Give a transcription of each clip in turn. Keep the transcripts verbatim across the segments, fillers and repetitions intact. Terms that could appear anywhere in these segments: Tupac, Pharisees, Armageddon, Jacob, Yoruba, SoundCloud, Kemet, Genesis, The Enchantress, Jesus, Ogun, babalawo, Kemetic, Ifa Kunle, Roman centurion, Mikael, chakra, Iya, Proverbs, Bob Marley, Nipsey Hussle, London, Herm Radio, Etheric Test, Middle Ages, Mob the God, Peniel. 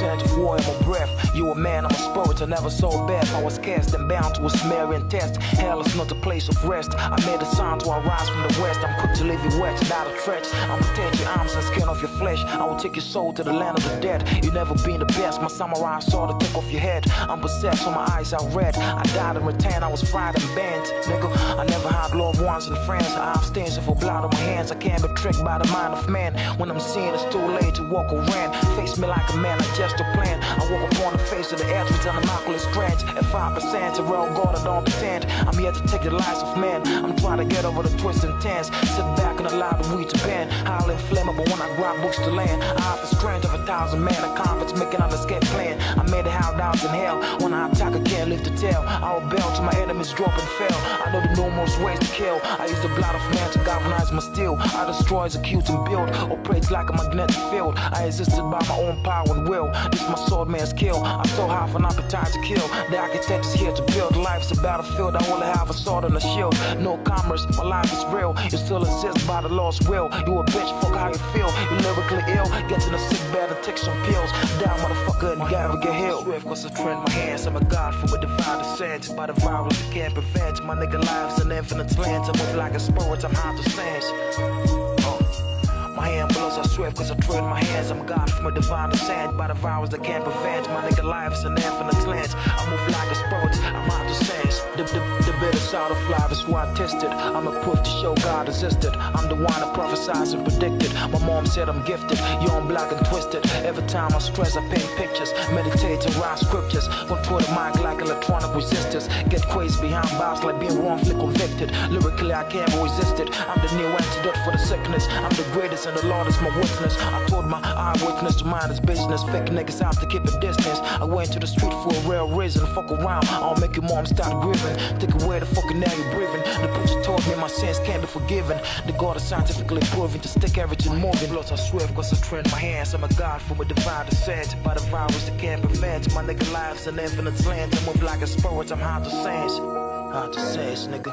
sense, war in my breath. You a man, I'm a spirit, I never saw death. I was cast and bound to a smearing test. Hell is not a place of rest. I made a sign to arise from the west. I'm quick to leave you wet, not a threat. I will tear your arms and skin off your flesh. I will take your soul to the land of the dead. You never been the best, my samurai sword to take off your head. I'm possessed, so my eyes are red. I died and returned, I was fried and banned. Nigga, I never had loved ones and friends. I abstain for blood on my hands. I can't be tricked by the mind of man. When I'm seeing it's too late to walk around. Face me like a man, I just a plan. I walk upon the face of the earth with an immaculate strange. At five percent, a real God I don't pretend. I'm here to take the lives of men. I'm trying to get over the twists and turns. Sit back and allow the weed to bend. Highly inflammable when I grab books to land. I have the strength of a thousand men. A conference making an escape plan. I made a hard out in hell. When I attack, I can't live to tell. I'll bail till my enemies drop and fell. I know the numerous ways to kill. I use the blood of man to galvanize my steel. I destroy, execute, and build. Operates like a magnetic field. I existed by my own power and will. This my sword man's skill. I still have an appetite to kill. The architect is here to build. Life's a battlefield. I only have a sword and a shield. No commerce, my life is real. You still exist by the lost will. You a bitch, fuck how you feel. You lyrically ill. Get to the sick bed and take some pills. Die, motherfucker, and gotta get healed. Swift, cause I train my hands. I'm a god from a divine descent. By the virus, I can't prevent. My nigga lives an infinite land. I move like a spirit, I'm hard to sense. Uh, my hand blows are swift cause I train my hands. I'm God from a divine descent. By the virus that can't prevent. My nigga life's an infinite glance. I move like a spirit, I'm hard to sense. The, the, the bitter side of life is why I tested. I'm a proof to show God existed. I'm the one that prophesies and predicted. My mom said I'm gifted. You're on black and twisted. Every time I stress I paint pictures. Meditate and write scriptures. Control the mic like electronic resistors. Get crazy behind bars like being wrongfully convicted. Lyrically I can't resist it. I'm the new antidote for the sickness. I'm the greatest and the Lord is my witness. I told my eyewitness to mind his business. Fake niggas have to keep a distance. I went to the street for a real reason. Fuck around, I'll make your mom start grieving. Take away the fucking air you're breathing. The preacher told me my sins can't be forgiven. The God is scientifically proven to stick everything moving. Lots I swift cause I train my hands. I'm a God from a divine descent. By the virus that can't prevent. My nigga life's an infinite land. I move like a spirit, I'm hard to sense. Hard to sense, nigga.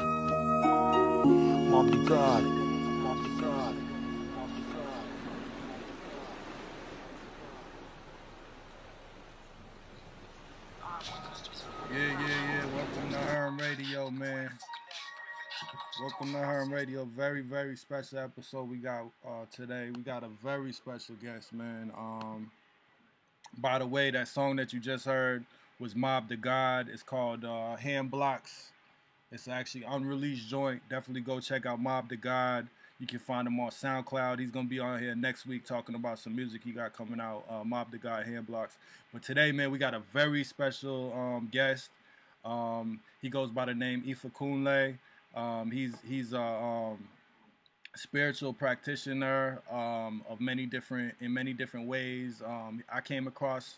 Mob the God. Yeah, yeah, yeah. Welcome to Herm Radio, man. Welcome to Herm Radio. Very, very special episode we got uh, today. We got a very special guest, man. Um, by the way, that song that you just heard was Mob the God. It's called uh, Hand Blocks. It's actually an unreleased joint. Definitely go check out Mob the God. You can find him on SoundCloud. He's going to be on here next week talking about some music he got coming out, uh, Mob the God, Hand Blocks. But today, man, we got a very special um, guest. Um, he goes by the name Ifa Kunle. Um, he's he's a um, spiritual practitioner um, of many different in many different ways. Um, I came across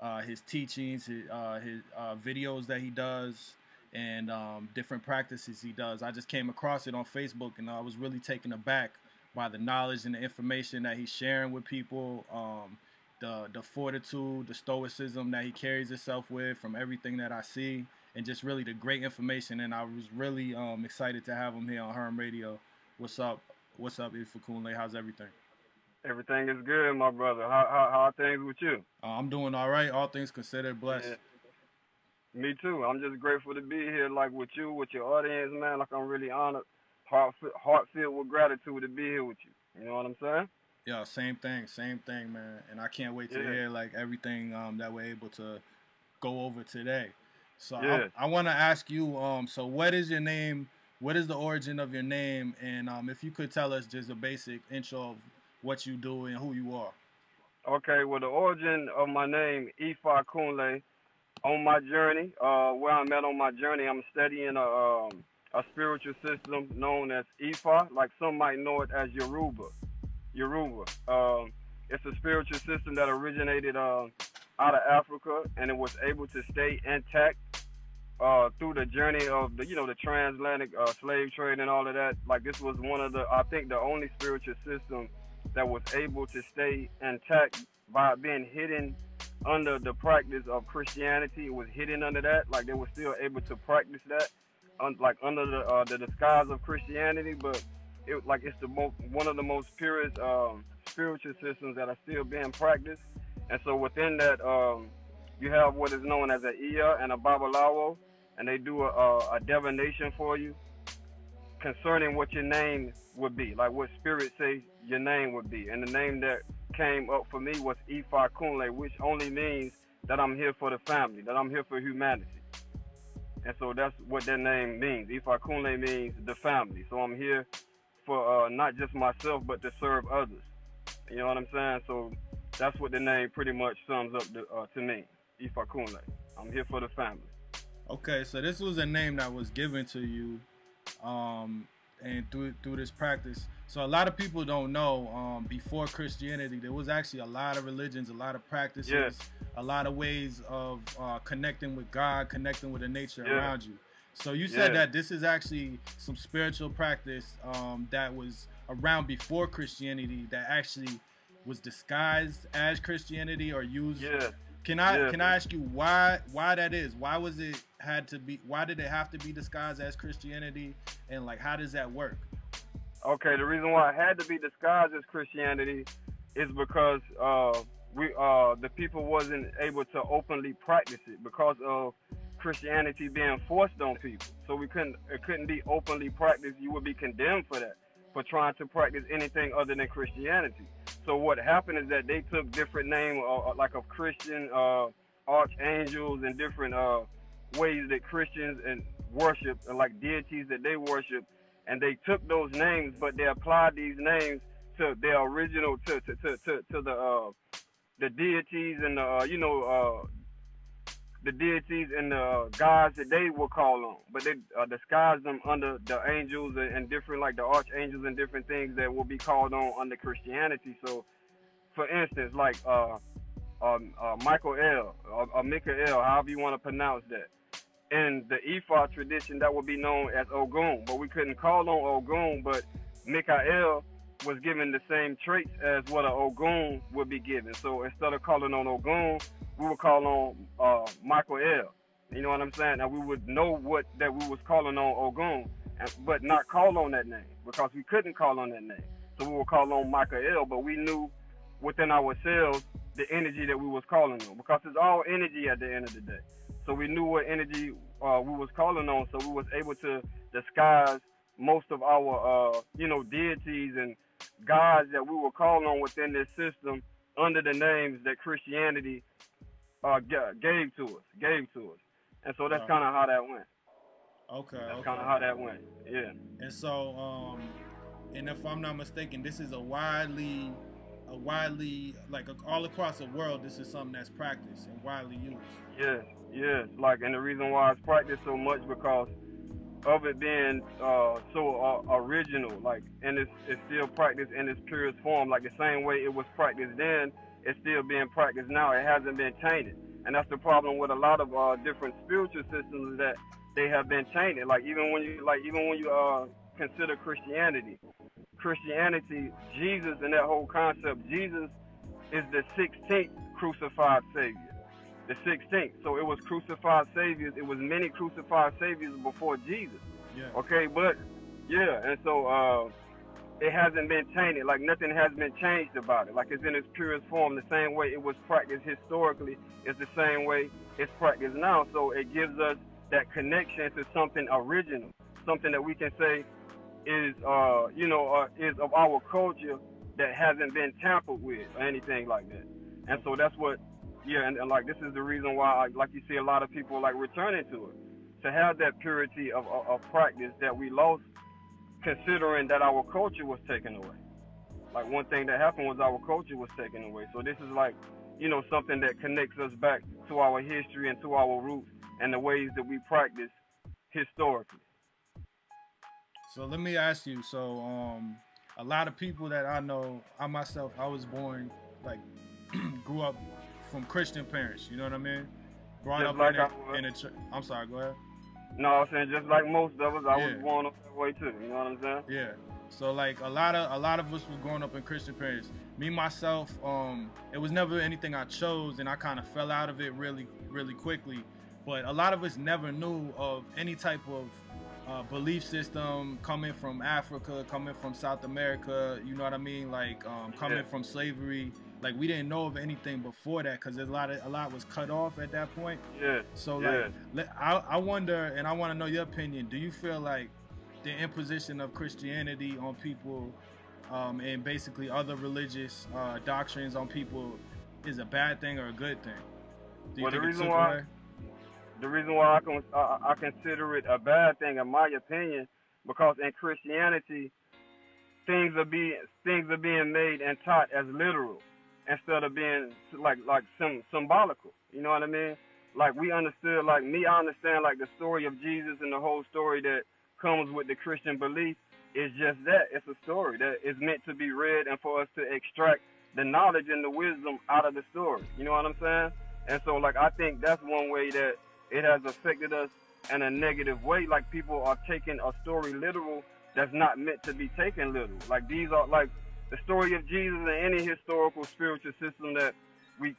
uh, his teachings, his, uh, his uh, videos that he does, and um, different practices he does. I just came across it on Facebook, and I was really taken aback by the knowledge and the information that he's sharing with people. Um, the the fortitude, the stoicism that he carries himself with, from everything that I see, and just really the great information. And I was really um, excited to have him here on Herm Radio. What's up? What's up, Ifa Kunle? How's everything? Everything is good, my brother. How, how, how are things with you? Uh, I'm doing all right. All things considered, blessed. Yeah. Me too. I'm just grateful to be here, like with you, with your audience, man. Like, I'm really honored, heart, heart filled with gratitude to be here with you. You know what I'm saying? Yeah, same thing, same thing, man. And I can't wait to yeah. hear like everything um, that we're able to go over today. So yeah. I, I want to ask you. Um, so what is your name? What is the origin of your name? And um, if you could tell us just a basic intro of what you do and who you are. Okay. Well, the origin of my name, Ifa Kunle. On my journey, uh, where I'm at on my journey, I'm studying a, um, a spiritual system known as Ifa. Like, some might know it as Yoruba. Yoruba. Um, it's a spiritual system that originated uh, out of Africa, and it was able to stay intact uh, through the journey of the, you know, the transatlantic uh, slave trade and all of that. Like, this was one of the, I think, the only spiritual system that was able to stay intact by being hidden under the practice of Christianity. It was hidden under that. Like, they were still able to practice that, un like under the uh, the disguise of Christianity. But it, like, it's the most, one of the most purest um, spiritual systems that are still being practiced. And so within that, um, you have what is known as an Iya and a babalawo, and they do a, a, a divination for you concerning what your name would be, like what spirit says your name would be. And the name that came up for me was Ifa Kunle, which only means that I'm here for the family, that I'm here for humanity. And so that's what that name means. Ifa Kunle means the family. So I'm here for uh, not just myself, but to serve others. You know what I'm saying? So that's what the name pretty much sums up to, uh, to me, Ifa Kunle. I'm here for the family. Okay, so this was a name that was given to you um, and through, through this practice. So a lot of people don't know, um, before Christianity, there was actually a lot of religions, a lot of practices, yes. a lot of ways of uh, connecting with God, connecting with the nature yeah. around you. So you said yeah. that this is actually some spiritual practice um, that was around before Christianity that actually was disguised as Christianity or used. Yeah. Can I yeah. can I ask you why why that is? Why was it had to be? Why did it have to be disguised as Christianity? And like, how does that work? Okay, the reason why it had to be disguised as Christianity is because uh, we uh, the people wasn't able to openly practice it because of Christianity being forced on people. So we couldn't it couldn't be openly practiced. You would be condemned for that, for trying to practice anything other than Christianity. So what happened is that they took different names, uh, like of Christian uh, archangels and different uh, ways that Christians and worship, and like deities that they worship. And they took those names, but they applied these names to their original, to to to to, to the uh, the deities and the uh, you know uh, the deities and the gods that they would call on. But they uh, disguised them under the angels and, and different, like the archangels and different things that will be called on under Christianity. So, for instance, like uh, um, uh, Mikael or, or Mikael, however you want to pronounce that. In the Ifa tradition, that would be known as Ogun, but we couldn't call on Ogun, but Mikael was given the same traits as what an Ogun would be given. So instead of calling on Ogun, we would call on uh, Mikael. You know what I'm saying? And we would know what that we was calling on Ogun, and, but not call on that name because we couldn't call on that name. So we would call on Mikael, but we knew within ourselves the energy that we was calling on because it's all energy at the end of the day. So we knew what energy uh, we was calling on, so we was able to disguise most of our, uh, you know, deities and gods that we were calling on within this system under the names that Christianity uh, gave to us, gave to us. And so that's kind of how that went. Okay. That's okay. kind of how that went, yeah. And so, um, and if I'm not mistaken, this is a widely, a widely, like all across the world, this is something that's practiced and widely used. Yeah. Yes, like, and the reason why it's practiced so much because of it being uh, so uh, original, like, and it's, it's still practiced in its purest form. Like, the same way it was practiced then, it's still being practiced now. It hasn't been tainted. And that's the problem with a lot of uh, different spiritual systems, is that they have been tainted. Like, even when you, like, even when you uh, consider Christianity, Christianity, Jesus and that whole concept, Jesus is the sixteenth crucified Savior. The sixteenth. So it was crucified saviors. It was many crucified saviors before Jesus. Yeah. Okay, but yeah, and so uh, it hasn't been tainted. Like nothing has been changed about it. Like it's in its purest form. The same way it was practiced historically is the same way it's practiced now. So it gives us that connection to something original, something that we can say is, uh, you know, uh, is of our culture that hasn't been tampered with or anything like that. And so that's what. Yeah, and, and like this is the reason why, I, like you see a lot of people like returning to it, to have that purity of, of, of practice that we lost, considering that our culture was taken away. Like one thing that happened was our culture was taken away. So this is like, you know, something that connects us back to our history and to our roots and the ways that we practice historically. So let me ask you, so um, a lot of people that I know, I myself, I was born, like grew up from Christian parents, you know what I mean? Brought just up like in, a, I in a church. I'm sorry, go ahead. No, I was saying just like most of us, I yeah. was born up that way too, you know what I'm saying? Yeah. So like a lot of a lot of us was growing up in Christian parents. Me, myself, um, it was never anything I chose and I kind of fell out of it really, really quickly. But a lot of us never knew of any type of uh, belief system coming from Africa, coming from South America, you know what I mean? Like um, coming yeah. from slavery. like we didn't know of anything before that because a lot of a lot was cut off at that point. Yeah. So like, yeah. I I wonder, and I want to know your opinion. Do you feel like the imposition of Christianity on people, um, and basically other religious uh, doctrines on people, is a bad thing or a good thing? Do you well, think the reason it's why. Away? The reason why I, con I consider it a bad thing, in my opinion, because in Christianity, things are being things are being made and taught as literal instead of being like like some symbolical. You know what I mean? Like we understood, like me, I understand like the story of Jesus and the whole story that comes with the Christian belief is just that. It's a story that is meant to be read and for us to extract the knowledge and the wisdom out of the story. You know what I'm saying? And so like I think that's one way that it has affected us in a negative way. Like people are taking a story literal that's not meant to be taken literal. Like these are like the story of Jesus and any historical spiritual system that we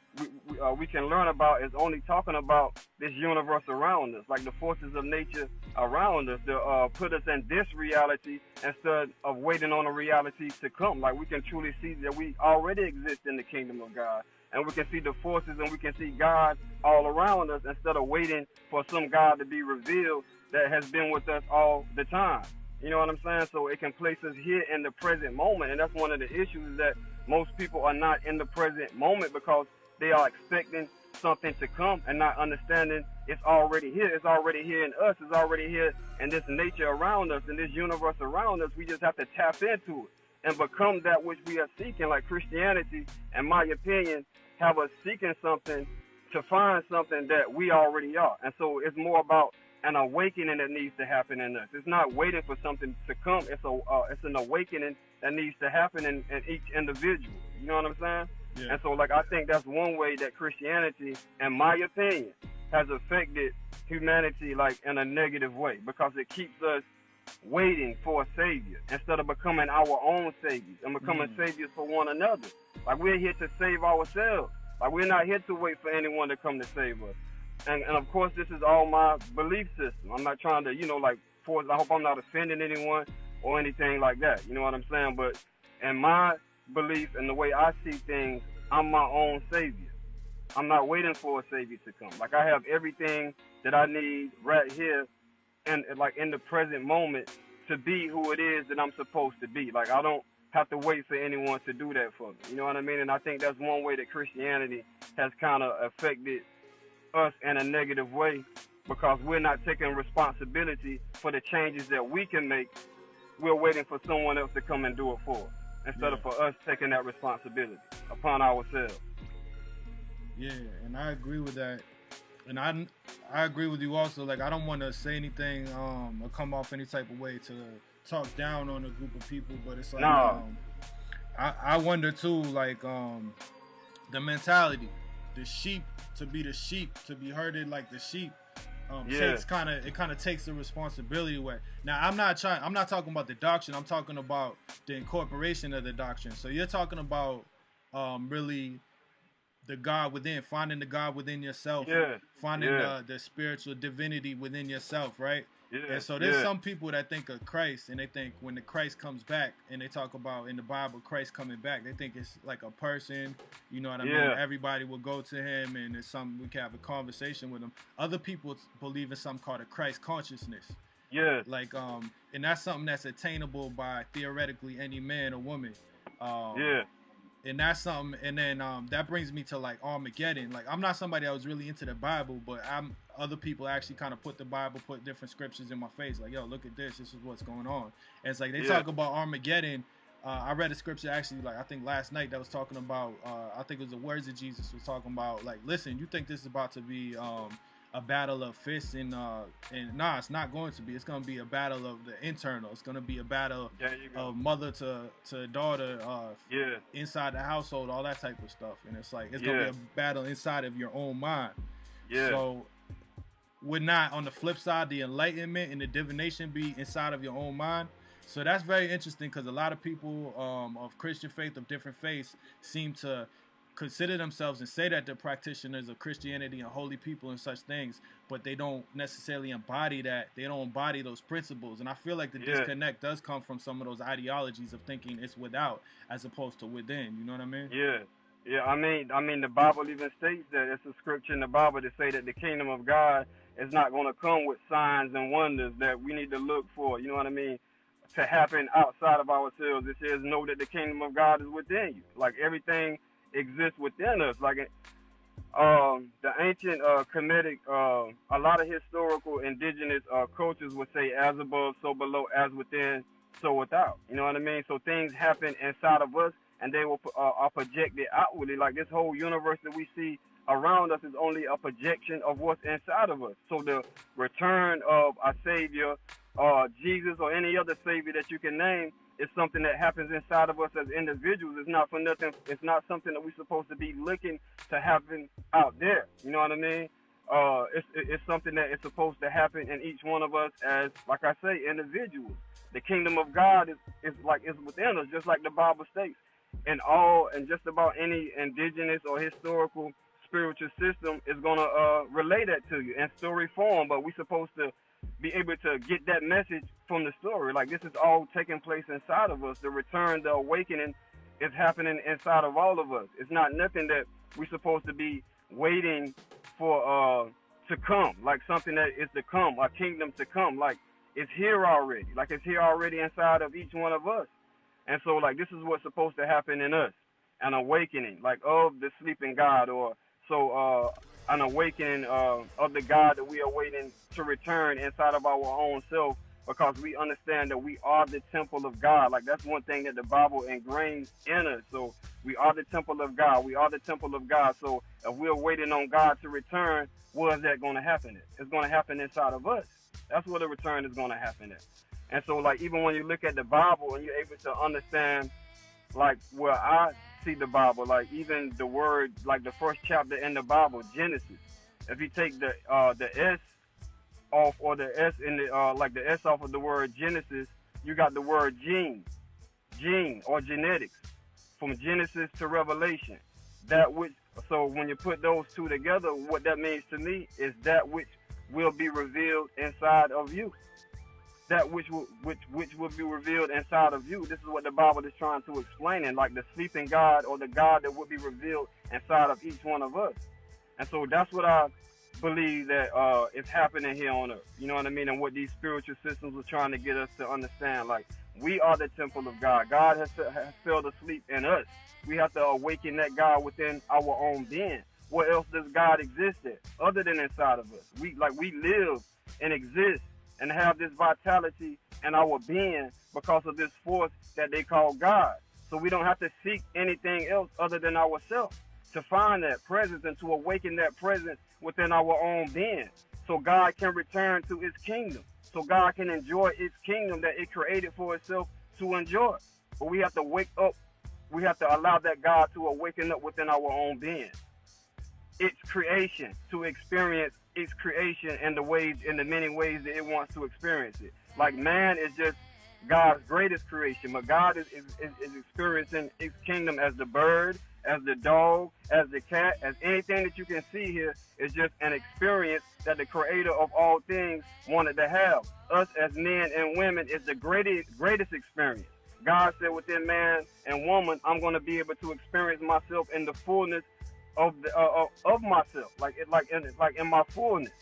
we, uh, we can learn about is only talking about this universe around us, like the forces of nature around us that uh, put us in this reality instead of waiting on a reality to come. Like we can truly see that we already exist in the kingdom of God. And we can see the forces and we can see God all around us instead of waiting for some God to be revealed that has been with us all the time. You know what I'm saying? So it can place us here in the present moment. And that's one of the issues, is that most people are not in the present moment because they are expecting something to come and not understanding it's already here. It's already here in us. It's already here in this nature around us, in this universe around us. We just have to tap into it and become that which we are seeking. Like Christianity, in my opinion, have us seeking something to find something that we already are. And so it's more about an awakening that needs to happen in us. It's not waiting for something to come. It's a uh, it's an awakening that needs to happen in, in each individual. You know what I'm saying? Yeah. And so like I think that's one way that Christianity, in my opinion, has affected humanity like in a negative way, because it keeps us waiting for a savior instead of becoming our own saviors and becoming mm. saviors for one another. Like we're here to save ourselves. Like we're not here to wait for anyone to come to save us. And, and of course, this is all my belief system. I'm not trying to, you know, like force. I hope I'm not offending anyone or anything like that. You know what I'm saying? But in my belief and the way I see things, I'm my own savior. I'm not waiting for a savior to come. Like I have everything that I need right here, and like in the present moment, to be who it is that I'm supposed to be. Like I don't have to wait for anyone to do that for me. You know what I mean? And I think that's one way that Christianity has kind of affected us in a negative way, because we're not taking responsibility for the changes that we can make. We're waiting for someone else to come and do it for us instead yeah. of for us taking that responsibility upon ourselves. Yeah, and I agree with that. And I, I agree with you also. Like, I don't want to say anything um, or come off any type of way to talk down on a group of people, but it's like, no. um, I, I wonder too, like, um, the mentality, the sheep, to be the sheep, to be herded like the sheep, um, yeah. takes kind of, it kind of takes the responsibility away. Now, I'm not trying, I'm not talking about the doctrine, I'm talking about the incorporation of the doctrine. So you're talking about um, really the God within, finding the God within yourself, yeah. finding yeah. The, the spiritual divinity within yourself, right? Yeah. And so there's yeah. some people that think of Christ, and they think when the Christ comes back, and they talk about in the Bible Christ coming back, they think it's like a person, you know what I yeah. mean? Everybody will go to him, and it's something we can have a conversation with him. Other people believe in something called a Christ consciousness. Yeah. Like, um, and that's something that's attainable by theoretically any man or woman. Um, yeah. And that's something, and then um, that brings me to like Armageddon. Like, I'm not somebody that was really into the Bible, but I'm other people actually kind of put the Bible, put different scriptures in my face. Like, yo, look at this. This is what's going on. And it's like they yeah. talk about Armageddon. Uh, I read a scripture actually, like I think last night, that was talking about. Uh, I think it was the words of Jesus was talking about. Like, listen, you think this is about to be um, a battle of fists, and uh, and nah, it's not going to be. It's going to be a battle of the internal. It's going to be a battle of mother to to daughter, uh, yeah, inside the household, all that type of stuff. And it's like it's yeah. going to be a battle inside of your own mind. Yeah. So would not on the flip side, the enlightenment and the divination be inside of your own mind? So that's very interesting, because a lot of people um, of Christian faith, of different faiths, seem to consider themselves and say that they're practitioners of Christianity and holy people and such things, but they don't necessarily embody that. They don't embody those principles. And I feel like the yeah. disconnect does come from some of those ideologies of thinking it's without as opposed to within. You know what I mean? Yeah. Yeah, I mean, I mean, the Bible even states that. It's a scripture in the Bible to say that the kingdom of God is not going to come with signs and wonders that we need to look for. You know what I mean? To happen outside of ourselves. It says, know that the kingdom of God is within you. Like, everything exists within us. Like, um, the ancient uh, Kemetic, uh, a lot of historical indigenous uh, cultures would say, as above, so below, as within, so without. You know what I mean? So things happen inside of us, and they will uh, are projected outwardly. Like, this whole universe that we see around us is only a projection of what's inside of us. So the return of our Savior, uh, Jesus, or any other Savior that you can name, is something that happens inside of us as individuals. It's not for nothing. It's not something that we're supposed to be looking to happen out there. You know what I mean? Uh, it's, it's something that is supposed to happen in each one of us as, like I say, individuals. The kingdom of God is, is like, it's within us, just like the Bible states. And all, and just about any indigenous or historical spiritual system is going to uh, relay that to you in story form, but we're supposed to be able to get that message from the story. Like, this is all taking place inside of us. The return, the awakening is happening inside of all of us. It's not nothing that we're supposed to be waiting for uh, to come, like something that is to come, our kingdom to come. Like, it's here already. Like, it's here already inside of each one of us. And so, like, this is what's supposed to happen in us, an awakening, like, of the sleeping God, or so uh, an awakening uh, of the God that we are waiting to return inside of our own self, because we understand that we are the temple of God. Like, that's one thing that the Bible ingrains in us. So we are the temple of God. We are the temple of God. So if we're waiting on God to return, where is that going to happen at? It's going to happen inside of us. That's where the return is going to happen at. And so, like, even when you look at the Bible and you're able to understand, like, where I see the Bible, like, even the word, like, the first chapter in the Bible, Genesis. If you take the uh, the S off, or the S in the, uh, like, the S off of the word Genesis, you got the word gene, gene, or genetics, from Genesis to Revelation. That which, so when you put those two together, what that means to me is that which will be revealed inside of you. That which will, which which will be revealed inside of you. This is what the Bible is trying to explain, and like the sleeping God, or the God that will be revealed inside of each one of us. And so that's what I believe that uh, is happening here on earth. You know what I mean? And what these spiritual systems are trying to get us to understand. Like, we are the temple of God. God has, has fell asleep in us. We have to awaken that God within our own being. Where else does God exist at, other than inside of us? We, like, we live and exist and have this vitality in our being because of this force that they call God. So we don't have to seek anything else other than ourselves to find that presence and to awaken that presence within our own being, so God can return to his kingdom, so God can enjoy its kingdom that it created for itself to enjoy. But we have to wake up. We have to allow that God to awaken up within our own being, its creation, to experience its creation in the ways, in the many ways that it wants to experience it. Like, man is just God's greatest creation, but God is, is, is experiencing its kingdom as the bird, as the dog, as the cat, as anything that you can see here is just an experience that the creator of all things wanted to have. Us as men and women is the greatest, greatest experience. God said within man and woman, I'm going to be able to experience myself in the fullness of the, uh, of myself, like it, like in, like in my fullness.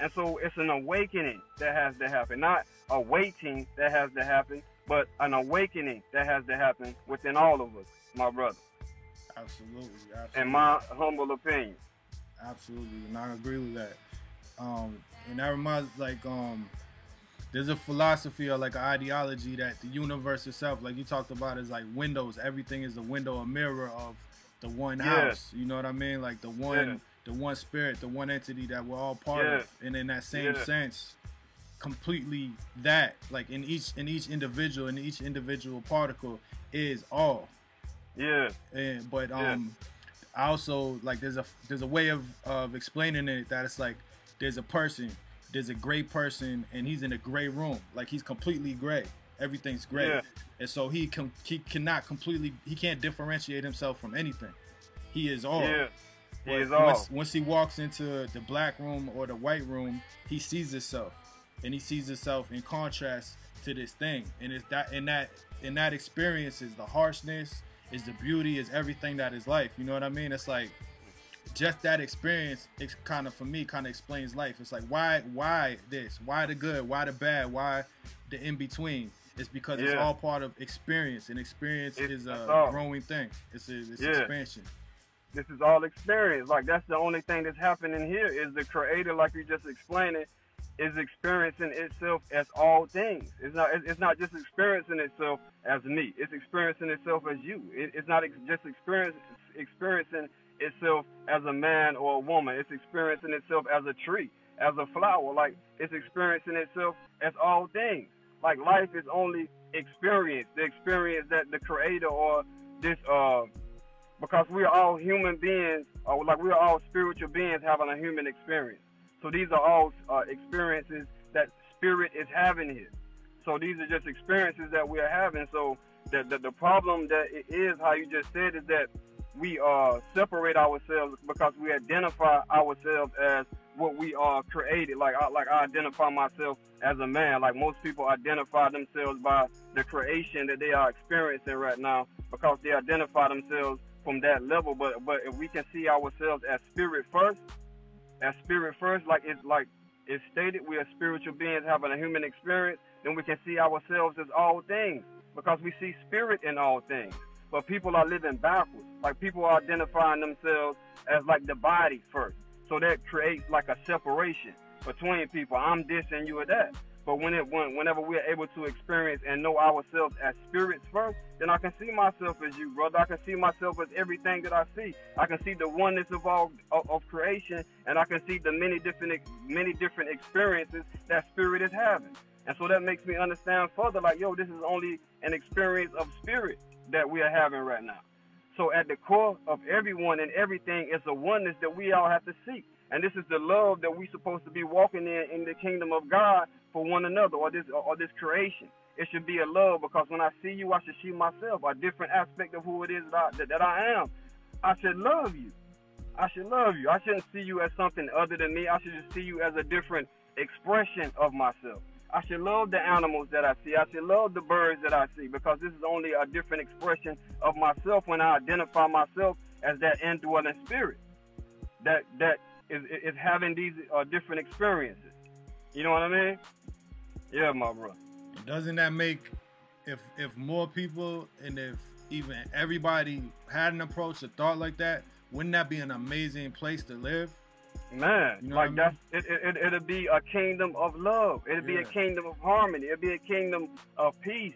And so it's an awakening that has to happen, not a waiting that has to happen, but an awakening that has to happen within all of us, my brother. Absolutely, absolutely. In my humble opinion. Absolutely, and I agree with that. Um, and that reminds, like, um, there's a philosophy or like an ideology that the universe itself, like you talked about, is like windows. Everything is a window, a mirror of the one house, yeah. You know what I mean? Like the one, yeah. the one spirit, the one entity that we're all part yeah. of. And in that same yeah. sense, completely that, like in each, in each individual, in each individual particle is all. Yeah. And but um, yeah. I also like there's a there's a way of of explaining it that it's like there's a person, there's a gray person, and he's in a gray room, like he's completely gray. Everything's gray. Yeah. And so he can he cannot completely he can't differentiate himself from anything. He is all. Yeah. He is all. Once, once he walks into the black room or the white room, he sees himself, and he sees himself in contrast to this thing. And it's that in that in that experience is the harshness is the beauty, is everything that is life. You know what I mean? It's like just that experience, it kind of, for me, kind of explains life. It's like, why why this? Why the good? Why the bad? Why the in-between? It's because yeah. it's all part of experience, and experience it, is a all. growing thing. It's, a, it's yeah. expansion. This is all experience. Like, that's the only thing that's happening here is the creator, like you just explained it, is experiencing itself as all things. It's not, it's not just experiencing itself as me. It's experiencing itself as you. It, it's not ex just experience, experiencing itself as a man or a woman. It's experiencing itself as a tree, as a flower. Like, it's experiencing itself as all things. Like, life is only experience, the experience that the creator or this, uh, because we are all human beings, or like we are all spiritual beings having a human experience. So these are all uh, experiences that spirit is having here. So these are just experiences that we are having. So the, the, the problem that it is, how you just said, is that we uh, separate ourselves because we identify ourselves as what we are created. Like I, like I identify myself as a man. Like most people identify themselves by the creation that they are experiencing right now, because they identify themselves from that level. But, but if we can see ourselves as spirit first, as spirit first, like it's like it's stated, we are spiritual beings having a human experience, then we can see ourselves as all things, because we see spirit in all things. But people are living backwards. Like, people are identifying themselves as like the body first. So that creates like a separation between people. I'm this and you are that. But when it when, whenever we're able to experience and know ourselves as spirits first, then I can see myself as you, brother. I can see myself as everything that I see. I can see the oneness of all of, of creation, and I can see the many different many different experiences that spirit is having. And so that makes me understand further, like, yo, this is only an experience of spirit that we are having right now. So at the core of everyone and everything is a oneness that we all have to seek. And this is the love that we're supposed to be walking in in the kingdom of God for one another, or this, or this creation. It should be a love, because when I see you, I should see myself, a different aspect of who it is that I, that I am. I should love you. I should love you. I shouldn't see you as something other than me. I should just see you as a different expression of myself. I should love the animals that I see. I should love the birds that I see, because this is only a different expression of myself when I identify myself as that indwelling spirit that that is, is having these uh, different experiences. You know what I mean? Yeah, my brother. Doesn't that make, if if more people and if even everybody had an approach, a thought like that, wouldn't that be an amazing place to live? Man, you know, like, that's it, it, it'll be a kingdom of love. It'll yeah. be a kingdom of harmony. It'll be a kingdom of peace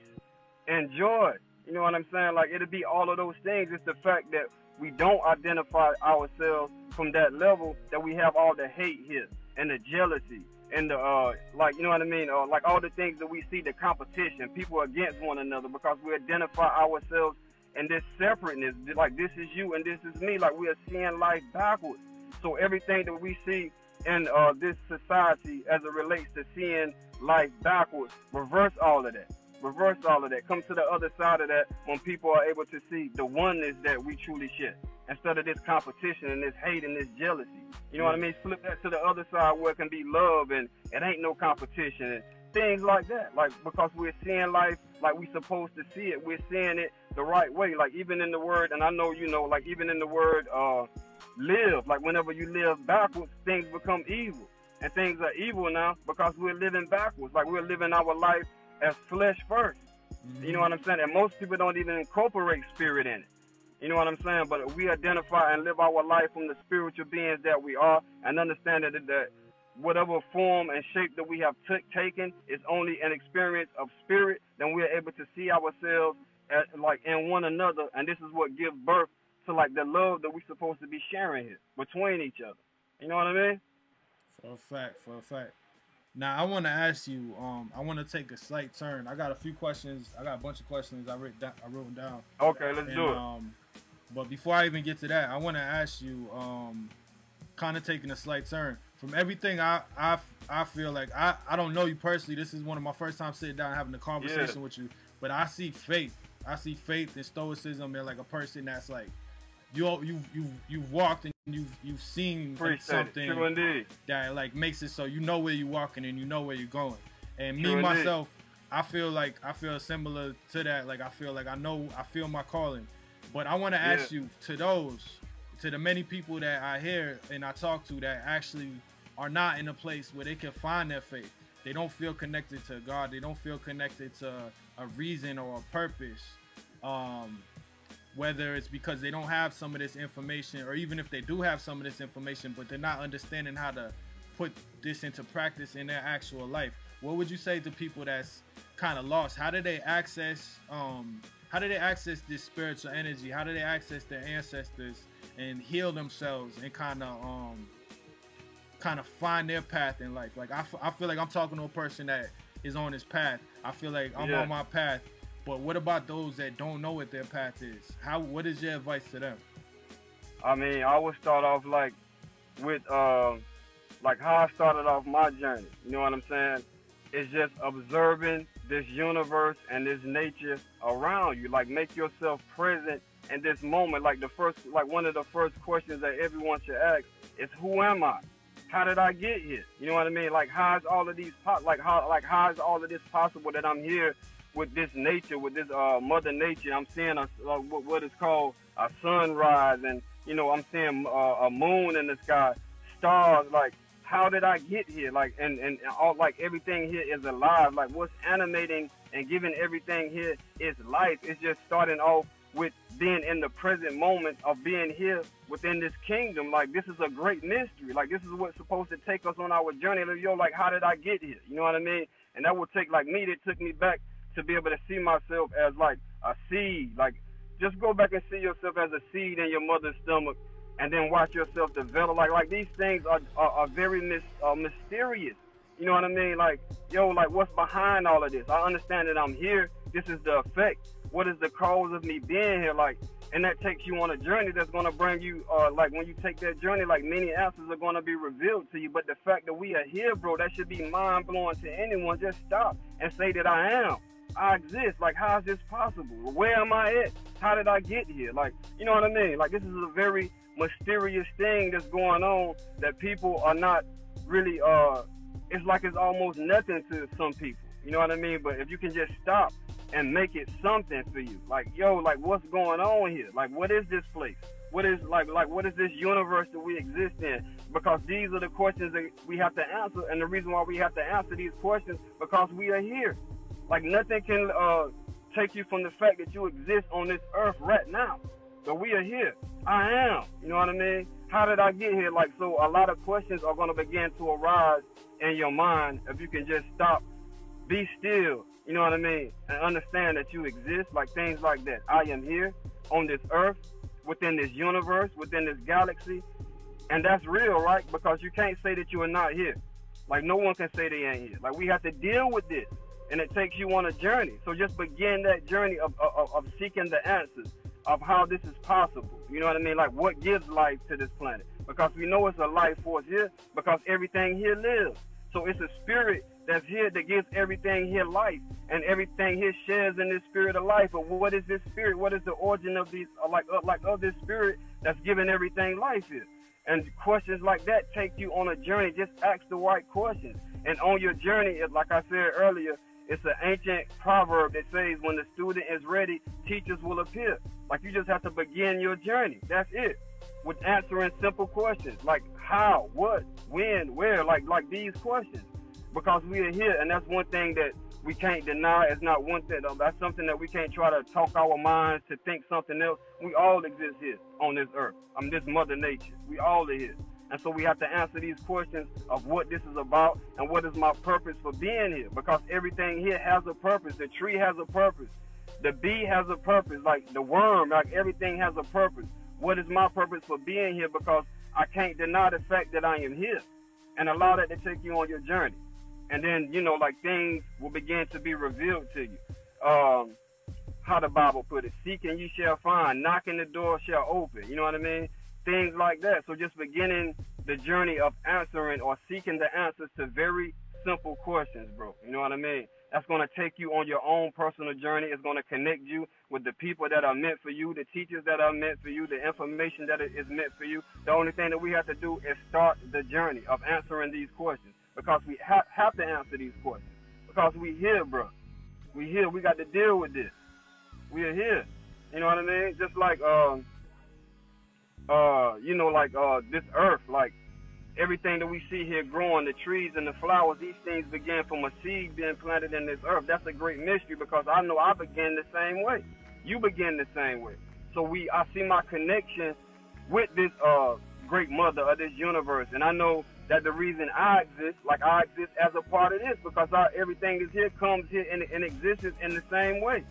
and joy. You know what I'm saying? Like, it'll be all of those things. It's the fact that we don't identify ourselves from that level, that we have all the hate here and the jealousy and the, uh, like, you know what I mean? Uh, like, all the things that we see, the competition, people against one another, because we identify ourselves in this separateness. Like, this is you and this is me. Like, we are seeing life backwards. So everything that we see in uh, this society as it relates to seeing life backwards, reverse all of that. Reverse all of that. Come to the other side of that when people are able to see the oneness that we truly share, instead of this competition and this hate and this jealousy. You know what I mean? Flip that to the other side where it can be love and it ain't no competition and things like that. Like, because we're seeing life like we're supposed to see it. We're seeing it the right way. Like, even in the word, and I know you know, like even in the word... uh live, like whenever you live backwards, things become evil, and things are evil now because we're living backwards. Like, we're living our life as flesh first. Mm-hmm. You know what I'm saying? And most people don't even incorporate spirit in it. You know what I'm saying? But we identify and live our life from the spiritual beings that we are, and understand that, that whatever form and shape that we have taken is only an experience of spirit. Then we're able to see ourselves as, like, in one another, and this is what gives birth to, like, the love that we're supposed to be sharing here between each other. You know what I mean? For a fact, for a fact. Now, I want to ask you, um, I want to take a slight turn. I got a few questions. I got a bunch of questions I wrote down. I wrote down. Okay, let's and, do it. Um, but before I even get to that, I want to ask you, um, kind of taking a slight turn. From everything I, I, I feel like, I, I don't know you personally. This is one of my first times sitting down and having a conversation yeah. with you. But I see faith. I see faith and stoicism in, like, a person that's, like, You you you you've walked and you've you've seen like, something that, like, makes it so you know where you're walking and you know where you're going. And me True myself, indeed. I feel like I feel similar to that. Like, I feel like I know I feel my calling, But I want to ask yeah. you, to those, to the many people that I hear and I talk to that actually are not in a place where they can find their faith. They don't feel connected to God. They don't feel connected to a reason or a purpose. Um, whether it's because they don't have some of this information, or even if they do have some of this information, but they're not understanding how to put this into practice in their actual life. What would you say to people that's kind of lost? How do they access um, how do they access this spiritual energy? How do they access their ancestors and heal themselves and kind of um, kind of find their path in life? Like, I, f I feel like I'm talking to a person that is on his path. I feel like I'm yeah. on my path. But what about those that don't know what their path is? How? What is your advice to them? I mean, I would start off like with uh, like how I started off my journey. You know what I'm saying? It's just observing this universe and this nature around you. Like, make yourself present in this moment. Like the first, like one of the first questions that everyone should ask is, "Who am I? How did I get here?" You know what I mean? Like, how is all of these po like how like how is all of this possible that I'm here? With this nature, with this uh, mother nature, I'm seeing a, uh, what is called a sunrise, and you know, I'm seeing uh, a moon in the sky, stars. Like, how did I get here? Like, and and all, like, everything here is alive. Like, what's animating and giving everything here is life. It's just starting off with being in the present moment of being here within this kingdom. Like, this is a great mystery. Like, this is what's supposed to take us on our journey. Like, yo, like, how did I get here? You know what I mean? And that will take, like me, that took me back to be able to see myself as like a seed. Like, just go back and see yourself as a seed in your mother's stomach, and then watch yourself develop. Like, like these things are are, are very mis, uh, mysterious. You know what I mean? Like, yo, like, what's behind all of this? I understand that I'm here. This is the effect. What is the cause of me being here? Like, and that takes you on a journey that's gonna bring you. Uh, like, when you take that journey, like, many answers are gonna be revealed to you. But the fact that we are here, bro, that should be mind blowing to anyone. Just stop and say that I am. I exist. Like, how is this possible? Where am I at? How did I get here? Like, you know what I mean? Like, this is a very mysterious thing that's going on that people are not really, uh, it's like it's almost nothing to some people. You know what I mean? But if you can just stop and make it something for you, like, yo, like, what's going on here? Like, what is this place? What is, like, like, what is this universe that we exist in? Because these are the questions that we have to answer, and the reason why we have to answer these questions, because we are here. Like, nothing can uh, take you from the fact that you exist on this earth right now. So we are here. I am. You know what I mean? How did I get here? Like, so a lot of questions are going to begin to arise in your mind if you can just stop, be still, you know what I mean, and understand that you exist. Like, things like that. I am here on this earth, within this universe, within this galaxy. And that's real, right? Because you can't say that you are not here. Like, no one can say they ain't here. Like, we have to deal with this. And it takes you on a journey. So just begin that journey of, of, of seeking the answers of how this is possible. You know what I mean? Like, what gives life to this planet? Because we know it's a life force here, because everything here lives. So it's a spirit that's here that gives everything here life. And everything here shares in this spirit of life. But what is this spirit? What is the origin of these, like, like of this spirit that's giving everything life here? And questions like that take you on a journey. Just ask the right questions. And on your journey, like I said earlier, it's an ancient proverb that says, when the student is ready, teachers will appear. Like, you just have to begin your journey. That's it. With answering simple questions like how, what, when, where, like like these questions. Because we are here, and that's one thing that we can't deny. It's not one thing. That's something that we can't try to talk our minds to think something else. We all exist here on this earth. I mean, this mother nature. We all are here. And so we have to answer these questions of what this is about and what is my purpose for being here. Because everything here has a purpose. The tree has a purpose. The bee has a purpose. Like the worm, like everything has a purpose. What is my purpose for being here? Because I can't deny the fact that I am here. And allow that to take you on your journey. And then, you know, like things will begin to be revealed to you. Um, how the Bible put it, seek and you shall find, knocking the door shall open. You know what I mean? Things like that. So just beginning the journey of answering or seeking the answers to very simple questions, bro. You know what I mean? That's going to take you on your own personal journey. It's going to connect you with the people that are meant for you, the teachers that are meant for you, the information that is meant for you. The only thing that we have to do is start the journey of answering these questions, because we ha have to answer these questions, because we here, bro. We here. We got to deal with this. We are here. You know what I mean? Just like, uh, uh, you know, like uh, this earth, like everything that we see here growing, the trees and the flowers, these things began from a seed being planted in this earth. That's a great mystery, because I know I began the same way. You begin the same way. So we, I see my connection with this uh, great mother of this universe. And I know that the reason I exist, like I exist as a part of this, because I, everything that's here comes here and, and exists in the same way.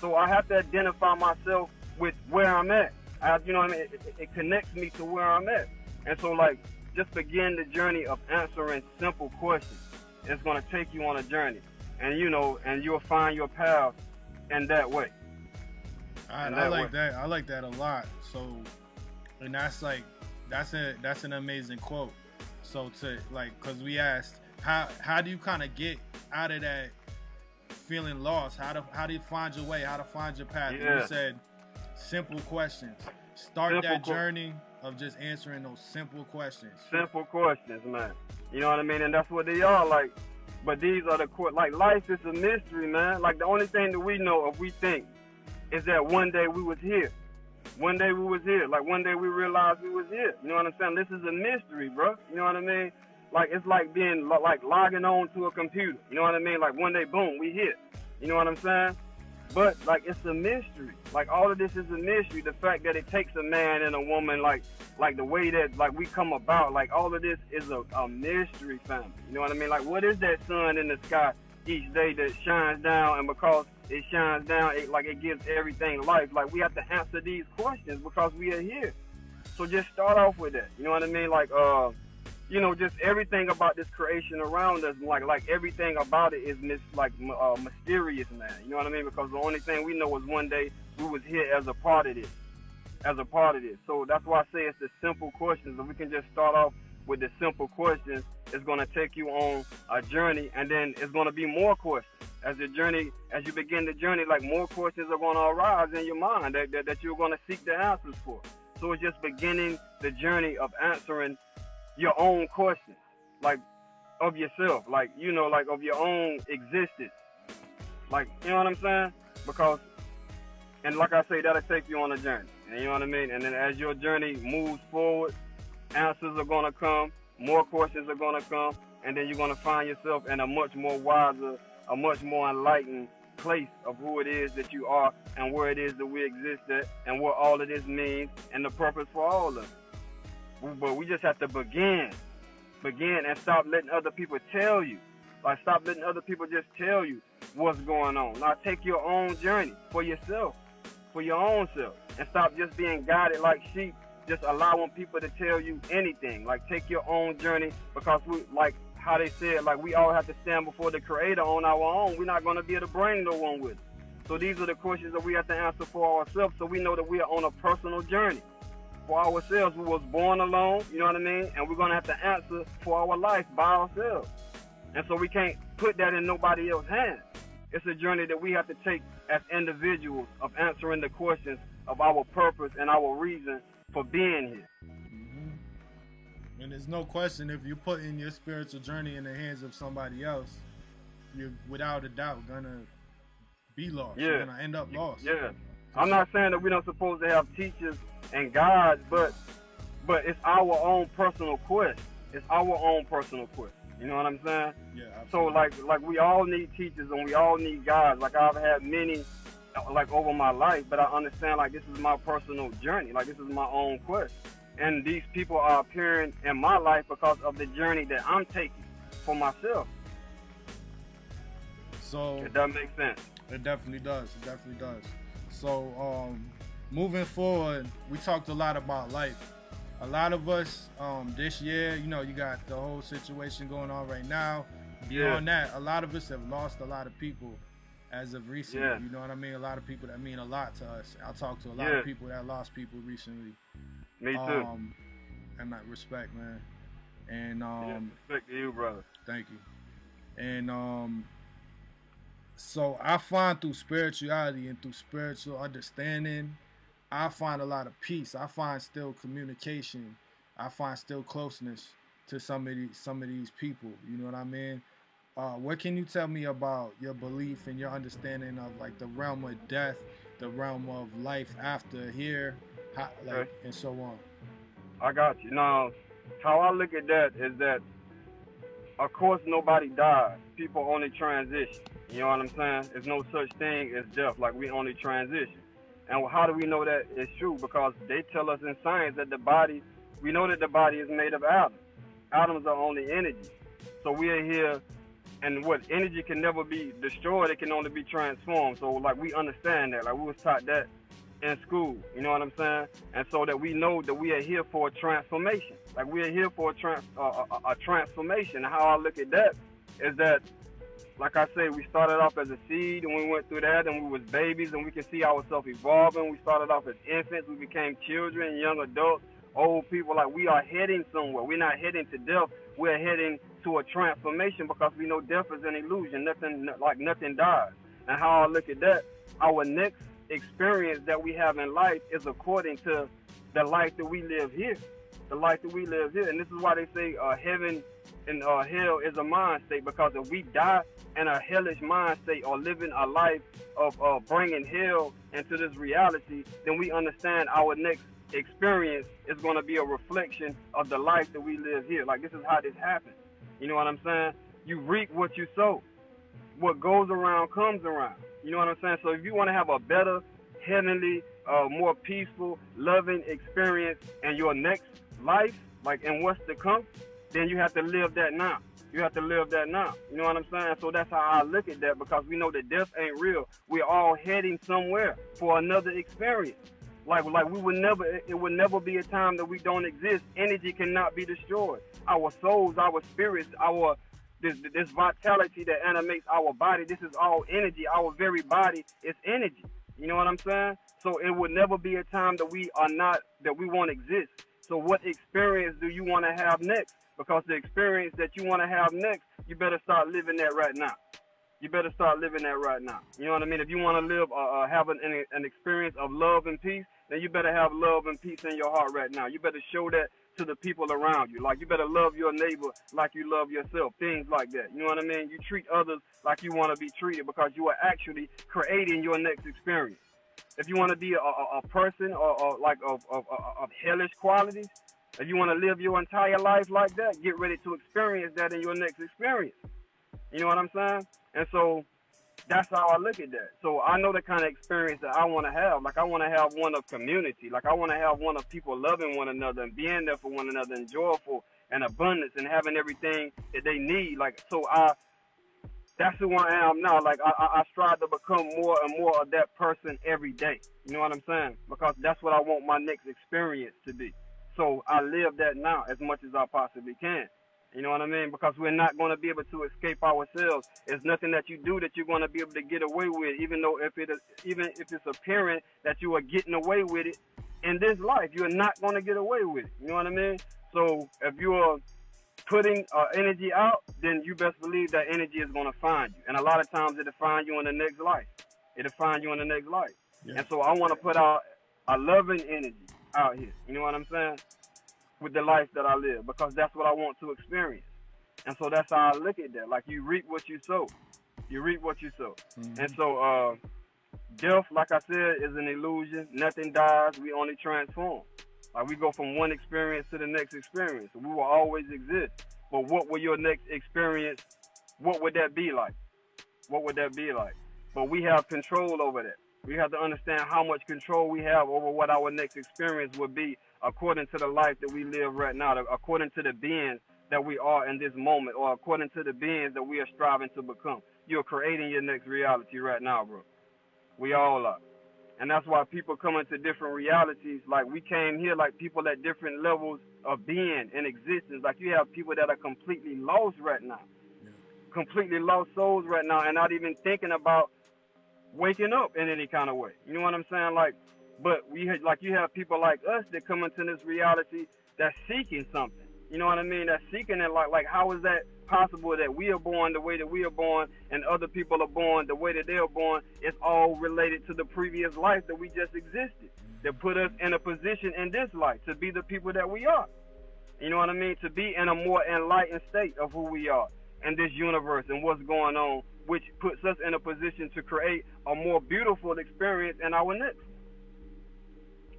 So I have to identify myself with where I'm at. I, you know what I mean? It, it, it connects me to where I'm at. And so, like, just begin the journey of answering simple questions. It's going to take you on a journey. And, you know, and you'll find your path in that way. I, I like that. I like that a lot. So, and that's like, that's a that's an amazing quote. So to like, cause we asked, how how do you kind of get out of that feeling lost? How to how do you find your way? How to find your path? Yeah. And you said simple questions. Start simple that journey of just answering those simple questions. Simple questions, man. You know what I mean? And that's what they are like. But these are the like life is a mystery, man. Like the only thing that we know, if we think, is that one day we was here. One day we was here. Like, one day we realized we was here. You know what I'm saying? This is a mystery, bro. You know what I mean? Like, it's like being, like, logging on to a computer. You know what I mean? Like, one day, boom, we here. You know what I'm saying? But, like, it's a mystery. Like, all of this is a mystery. The fact that it takes a man and a woman, like, like the way that, like, we come about. Like, all of this is a, a mystery, family. You know what I mean? Like, what is that sun in the sky each day that shines down, and because it shines down, it, like it gives everything life. Like, we have to answer these questions because we are here. So just start off with that. You know what I mean? Like, uh, you know, just everything about this creation around us, like, like everything about it is mis like uh, mysterious, man. You know what I mean? Because the only thing we know is one day we was here as a part of this, as a part of this. So that's why I say it's the simple questions. If we can just start off with the simple questions, it's going to take you on a journey, and then it's going to be more questions. As the journey, as you begin the journey, like more questions are going to arise in your mind that, that, that you're going to seek the answers for. So it's just beginning the journey of answering your own questions, like of yourself, like, you know, like of your own existence. Like, you know what I'm saying? Because, and like I say, that'll take you on a journey. And you know what I mean? And then as your journey moves forward, answers are going to come, more questions are going to come, and then you're going to find yourself in a much more wiser, a much more enlightened place of who it is that you are and where it is that we exist at and what all of this means and the purpose for all of it. But we just have to begin, begin and stop letting other people tell you. Like, stop letting other people just tell you what's going on. Now take your own journey for yourself, for your own self, and stop just being guided like sheep, just allowing people to tell you anything. Like, take your own journey, because we, like, how they said, like, we all have to stand before the Creator on our own. We're not going to be able to bring no one with us. So these are the questions that we have to answer for ourselves, so we know that we are on a personal journey for ourselves. We was born alone, you know what I mean? And we're going to have to answer for our life by ourselves. And so we can't put that in nobody else's hands. It's a journey that we have to take as individuals of answering the questions of our purpose and our reason for being here. And there's no question, if you put in your spiritual journey in the hands of somebody else, you're without a doubt gonna be lost. Yeah. You're gonna end up lost. Yeah. I'm not saying that we're not supposed to have teachers and guides, but but it's our own personal quest. It's our own personal quest. You know what I'm saying? Yeah. Absolutely. So like like we all need teachers and we all need guides. Like, I've had many like over my life, but I understand, like, this is my personal journey. Like, this is my own quest. And these people are appearing in my life because of the journey that I'm taking for myself. So if that makes sense. It definitely does. It definitely does. So um, moving forward, we talked a lot about life. A lot of us um, this year, you know, you got the whole situation going on right now. Beyond yeah. that, a lot of us have lost a lot of people as of recently. Yeah. You know what I mean? A lot of people that mean a lot to us. I talked to a lot yeah. of people that lost people recently. Me too. Um, and like respect, man. And um, yeah, respect to you, brother. Thank you. And um, so I find through spirituality and through spiritual understanding, I find a lot of peace. I find still communication. I find still closeness to some of these, some of these people. You know what I mean? Uh, what can you tell me about your belief and your understanding of like the realm of death, the realm of life after here, how, like, okay. and so on? I got you. Now, how I look at that is that, of course, nobody dies. People only transition. You know what I'm saying? There's no such thing as death. Like, we only transition. And how do we know that it's true? Because they tell us in science that the body, we know that the body is made of atoms. Atoms are only energy. So we are here. And what, energy can never be destroyed, it can only be transformed. So, like, we understand that. Like, we was taught that in school, you know what I'm saying? And so that we know that we are here for a transformation. Like, we are here for a, trans uh, a, a transformation. How I look at that is that, like I say, we started off as a seed, and we went through that, and we was babies, and we can see ourselves evolving. We started off as infants. We became children, young adults, old people. Like, we are heading somewhere. We're not heading to death. We're heading to a transformation, because we know death is an illusion. Nothing, like, nothing dies. And how I look at that, our next experience that we have in life is according to the life that we live here, the life that we live here. And this is why they say uh, heaven and uh, hell is a mind state, because if we die in a hellish mind state or living a life of uh, bringing hell into this reality, then we understand our next experience is going to be a reflection of the life that we live here. Like, this is how this happens. You know what I'm saying? You reap what you sow. What goes around comes around. You know what I'm saying? So if you want to have a better, heavenly, uh, more peaceful, loving experience in your next life, like in what's to come, then you have to live that now. You have to live that now. You know what I'm saying? So that's how I look at that, because we know that death ain't real. We're all heading somewhere for another experience. Like, like we would never, it would never be a time that we don't exist. Energy cannot be destroyed. Our souls, our spirits, our, this, this vitality that animates our body, this is all energy. Our very body is energy. You know what I'm saying? So it would never be a time that we are not, that we won't exist. So what experience do you want to have next? Because the experience that you want to have next, you better start living that right now. You better start living that right now. You know what I mean? If you want to live, uh, have an, an experience of love and peace, then you better have love and peace in your heart right now. You better show that to the people around you. Like, you better love your neighbor like you love yourself, things like that. You know what I mean? You treat others like you want to be treated, because you are actually creating your next experience. If you want to be a, a, a person or, or like of, of, of hellish qualities, if you want to live your entire life like that, get ready to experience that in your next experience. You know what I'm saying? And so that's how I look at that. So I know the kind of experience that I want to have. Like, I want to have one of community. Like, I want to have one of people loving one another and being there for one another and joyful and abundance and having everything that they need. Like, so I, that's who I am now. Like, I, I strive to become more and more of that person every day. You know what I'm saying? Because that's what I want my next experience to be. So I live that now as much as I possibly can. You know what I mean? Because we're not going to be able to escape ourselves. There's nothing that you do that you're going to be able to get away with, even though if it is, even if it's apparent that you are getting away with it in this life, you're not going to get away with it. You know what I mean? So if you are putting uh, energy out, then you best believe that energy is going to find you. And a lot of times it'll find you in the next life. It'll find you in the next life. Yeah. And so I want to put out a loving energy out here. You know what I'm saying? With the life that I live, because that's what I want to experience. And so that's how I look at that. Like, you reap what you sow. You reap what you sow. Mm-hmm. And so uh, death, like I said, is an illusion. Nothing dies. We only transform. Like, we go from one experience to the next experience. We will always exist. But what will your next experience, what would that be like? What would that be like? But we have control over that. We have to understand how much control we have over what our next experience would be, according to the life that we live right now, according to the beings that we are in this moment, or according to the beings that we are striving to become. You're creating your next reality right now, bro. We all are. And that's why people come into different realities. Like, we came here like people at different levels of being and existence. Like, you have people that are completely lost right now, yeah. completely lost souls right now, and not even thinking about waking up in any kind of way. You know what I'm saying? Like, but we had, like, you have people like us that come into this reality that's seeking something. You know what I mean? That's seeking it. Like, like, how is that possible that we are born the way that we are born and other people are born the way that they are born? It's all related to the previous life that we just existed, that put us in a position in this life to be the people that we are. You know what I mean? To be in a more enlightened state of who we are. and this universe and what's going on, which puts us in a position to create a more beautiful experience in our next.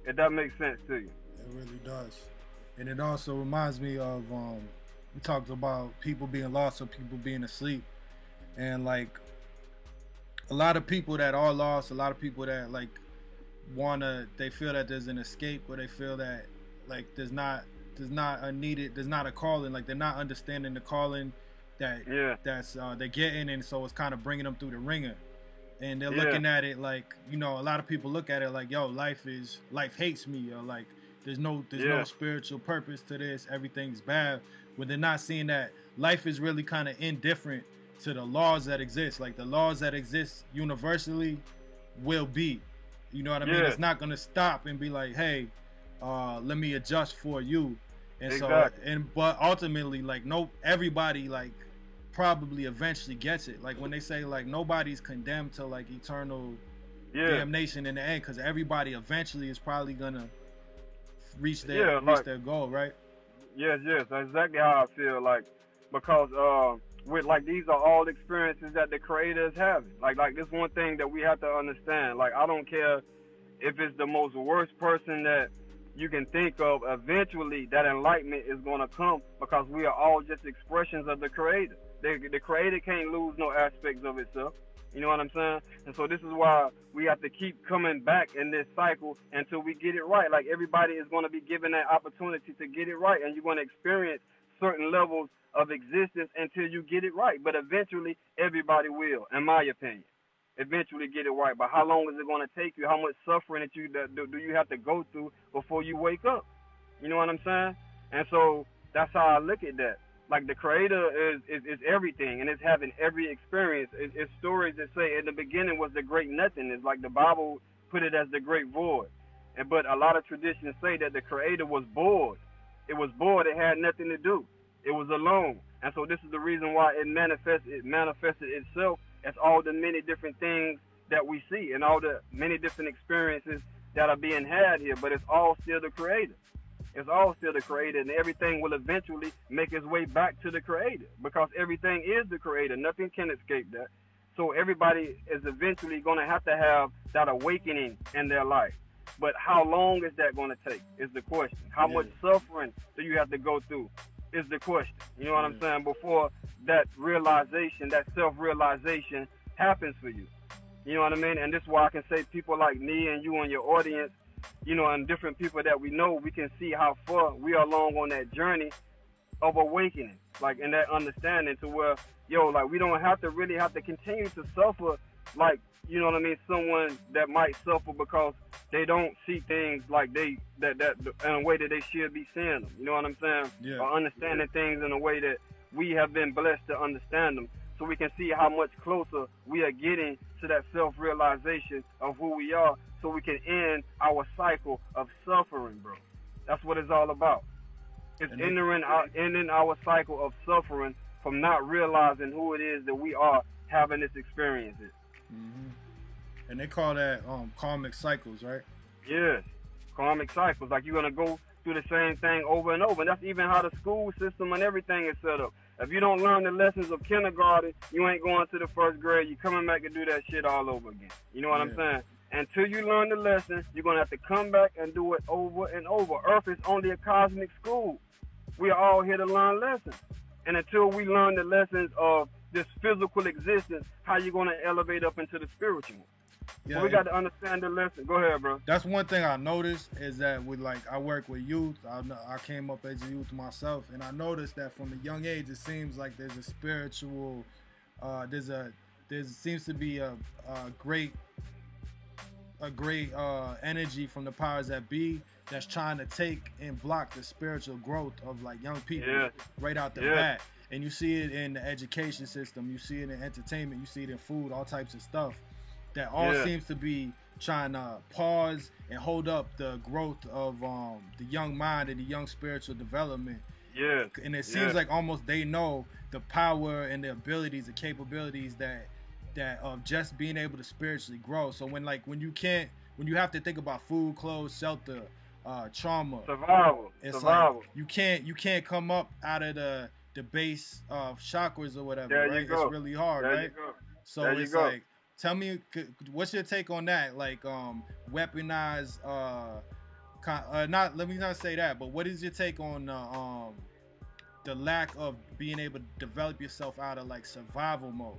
If that makes sense to you. It really does. And it also reminds me of, um, we talked about people being lost or people being asleep. And like a lot of people that are lost, a lot of people that like wanna, they feel that there's an escape, or they feel that like there's not, there's not a needed, there's not a calling, like they're not understanding the calling that yeah. that's uh, they're getting, and so it's kind of bringing them through the ringer. And they're yeah. looking at it like, you know, a lot of people look at it like, yo, life is, life hates me, or like there's no, there's yeah. no spiritual purpose to this, everything's bad. When they're not seeing that life is really kind of indifferent to the laws that exist. Like the laws that exist universally will be, you know what I mean? Yeah. It's not gonna stop and be like, hey, uh, let me adjust for you. And exactly. so, and but ultimately, like, no, everybody like probably eventually gets it. Like when they say like nobody's condemned to like eternal yeah. damnation in the end, because everybody eventually is probably gonna reach their yeah, reach like, their goal, right? Yes, yes, that's exactly how I feel. Like because. Uh, With like these are all experiences that the creators have. Like like this one thing that we have to understand. Like I don't care if it's the most worst person that you can think of. Eventually, that enlightenment is gonna come because we are all just expressions of the creator. The, the creator can't lose no aspects of itself. You know what I'm saying? And so this is why we have to keep coming back in this cycle until we get it right. Like everybody is gonna be given that opportunity to get it right, and you're gonna experience certain levels of existence until you get it right. But eventually everybody will, in my opinion, eventually get it right. But how long is it going to take you? How much suffering that you that do, do you have to go through before you wake up? You know what I'm saying? And so that's how I look at that. Like the creator is is, is everything, and it's having every experience. It, it's stories that say in the beginning was the great nothing. It's like the Bible put it as the great void. And but a lot of traditions say that the creator was bored. It was bored. It had nothing to do. It was alone. And so this is the reason why it manifested, it manifested itself as all the many different things that we see and all the many different experiences that are being had here. But it's all still the creator. It's all still the creator, and everything will eventually make its way back to the creator because everything is the creator. Nothing can escape that. So everybody is eventually going to have to have that awakening in their life. But how long is that going to take is the question. How yeah. much suffering do you have to go through? Is the question. You know what I'm saying? Before that realization, that self-realization happens for you. You know what I mean? And this is why I can say people like me and you and your audience, you know, and different people that we know, we can see how far we are along on that journey of awakening, like in that understanding to where, yo, like we don't have to really have to continue to suffer like, you know what I mean, someone that might suffer because they don't see things like they that that in a way that they should be seeing them. You know what I'm saying? Yeah. Or understanding yeah. things in a way that we have been blessed to understand them, so we can see how much closer we are getting to that self-realization of who we are, so we can end our cycle of suffering, bro. That's what it's all about. It's and entering it, our ending our cycle of suffering from not realizing who it is that we are having this experience. Mm-hmm. And they call that um, karmic cycles, right? Yes, karmic cycles. Like you're going to go through the same thing over and over. And that's even how the school system and everything is set up. If you don't learn the lessons of kindergarten, you ain't going to the first grade. You're coming back and do that shit all over again. You know what yeah. I'm saying? Until you learn the lessons, you're going to have to come back and do it over and over. Earth is only a cosmic school. We are all here to learn lessons. And until we learn the lessons of this physical existence, how you going to elevate up into the spiritual? Yeah, well, we got to understand the lesson. Go ahead, bro. That's one thing I noticed is that with like I work with youth. I, I came up as a youth myself, and I noticed that from a young age, it seems like there's a spiritual, uh, there's a there seems to be a, a great, a great uh, energy from the powers that be that's trying to take and block the spiritual growth of like young people yeah. right out the yeah. bat. And you see it in the education system, you see it in entertainment, you see it in food, all types of stuff. That all yeah. seems to be trying to pause and hold up the growth of um, the young mind and the young spiritual development. Yeah. And it seems yeah. like almost they know the power and the abilities, the capabilities that that of just being able to spiritually grow. So when like when you can't, when you have to think about food, clothes, shelter, uh, trauma, survival, it's survival. Like you can't you can't come up out of the the base of chakras or whatever, there right? You go. It's really hard, there right? You go. So there it's you go. Like, tell me, what's your take on that? Like, um, weaponized, uh, con uh, not let me not say that, but what is your take on uh, um, the lack of being able to develop yourself out of like survival mode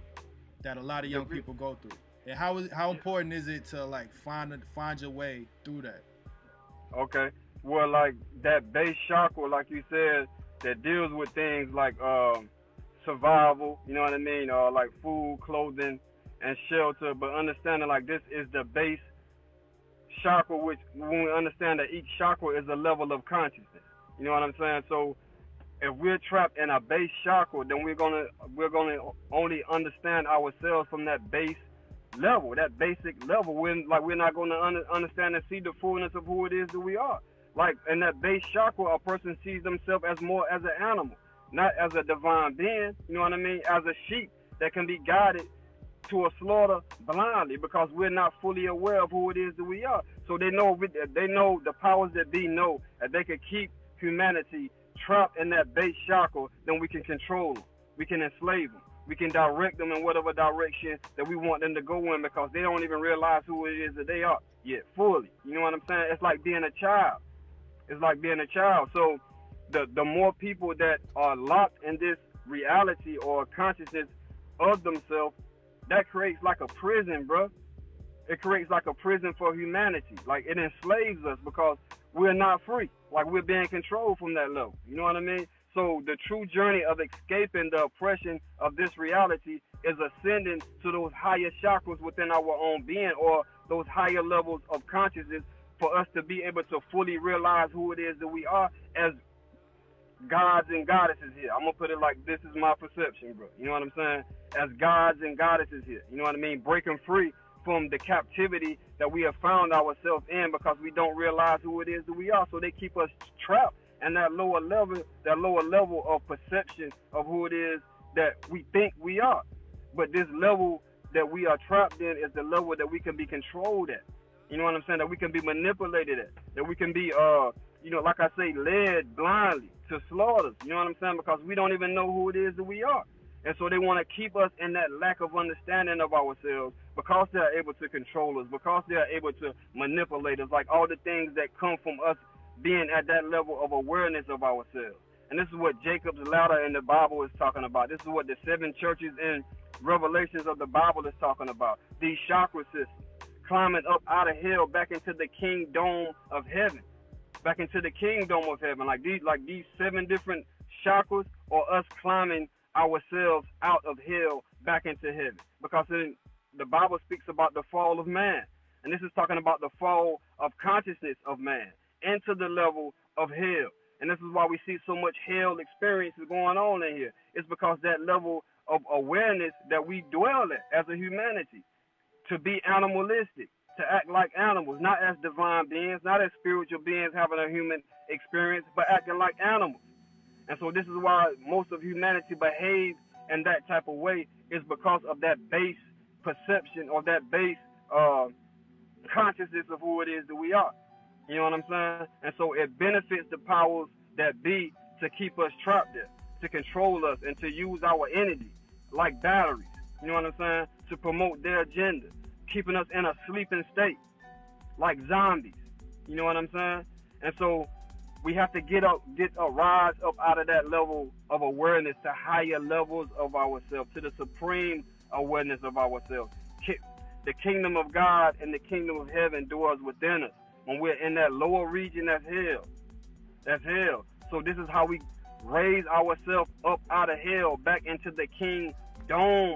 that a lot of young people go through? And how is how important is it to like find a, find your way through that? Okay, well, like that base chakra, like you said, that deals with things like um, survival. You know what I mean? Or uh, like food, clothing, and shelter. But understanding like this is the base chakra, which when we understand that each chakra is a level of consciousness, you know what I'm saying? So if we're trapped in a base chakra, then we're gonna we're gonna only understand ourselves from that base level, that basic level. We're like we're not gonna un understand and see the fullness of who it is that we are. Like in that base chakra, a person sees themselves as more as an animal, not as a divine being. You know what I mean? As a sheep that can be guided to a slaughter blindly because we're not fully aware of who it is that we are. So they know they know the powers that be know that they can keep humanity trapped in that base chakra, then we can control them. We can enslave them. We can direct them in whatever direction that we want them to go in because they don't even realize who it is that they are yet fully. You know what I'm saying? It's like being a child. It's like being a child. So the, the more people that are locked in this reality or consciousness of themselves, that creates like a prison, bro. It creates like a prison for humanity. Like it enslaves us because we're not free. Like we're being controlled from that level. You know what I mean? So the true journey of escaping the oppression of this reality is ascending to those higher chakras within our own being or those higher levels of consciousness for us to be able to fully realize who it is that we are as gods and goddesses here. I'm gonna put it like this is my perception, bro. You know what I'm saying? As gods and goddesses here. You know what I mean? Breaking free from the captivity that we have found ourselves in because we don't realize who it is that we are. So they keep us trapped in that lower level, that lower level of perception of who it is that we think we are. But this level that we are trapped in is the level that we can be controlled at. You know what I'm saying? That we can be manipulated at. That we can be uh you know, like I say, led blindly to slaughters. You know what I'm saying? Because we don't even know who it is that we are. And so they want to keep us in that lack of understanding of ourselves because they are able to control us, because they are able to manipulate us, like all the things that come from us being at that level of awareness of ourselves. And this is what Jacob's ladder in the Bible is talking about. This is what the seven churches in Revelations of the Bible is talking about. These chakra systems climbing up out of hell back into the kingdom of heaven. Back into the kingdom of heaven, like these, like these seven different chakras, or us climbing ourselves out of hell back into heaven. Because in the Bible speaks about the fall of man, and this is talking about the fall of consciousness of man into the level of hell. And this is why we see so much hell experiences going on in here. It's because that level of awareness that we dwell at as a humanity, to be animalistic, to act like animals, not as divine beings, not as spiritual beings having a human experience, but acting like animals. And so this is why most of humanity behaves in that type of way, is because of that base perception or that base uh, consciousness of who it is that we are. You know what I'm saying? And so it benefits the powers that be to keep us trapped there, to control us and to use our energy like batteries, you know what I'm saying, to promote their agenda, keeping us in a sleeping state like zombies. You know what I'm saying? And so we have to get up, get a rise up out of that level of awareness to higher levels of ourselves, to the supreme awareness of ourselves. The kingdom of God and the kingdom of heaven dwells within us when we're in that lower region. That's hell. That's hell. So this is how we raise ourselves up out of hell back into the kingdom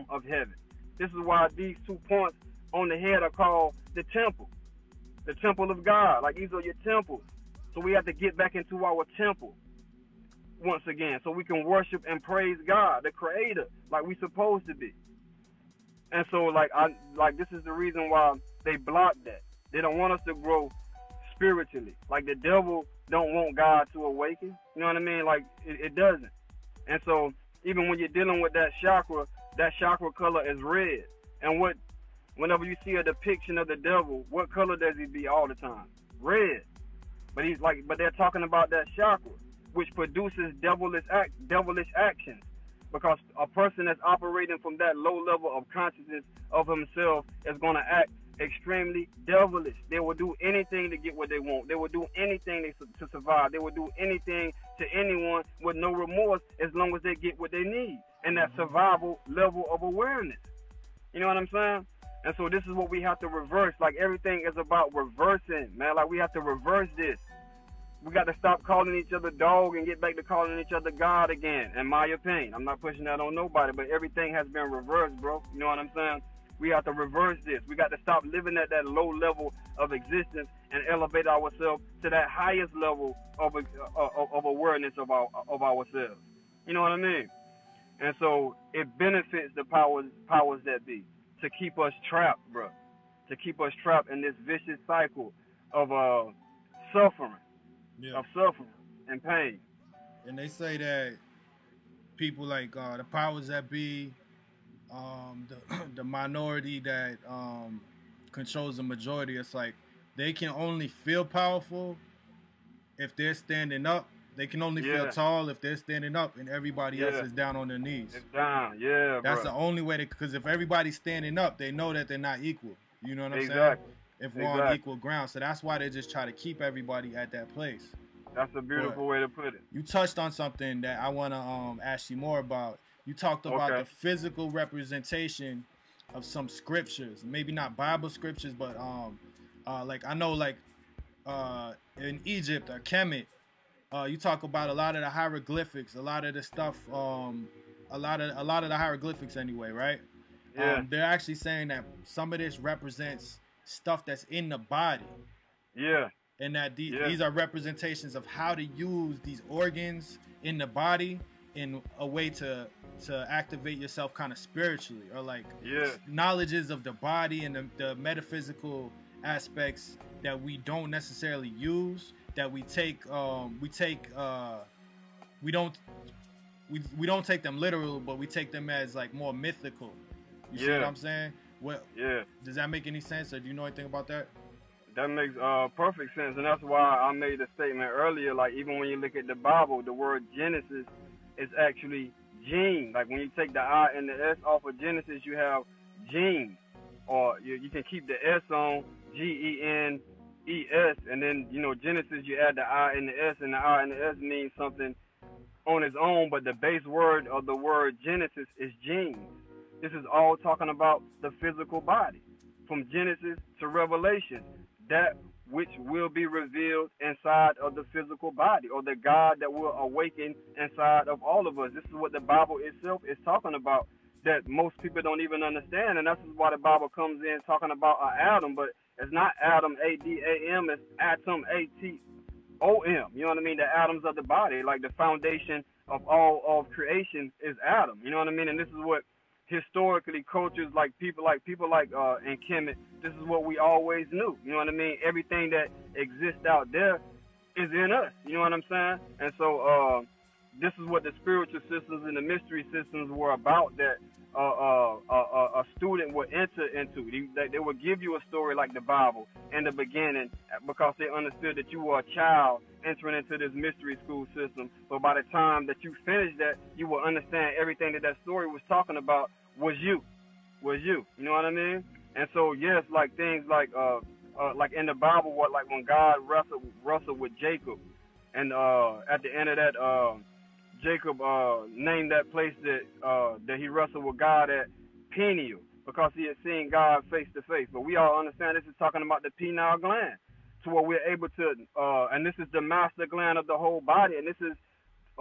of heaven. This is why these two points on the head are called the temple, the temple of God. Like these are your temples. So we have to get back into our temple once again so we can worship and praise God, the creator, like we supposed to be. And so like I like this is the reason why they block that. They don't want us to grow spiritually. Like the devil don't want God to awaken. You know what I mean? Like it, it doesn't. And so even when you're dealing with that chakra, that chakra color is red. And what Whenever you see a depiction of the devil, what color does he be all the time? Red. But he's like, but they're talking about that chakra. which produces devilish act, devilish actions, because a person that's operating from that low level of consciousness of himself is going to act extremely devilish. They will do anything to get what they want. They will do anything to survive. They will do anything to anyone with no remorse, as long as they get what they need and that survival level of awareness. You know what I'm saying? And so this is what we have to reverse. Like, everything is about reversing, man. Like, we have to reverse this. We got to stop calling each other dog and get back to calling each other God again, in my opinion. I'm not pushing that on nobody, but everything has been reversed, bro. You know what I'm saying? We have to reverse this. We got to stop living at that low level of existence and elevate ourselves to that highest level of, of, of awareness of, our, of ourselves. You know what I mean? And so it benefits the powers, powers that be to keep us trapped, bro, to keep us trapped in this vicious cycle of uh, suffering, yeah. of suffering and pain. And they say that people like uh, the powers that be, um, the, the minority that um, controls the majority, it's like they can only feel powerful if they're standing up. They can only yeah. feel tall if they're standing up, and everybody yeah. else is down on their knees. It's down, yeah, That's bro. the only way, because if everybody's standing up, they know that they're not equal. You know what I'm exactly. saying? If we're exactly. on equal ground. So that's why they just try to keep everybody at that place. That's a beautiful but way to put it. You touched on something that I want to um, ask you more about. You talked about okay. the physical representation of some scriptures. Maybe not Bible scriptures, but um, uh, like I know like uh, in Egypt or Kemet, Uh, you talk about a lot of the hieroglyphics, a lot of the stuff, um, a lot of a lot of the hieroglyphics anyway, right? Yeah. Um, they're actually saying that some of this represents stuff that's in the body. Yeah. And that these, yeah. these are representations of how to use these organs in the body in a way to to activate yourself kind of spiritually, or like yeah. knowledges of the body and the, the metaphysical aspects that we don't necessarily use. That we take, um, we take, uh, we don't, we we don't take them literal, but we take them as like more mythical. You yeah. see what I'm saying? What? Yeah. Does that make any sense, or do you know anything about that? That makes uh, perfect sense, and that's why I made a statement earlier. Like, even when you look at the Bible, the word Genesis is actually gene. Like, when you take the I and the S off of Genesis, you have gene, or you you can keep the S on G E N. E S, and then, you know, Genesis, you add the I and the S, and the I and the S means something on its own, but the base word of the word Genesis is genes. This is all talking about the physical body. From Genesis to Revelation, that which will be revealed inside of the physical body, or the God that will awaken inside of all of us. This is what the Bible itself is talking about, that most people don't even understand, and that's why the Bible comes in talking about an Adam, but it's not Adam, A D A M, it's Atom, A T O M. You know what I mean? The atoms of the body, like the foundation of all of creation is Adam. You know what I mean? And this is what historically cultures like people like people like uh, in Kemet, this is what we always knew. You know what I mean? Everything that exists out there is in us. You know what I'm saying? And so uh, this is what the spiritual systems and the mystery systems were about, that Uh, uh, uh, uh, a student would enter into. They, they would give you a story like the Bible in the beginning, because they understood that you were a child entering into this mystery school system. But by the time that you finish that, you will understand everything that that story was talking about was you, was you. You know what I mean? And so, yes, like things like uh, uh, like in the Bible, what like when God wrestled, wrestled with Jacob, and uh, at the end of that, uh, Jacob uh, named that place that uh, that he wrestled with God at Peniel, because he had seen God face to face. But we all understand this is talking about the pineal gland, to where we're able to, uh, and this is the master gland of the whole body, and this is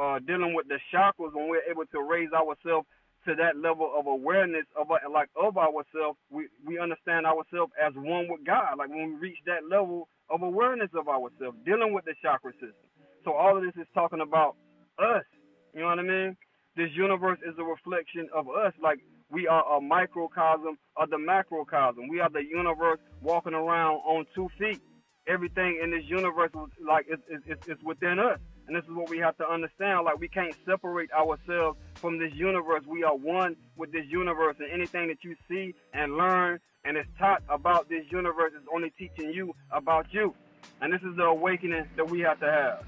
uh, dealing with the chakras, when we're able to raise ourselves to that level of awareness of uh, like of ourselves, we, we understand ourselves as one with God. Like, when we reach that level of awareness of ourselves, dealing with the chakra system. So all of this is talking about us. You know what I mean? This universe is a reflection of us. Like, we are a microcosm of the macrocosm. We are the universe walking around on two feet. Everything in this universe, like, it's, it's, it's within us. And this is what we have to understand. Like, we can't separate ourselves from this universe. We are one with this universe. And anything that you see and learn and is taught about this universe is only teaching you about you. And this is the awakening that we have to have.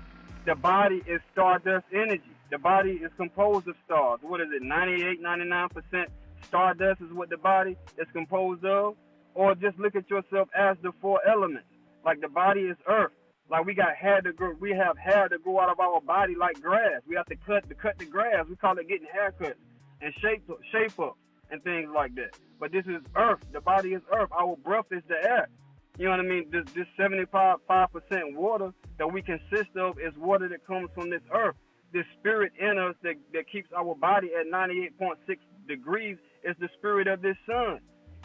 the body is stardust energy. The body is composed of stars. What is it, ninety-eight, ninety-nine percent stardust is what the body is composed of? Or just look at yourself as the four elements. Like the body is earth. Like we got hair to grow. We have hair to grow out of our body like grass. We have to cut to cut the grass. We call it getting haircuts and shape up, shape up and things like that. But this is earth. The body is earth. Our breath is the air. You know what I mean? This, this seventy-five percent water that we consist of is water that comes from this earth. This spirit in us that, that keeps our body at ninety-eight point six degrees is the spirit of this sun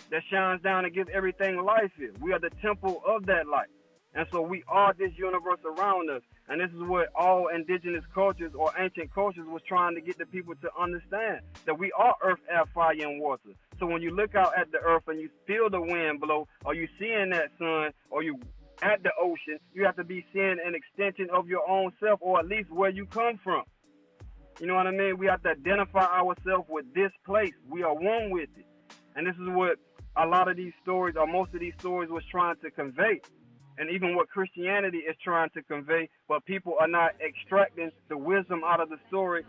that shines down and gives everything life here. We are the temple of that light. And so we are this universe around us. And this is what all indigenous cultures or ancient cultures was trying to get the people to understand, that we are earth, air, fire, and water. So when you look out at the earth and you feel the wind blow, or you seeing that sun, or you at the ocean, you have to be seeing an extension of your own self, or at least where you come from. You know what I mean? We have to identify ourselves with this place. We are one with it. And this is what a lot of these stories, or most of these stories, was trying to convey. And even what Christianity is trying to convey, but people are not extracting the wisdom out of the story.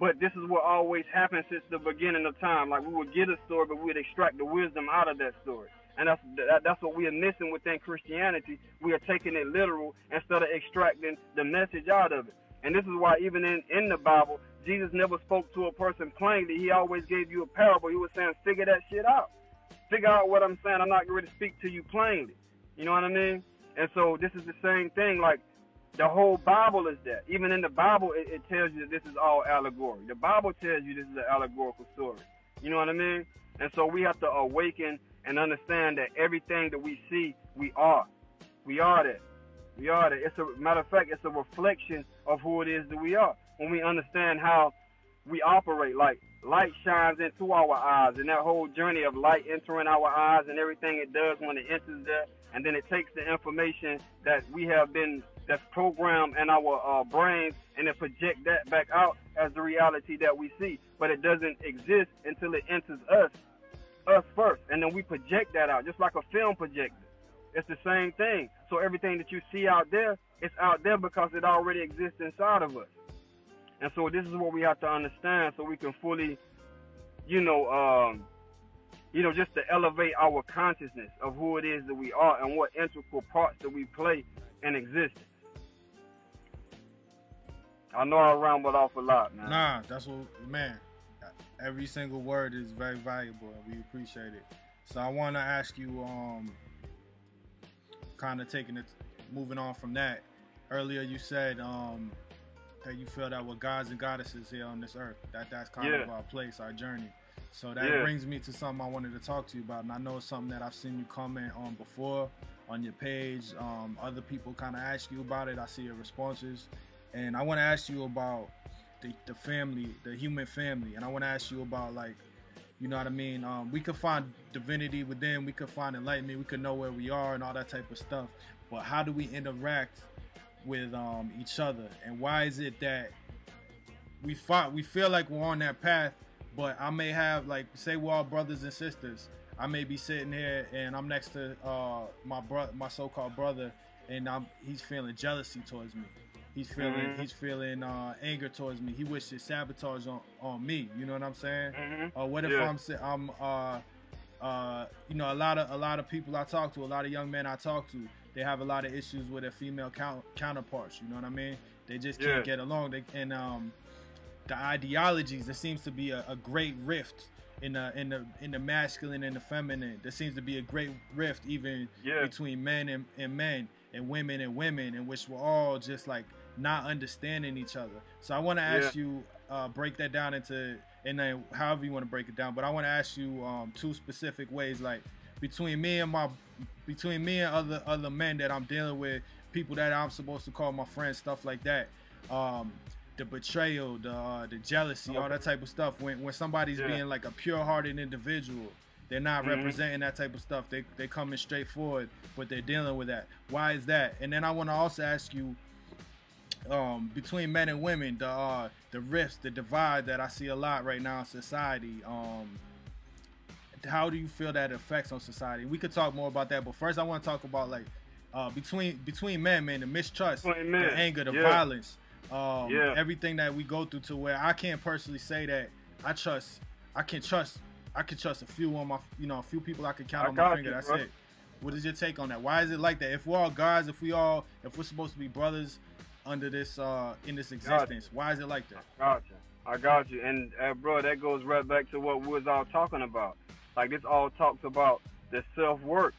But this is what always happens since the beginning of time. Like, we would get a story, but we would extract the wisdom out of that story. And that's, that's what we are missing within Christianity. We are taking it literal instead of extracting the message out of it. And this is why even in, in the Bible, Jesus never spoke to a person plainly. He always gave you a parable. He was saying, figure that shit out. Figure out what I'm saying. I'm not going to speak to you plainly. You know what I mean? And so this is the same thing. Like, the whole Bible is that. Even in the Bible, it, it tells you that this is all allegory. The Bible tells you this is an allegorical story. You know what I mean? And so we have to awaken and understand that everything that we see, we are. We are that. We are that. It's a matter of fact, it's a reflection of who it is that we are. When we understand how we operate, like light shines into our eyes, and that whole journey of light entering our eyes and everything it does when it enters there, and then it takes the information that we have been, that's programmed in our uh, brains, and then project that back out as the reality that we see. But it doesn't exist until it enters us, us first, and then we project that out, just like a film projector. It's the same thing. So everything that you see out there, it's out there because it already exists inside of us. And so this is what we have to understand, so we can fully, you know, um, you know, just to elevate our consciousness of who it is that we are and what integral parts that we play in existence. I know I rambled off a lot, man. Nah, that's what, man. Every single word is very valuable, and we appreciate it. So I want to ask you, um, kind of taking it, moving on from that. Earlier you said um, that you feel that we're gods and goddesses here on this earth. That that's kind yeah. of our place, our journey. So that yeah. brings me to something I wanted to talk to you about, and I know it's something that I've seen you comment on before on your page. Um, other people kind of ask you about it. I see your responses, and I want to ask you about The, the family, the human family. And I want to ask you about, like, you know what I mean? Um, we could find divinity within, we could find enlightenment, we could know where we are and all that type of stuff. But how do we interact with um, each other? And why is it that we fight, we feel like we're on that path, but I may have, like, say we're all brothers and sisters. I may be sitting here and I'm next to uh, my bro my so-called brother, and I'm, he's feeling jealousy towards me. He's feeling, mm-hmm. he's feeling uh, anger towards me. He wishes sabotage on, on me. You know what I'm saying? Mm-hmm. uh, what if yeah. I'm, I'm, uh, uh, you know, a lot of a lot of people I talk to, a lot of young men I talk to, they have a lot of issues with their female count, counterparts. You know what I mean? They just can't yeah. get along. They, and um, the ideologies, there seems to be a, a great rift in the in the in the masculine and the feminine. There seems to be a great rift even yeah. between men and, and men, and women and women, in which we're all just like not understanding each other. So I want to ask yeah. you, uh, break that down into, and then however you want to break it down. But I want to ask you um, two specific ways, like between me and my, between me and other other men that I'm dealing with, people that I'm supposed to call my friends, stuff like that. Um, the betrayal, the uh, the jealousy, okay. all that type of stuff. When when somebody's yeah. being like a pure-hearted individual, they're not mm-hmm. representing that type of stuff. They they coming straight forward, but they're dealing with that. Why is that? And then I want to also ask you, Um, between men and women, the uh, the rifts, the divide that I see a lot right now in society. Um, how do you feel that affects on society? We could talk more about that, but first I want to talk about, like, uh, between between men, man, the mistrust, the anger, the yeah. violence. um, yeah. everything that we go through, to where I can't personally say that I trust, I can trust, I can trust a few on my, you know, a few people I can count I on my finger. You, That's bro. it. What is your take on that? Why is it like that? If we're all guys, if we all, if we're supposed to be brothers under this, uh, in this existence, why is it like that? I got you. I got you. And uh, bro, that goes right back to what we was all talking about. Like, this all talks about the self-work,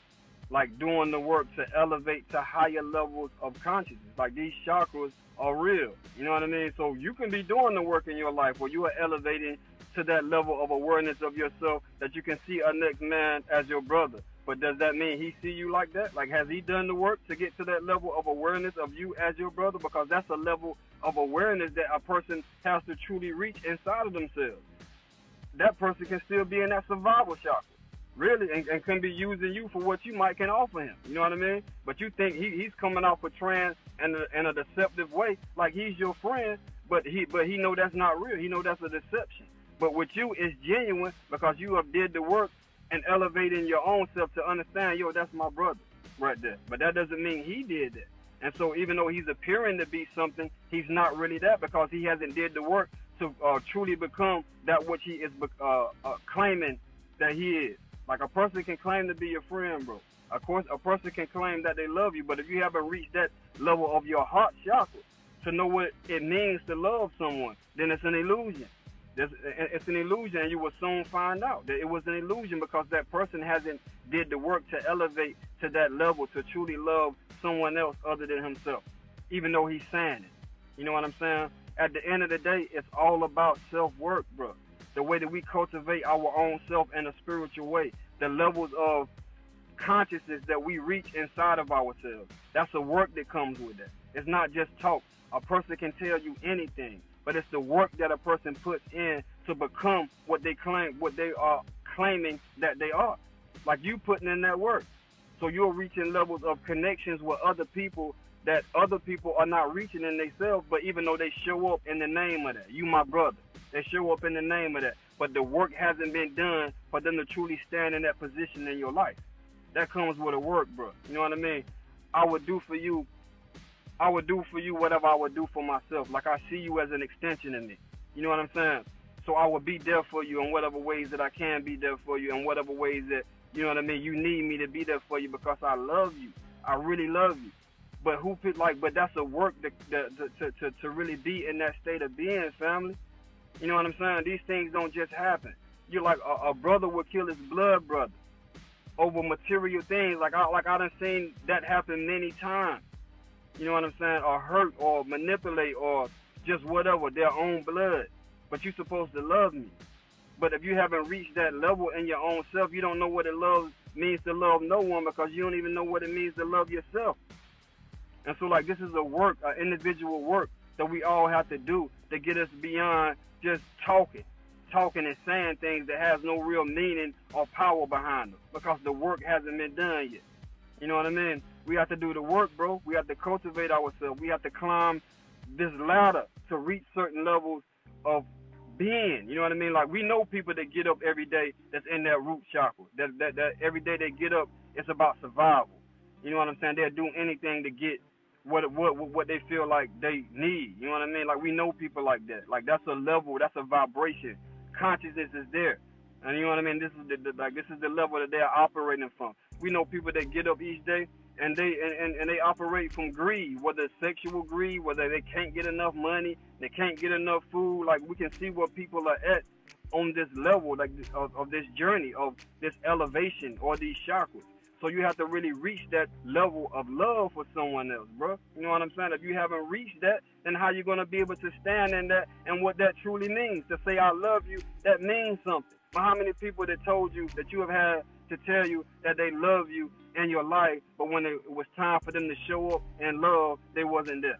like doing the work to elevate to higher levels of consciousness. Like, these chakras are real. You know what I mean? So you can be doing the work in your life where you are elevating to that level of awareness of yourself that you can see a next man as your brother. But does that mean he see you like that? Like, has he done the work to get to that level of awareness of you as your brother? Because that's a level of awareness that a person has to truly reach inside of themselves. That person can still be in that survival chakra, really, and, and can be using you for what you might can offer him. You know what I mean? But you think he, he's coming off a trans and in a deceptive way, like he's your friend, but he but he know that's not real. He know that's a deception. But with you, it's genuine because you have did the work and elevating your own self to understand, yo, that's my brother right there. But that doesn't mean he did that. And so even though he's appearing to be something, he's not really that, because he hasn't did the work to uh, truly become that which he is uh, uh, claiming that he is. Like, a person can claim to be your friend, bro. Of course, a person can claim that they love you, but if you haven't reached that level of your heart chakra to know what it means to love someone, then it's an illusion. It's an illusion, and you will soon find out that it was an illusion, because that person hasn't did the work to elevate to that level to truly love someone else other than himself, even though he's saying it. You know what I'm saying? At the end of the day, it's all about self-work, bro. The way that we cultivate our own self in a spiritual way, the levels of consciousness that we reach inside of ourselves. That's the work that comes with that. It's not just talk. A person can tell you anything, but it's the work that a person puts in to become what they claim, what they are claiming that they are. Like, you putting in that work. So you're reaching levels of connections with other people that other people are not reaching in themselves, but even though they show up in the name of that, you my brother, they show up in the name of that, but the work hasn't been done for them to truly stand in that position in your life. That comes with a work, bro. You know what I mean? I would do for you I would do for you whatever I would do for myself. Like, I see you as an extension in me. You know what I'm saying? So I will be there for you in whatever ways that I can be there for you, in whatever ways that, you know what I mean, you need me to be there for you, because I love you. I really love you. But who fit like, but that's a work that, that, that, to, to, to really be in that state of being, family. You know what I'm saying? These things don't just happen. You're like, a, a brother will kill his blood brother over material things. Like, I, like I done seen that happen many times. You know what I'm saying? Or hurt or manipulate or just whatever, their own blood. But you're supposed to love me. But if you haven't reached that level in your own self, you don't know what it love means to love no one, because you don't even know what it means to love yourself. And so, like, this is a work, an individual work that we all have to do to get us beyond just talking. Talking and saying things that has no real meaning or power behind them, because the work hasn't been done yet. You know what I mean? We have to do the work, bro. We have to cultivate ourselves. We have to climb this ladder to reach certain levels of being. You know what I mean? Like, we know people that get up every day that's in that root chakra. That, that, that every day they get up, it's about survival. You know what I'm saying? They'll do anything to get what, what, what they feel like they need. You know what I mean? Like, we know people like that. Like, that's a level. That's a vibration. Consciousness is there. And you know what I mean? This is the, the like this is the level that they are operating from. We know people that get up each day and they and, and, and they operate from greed, whether it's sexual greed, whether they can't get enough money, they can't get enough food. Like, we can see where people are at on this level, like this, of, of this journey, of this elevation or these chakras. So you have to really reach that level of love for someone else, bro. You know what I'm saying? If you haven't reached that, then how you gonna be able to stand in that and what that truly means? To say I love you, that means something. But how many people that told you, that you have had to tell you that they love you in your life, but when it was time for them to show up and love, they wasn't there.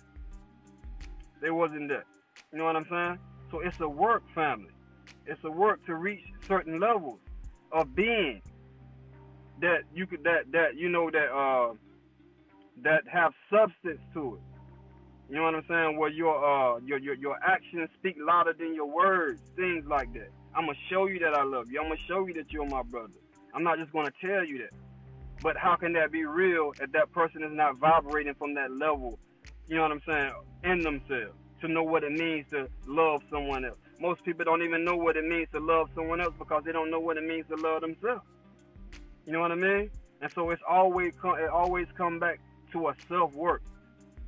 They wasn't there. You know what I'm saying? So it's a work, family. It's a work to reach certain levels of being that you could that that you know that uh, that have substance to it. You know what I'm saying? Where your uh your your your actions speak louder than your words. Things like that. I'm gonna show you that I love you. I'm gonna show you that you're my brother. I'm not just gonna tell you that. But how can that be real if that person is not vibrating from that level? You know what I'm saying? In themselves. to know what it means to love someone else. Most people don't even know what it means to love someone else because they don't know what it means to love themselves. You know what I mean? And so it's always come, it always come back to a self-work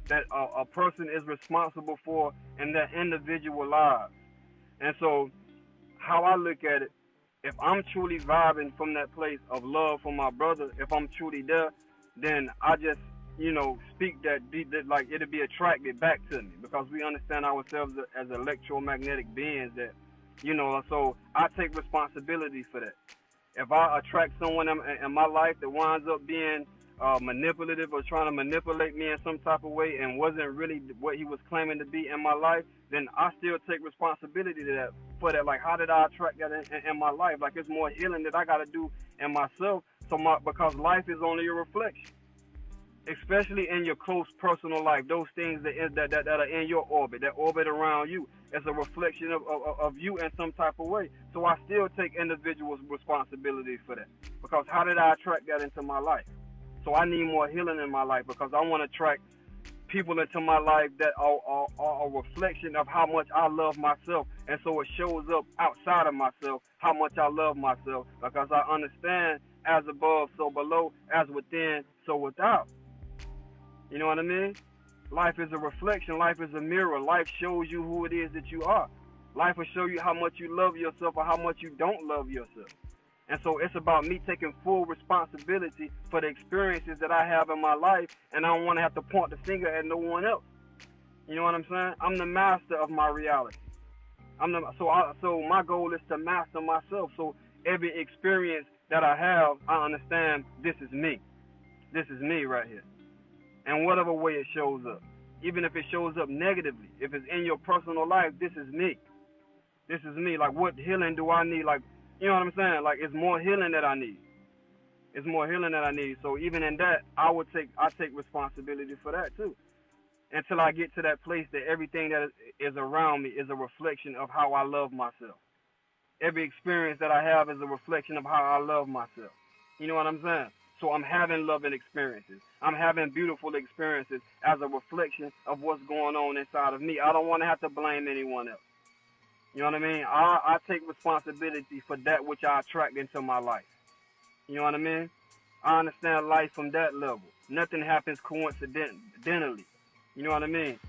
that a, a person is responsible for in their individual lives. And so how I look at it, if I'm truly vibing from that place of love for my brother, if I'm truly there, then I just, you know, speak that, that like it'll be attracted back to me, because we understand ourselves as electromagnetic beings that, you know, so I take responsibility for that. If I attract someone in, in my life that winds up being uh, manipulative or trying to manipulate me in some type of way and wasn't really what he was claiming to be in my life, then I still take responsibility to that, for that. Like, how did I attract that in, in, in my life? Like, it's more healing that I got to do in myself, so my, because life is only a reflection. Especially in your close personal life, those things that, is, that, that, that are in your orbit, that orbit around you, is a reflection of, of, of you in some type of way. So I still take individuals' responsibility for that, because how did I attract that into my life? So I need more healing in my life, because I want to attract people into my life that are, are, are a reflection of how much I love myself. And so it shows up outside of myself, how much I love myself, because I understand as above, so below, as within, so without. You know what I mean? Life is a reflection. Life is a mirror. Life shows you who it is that you are. Life will show you how much you love yourself or how much you don't love yourself. And so it's about me taking full responsibility for the experiences that I have in my life, and I don't want to have to point the finger at no one else. You know what I'm saying? I'm the master of my reality. I'm the, so, I, so my goal is to master myself. So every experience that I have, I understand this is me. This is me right here. And whatever way it shows up, even if it shows up negatively, if it's in your personal life, this is me. This is me. Like, what healing do I need? Like, you know what I'm saying? Like, it's more healing that I need. It's more healing that I need. So even in that, I would take, I take responsibility for that too. Until I get to that place that everything that is around me is a reflection of how I love myself. Every experience that I have is a reflection of how I love myself. You know what I'm saying? So I'm having loving experiences. I'm having beautiful experiences as a reflection of what's going on inside of me. I don't want to have to blame anyone else. You know what I mean? I, I take responsibility for that which I attract into my life. You know what I mean? I understand life from that level. Nothing happens coincidentally. You know what I mean?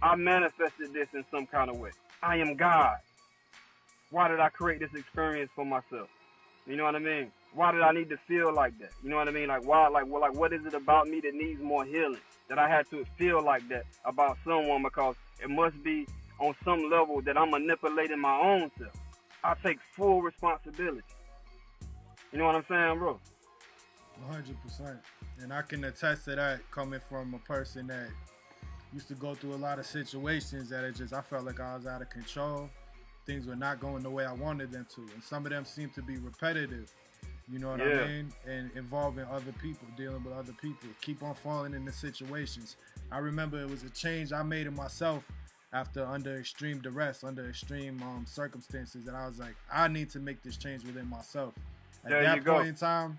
I manifested this in some kind of way. I am God. Why did I create this experience for myself? You know what I mean? Why did I need to feel like that? You know what I mean? Like, why? Like, well, like, what is it about me that needs more healing? That I had to feel like that about someone, because it must be on some level that I'm manipulating my own self. I take full responsibility. You know what I'm saying, bro? one hundred percent. And I can attest to that, coming from a person that used to go through a lot of situations that it just, I felt like I was out of control. Things were not going the way I wanted them to. And some of them seemed to be repetitive. You know what yeah. I mean? And involving other people, dealing with other people. Keep on falling into situations. I remember it was a change I made in myself after under extreme duress, under extreme um, circumstances. And I was like, I need to make this change within myself. At there that point go. in time,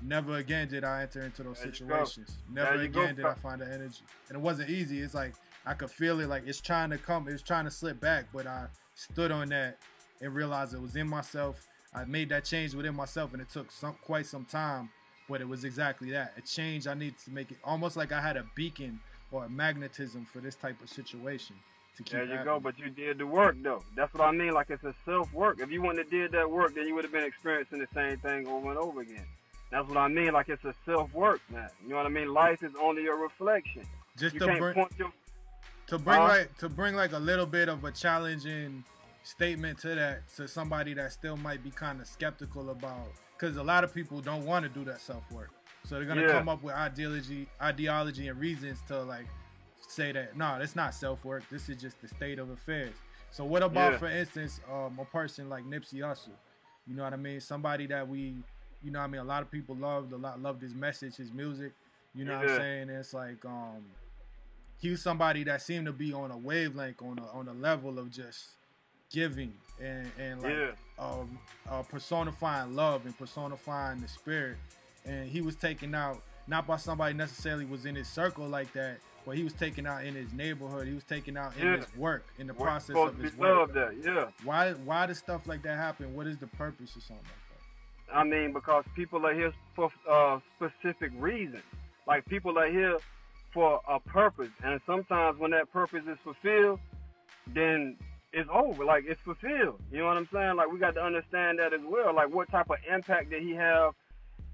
never again did I enter into those there situations. Never again go. did I find the energy. And it wasn't easy. It's like, I could feel it. Like, it's trying to come. It's trying to slip back. But I stood on that and realized it was in myself. I made that change within myself, and it took some quite some time, but it was exactly that. A change I needed to make, it almost like I had a beacon or a magnetism for this type of situation. To keep there you happening. go, but you did the work, though. That's what I mean, like, it's a self-work. If you wouldn't have did that work, then you would have been experiencing the same thing over and over again. That's what I mean, like, it's a self-work, man. You know what I mean? Life is only a reflection. Just you to, can't bring, point your, to bring uh, like, to bring like a little bit of a challenging statement to that, to somebody that still might be kind of skeptical about, because a lot of people don't want to do that self-work, so they're gonna yeah. come up with ideology ideology and reasons to like say that no, nah, that's not self-work, this is just the state of affairs. So what about yeah. for instance um a person like Nipsey Hussle? You know what I mean? Somebody that we, you know what I mean, a lot of people loved a lot loved his message, his music, you know yeah. what I'm saying? It's like um he was somebody that seemed to be on a wavelength, on a, on a level of just giving and, and like yeah. um, uh, personifying love and personifying the spirit. And he was taken out, not by somebody necessarily was in his circle like that, where he was taken out in his neighborhood. He was taken out in yeah. his work, in the We're process of his work. Of that. Yeah. Why, why does stuff like that happen? What is the purpose or something like that? I mean, because people are here for uh, specific reasons. Like, people are here for a purpose. And sometimes when that purpose is fulfilled, then it's over. Like, it's fulfilled. You know what I'm saying? Like, we got to understand that as well. Like, what type of impact did he have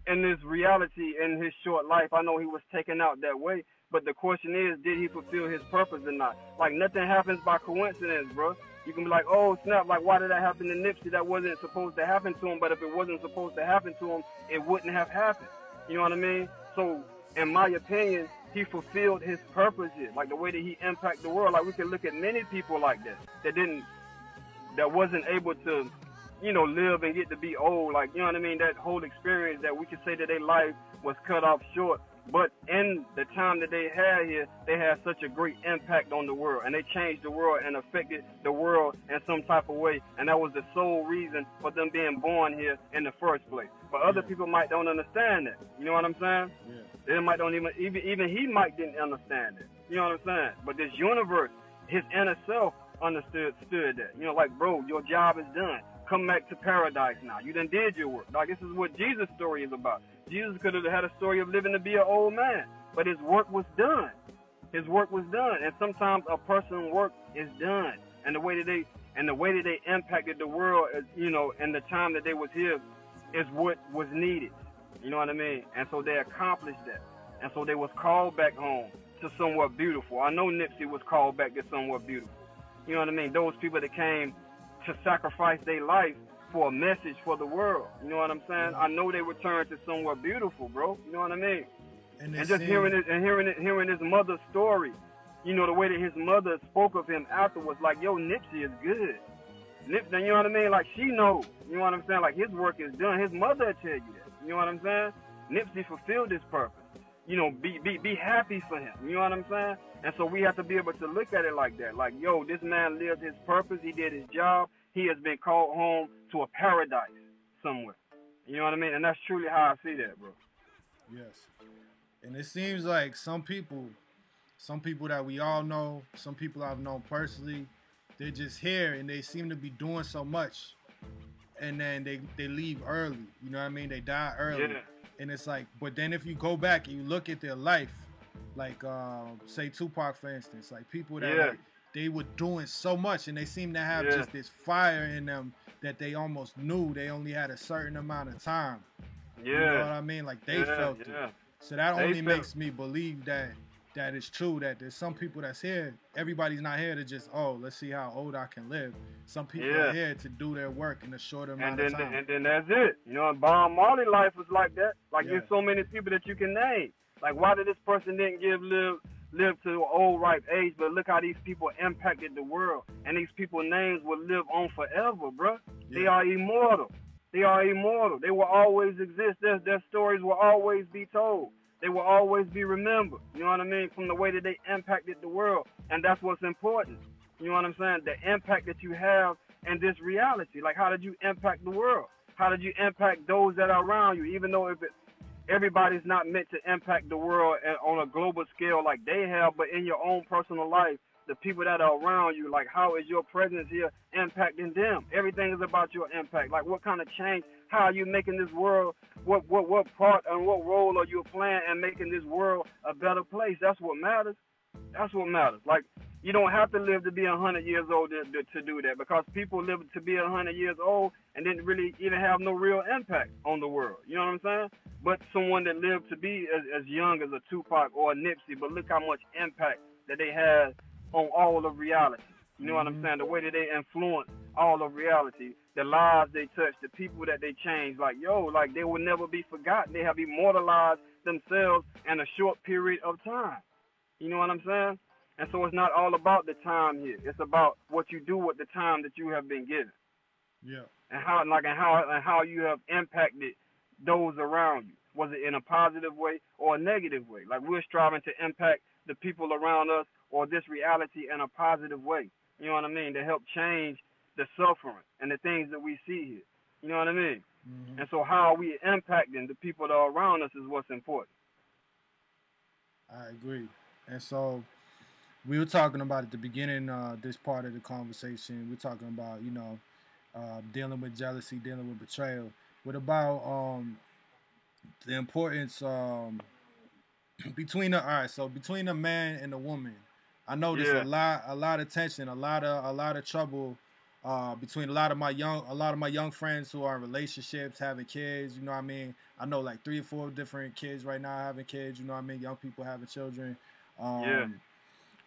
in this reality in his short life? I know he was taken out that way, but the question is, did he fulfill his purpose or not? Like, nothing happens by coincidence, bro. You can be like, oh, snap, like, why did that happen to Nipsey? That wasn't supposed to happen to him, but if it wasn't supposed to happen to him, it wouldn't have happened. You know what I mean? So, in my opinion, he fulfilled his purpose here. Like, the way that he impacted the world. Like, we can look at many people like that, that didn't, that wasn't able to, you know, live and get to be old. Like, you know what I mean? That whole experience that we could say that their life was cut off short. But in the time that they had here, they had such a great impact on the world. And they changed the world and affected the world in some type of way. And that was the sole reason for them being born here in the first place. But other yeah. people might don't understand that. You know what I'm saying? Yeah. They might don't even, even, even he might didn't understand it. You know what I'm saying? But this universe, his inner self understood stood that. You know, like, bro, your job is done. Come back to paradise now. You done did your work. Like, this is what Jesus' story is about. Jesus could have had a story of living to be an old man, but his work was done. His work was done. And sometimes a person's work is done. And the way that they, and the way that they impacted the world, you know, and the time that they was here is what was needed. You know what I mean? And so they accomplished that. And so they was called back home to somewhere beautiful. I know Nipsey was called back to somewhere beautiful. You know what I mean? Those people that came to sacrifice their life for a message for the world. You know what I'm saying? I know they returned to somewhere beautiful, bro. You know what I mean? And, and just hearing it, and hearing it, hearing his mother's story, you know, the way that his mother spoke of him afterwards, like, yo, Nipsey is good. Nipsey, you know what I mean? Like, she knows. You know what I'm saying? Like, his work is done. His mother will tell you that. You know what I'm saying? Nipsey fulfilled his purpose. You know, be, be, be happy for him. You know what I'm saying? And so we have to be able to look at it like that. Like, yo, this man lived his purpose. He did his job. He has been called home to a paradise somewhere. You know what I mean? And that's truly how I see that, bro. Yes. And it seems like some people, some people that we all know, some people I've known personally, they're just here and they seem to be doing so much. And then they, they leave early. You know what I mean? They die early. Yeah. And it's like, but then if you go back and you look at their life, like, uh, say Tupac, for instance, like people that... Yeah. Like, they were doing so much, and they seemed to have yeah. just this fire in them that they almost knew they only had a certain amount of time. Yeah. You know what I mean? Like, they yeah, felt yeah. it. So that they only felt. makes me believe that that is true, that there's some people that's here. Everybody's not here to just, oh, let's see how old I can live. Some people yeah. are here to do their work in a short amount and then, of time. And then that's it. You know, Bob Marley life was like that. Like, yeah. there's so many people that you can name. Like, why did this person didn't give live... live to an old, ripe age, but look how these people impacted the world. And these people's names will live on forever, bro. Yeah. They are immortal. They are immortal. They will always exist. Their, their stories will always be told. They will always be remembered, you know what I mean, from the way that they impacted the world. And that's what's important. You know what I'm saying? The impact that you have in this reality. Like, how did you impact the world? How did you impact those that are around you, even though if it everybody's not meant to impact the world on a global scale like they have, but in your own personal life, the people that are around you, like, how is your presence here impacting them? Everything is about your impact. Like, what kind of change? How are you making this world? What what what part and what role are you playing in making this world a better place? That's what matters. That's what matters. Like, you don't have to live to be a hundred years old to, to, to do that, because people live to be a hundred years old and didn't really even have no real impact on the world. You know what I'm saying? But someone that lived to be as, as young as a Tupac or a Nipsey, but look how much impact that they had on all of reality. You know mm-hmm. what I'm saying? The way that they influenced all of reality, the lives they touched, the people that they changed. Like, yo, like, they will never be forgotten. They have immortalized themselves in a short period of time. You know what I'm saying? And so it's not all about the time here. It's about what you do with the time that you have been given. Yeah. And how, like, and how, and how you have impacted those around you. Was it in a positive way or a negative way? Like, we're striving to impact the people around us or this reality in a positive way. You know what I mean? To help change the suffering and the things that we see here. You know what I mean? Mm-hmm. And so how are we impacting the people that are around us is what's important. I agree. And so we were talking about at the beginning, uh, this part of the conversation, we're talking about, you know, uh, dealing with jealousy, dealing with betrayal. What about um, the importance um, between the, all right, so between a man and a woman? I know there's yeah. a lot, a lot of tension, a lot of, a lot of trouble uh, between a lot of my young, a lot of my young friends who are in relationships, having kids. You know what I mean? I know like three or four different kids right now having kids. You know what I mean? Young people having children. Um, yeah.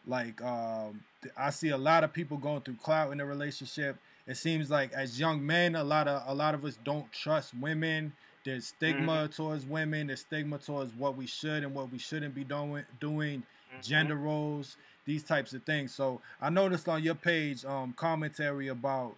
Like um, I see a lot of people going through clout in a relationship. It seems like as young men, a lot of a lot of us don't trust women. There's stigma mm-hmm. towards women. There's stigma towards what we should and what we shouldn't be doing, doing mm-hmm. gender roles, these types of things. So I noticed on your page um, commentary about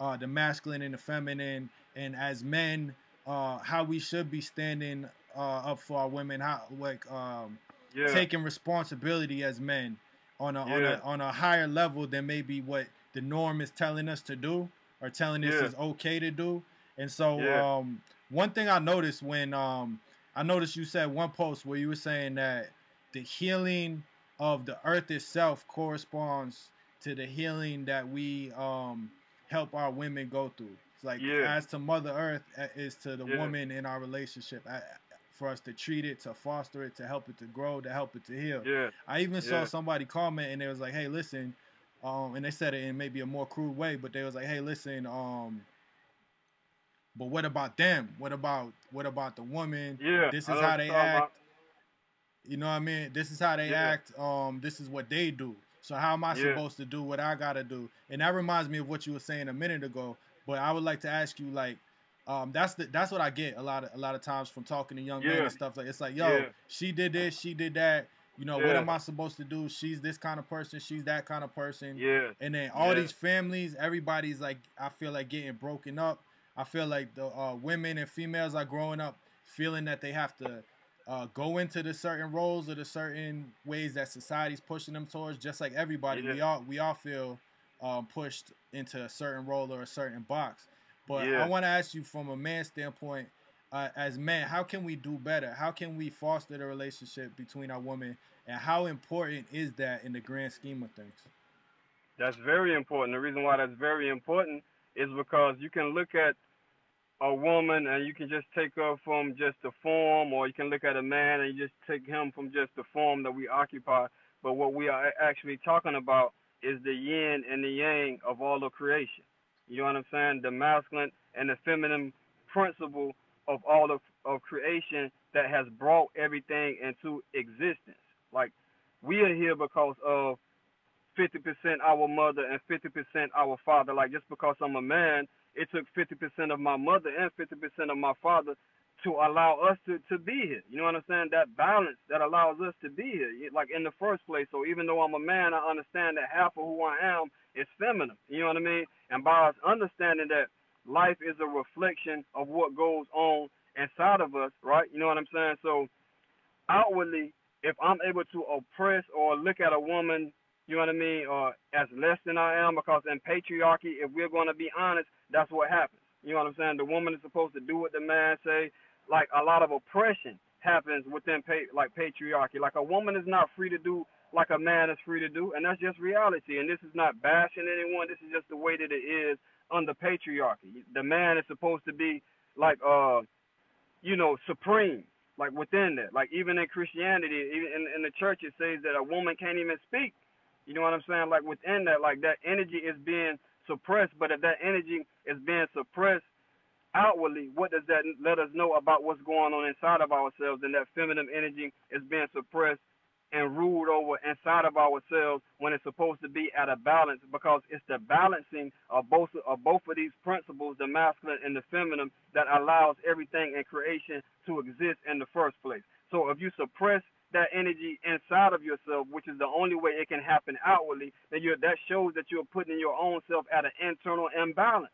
uh, the masculine and the feminine, and as men, uh, how we should be standing uh, up for our women, how like um, yeah. taking responsibility as men on a, yeah. on a on a higher level than maybe what the norm is telling us to do or telling yeah. us is okay to do. And so yeah. um, one thing I noticed when um, I noticed you said one post where you were saying that the healing of the earth itself corresponds to the healing that we um, help our women go through. It's like yeah. as to Mother Earth is to the yeah. woman in our relationship. I, for us to treat it, to foster it, to help it to grow, to help it to heal. Yeah. I even yeah. saw somebody comment and they was like, hey, listen, um, and they said it in maybe a more crude way, but they was like, hey, listen, um, but what about them? What about what about the woman? Yeah, this is how they act. You know what I mean? This is how they yeah. act. Um, this is what they do. So how am I yeah. supposed to do what I gotta do? And that reminds me of what you were saying a minute ago. But I would like to ask you, like, um, that's the that's what I get a lot of a lot of times from talking to young yeah. men and stuff. Like it's like, yo, yeah. she did this, she did that. You know, yeah. what am I supposed to do? She's this kind of person, she's that kind of person. Yeah. And then all yeah. these families, everybody's like, I feel like getting broken up. I feel like the uh, women and females are growing up feeling that they have to Uh, go into the certain roles or the certain ways that society's pushing them towards. Just like everybody, yeah. we all we all feel um, pushed into a certain role or a certain box. But yeah. I want to ask you from a man's standpoint, uh, as men, how can we do better? How can we foster the relationship between our women? And how important is that in the grand scheme of things? That's very important. The reason why that's very important is because you can look at a woman and you can just take her from just the form, or you can look at a man and you just take him from just the form that we occupy. But what we are actually talking about is the yin and the yang of all of creation. You know what I'm saying? The masculine and the feminine principle of all of, of creation that has brought everything into existence. Like, we are here because of fifty percent our mother and fifty percent our father. Like, just because I'm a man, it took fifty percent of my mother and fifty percent of my father to allow us to, to be here. You know what I'm saying? That balance that allows us to be here, like, in the first place. So even though I'm a man, I understand that half of who I am is feminine. You know what I mean? And by us understanding that life is a reflection of what goes on inside of us, right? You know what I'm saying? So outwardly, if I'm able to oppress or look at a woman, you know what I mean, or as less than I am, because in patriarchy, if we're going to be honest, that's what happens. You know what I'm saying? The woman is supposed to do what the man say. Like, a lot of oppression happens within pa- like patriarchy. Like, a woman is not free to do like a man is free to do, and that's just reality. And this is not bashing anyone. This is just the way that it is under patriarchy. The man is supposed to be like, uh, you know, supreme, like within that. Like, even in Christianity, even in, in the church, it says that a woman can't even speak. You know what I'm saying? Like, within that, like, that energy is being suppressed. But if that energy is being suppressed outwardly, what does that let us know about what's going on inside of ourselves? And that feminine energy is being suppressed and ruled over inside of ourselves when it's supposed to be at a balance, because it's the balancing of both of both of these principles, the masculine and the feminine, that allows everything in creation to exist in the first place. So if you suppress that energy inside of yourself, which is the only way it can happen outwardly, then you're, that shows that you're putting your own self at an internal imbalance.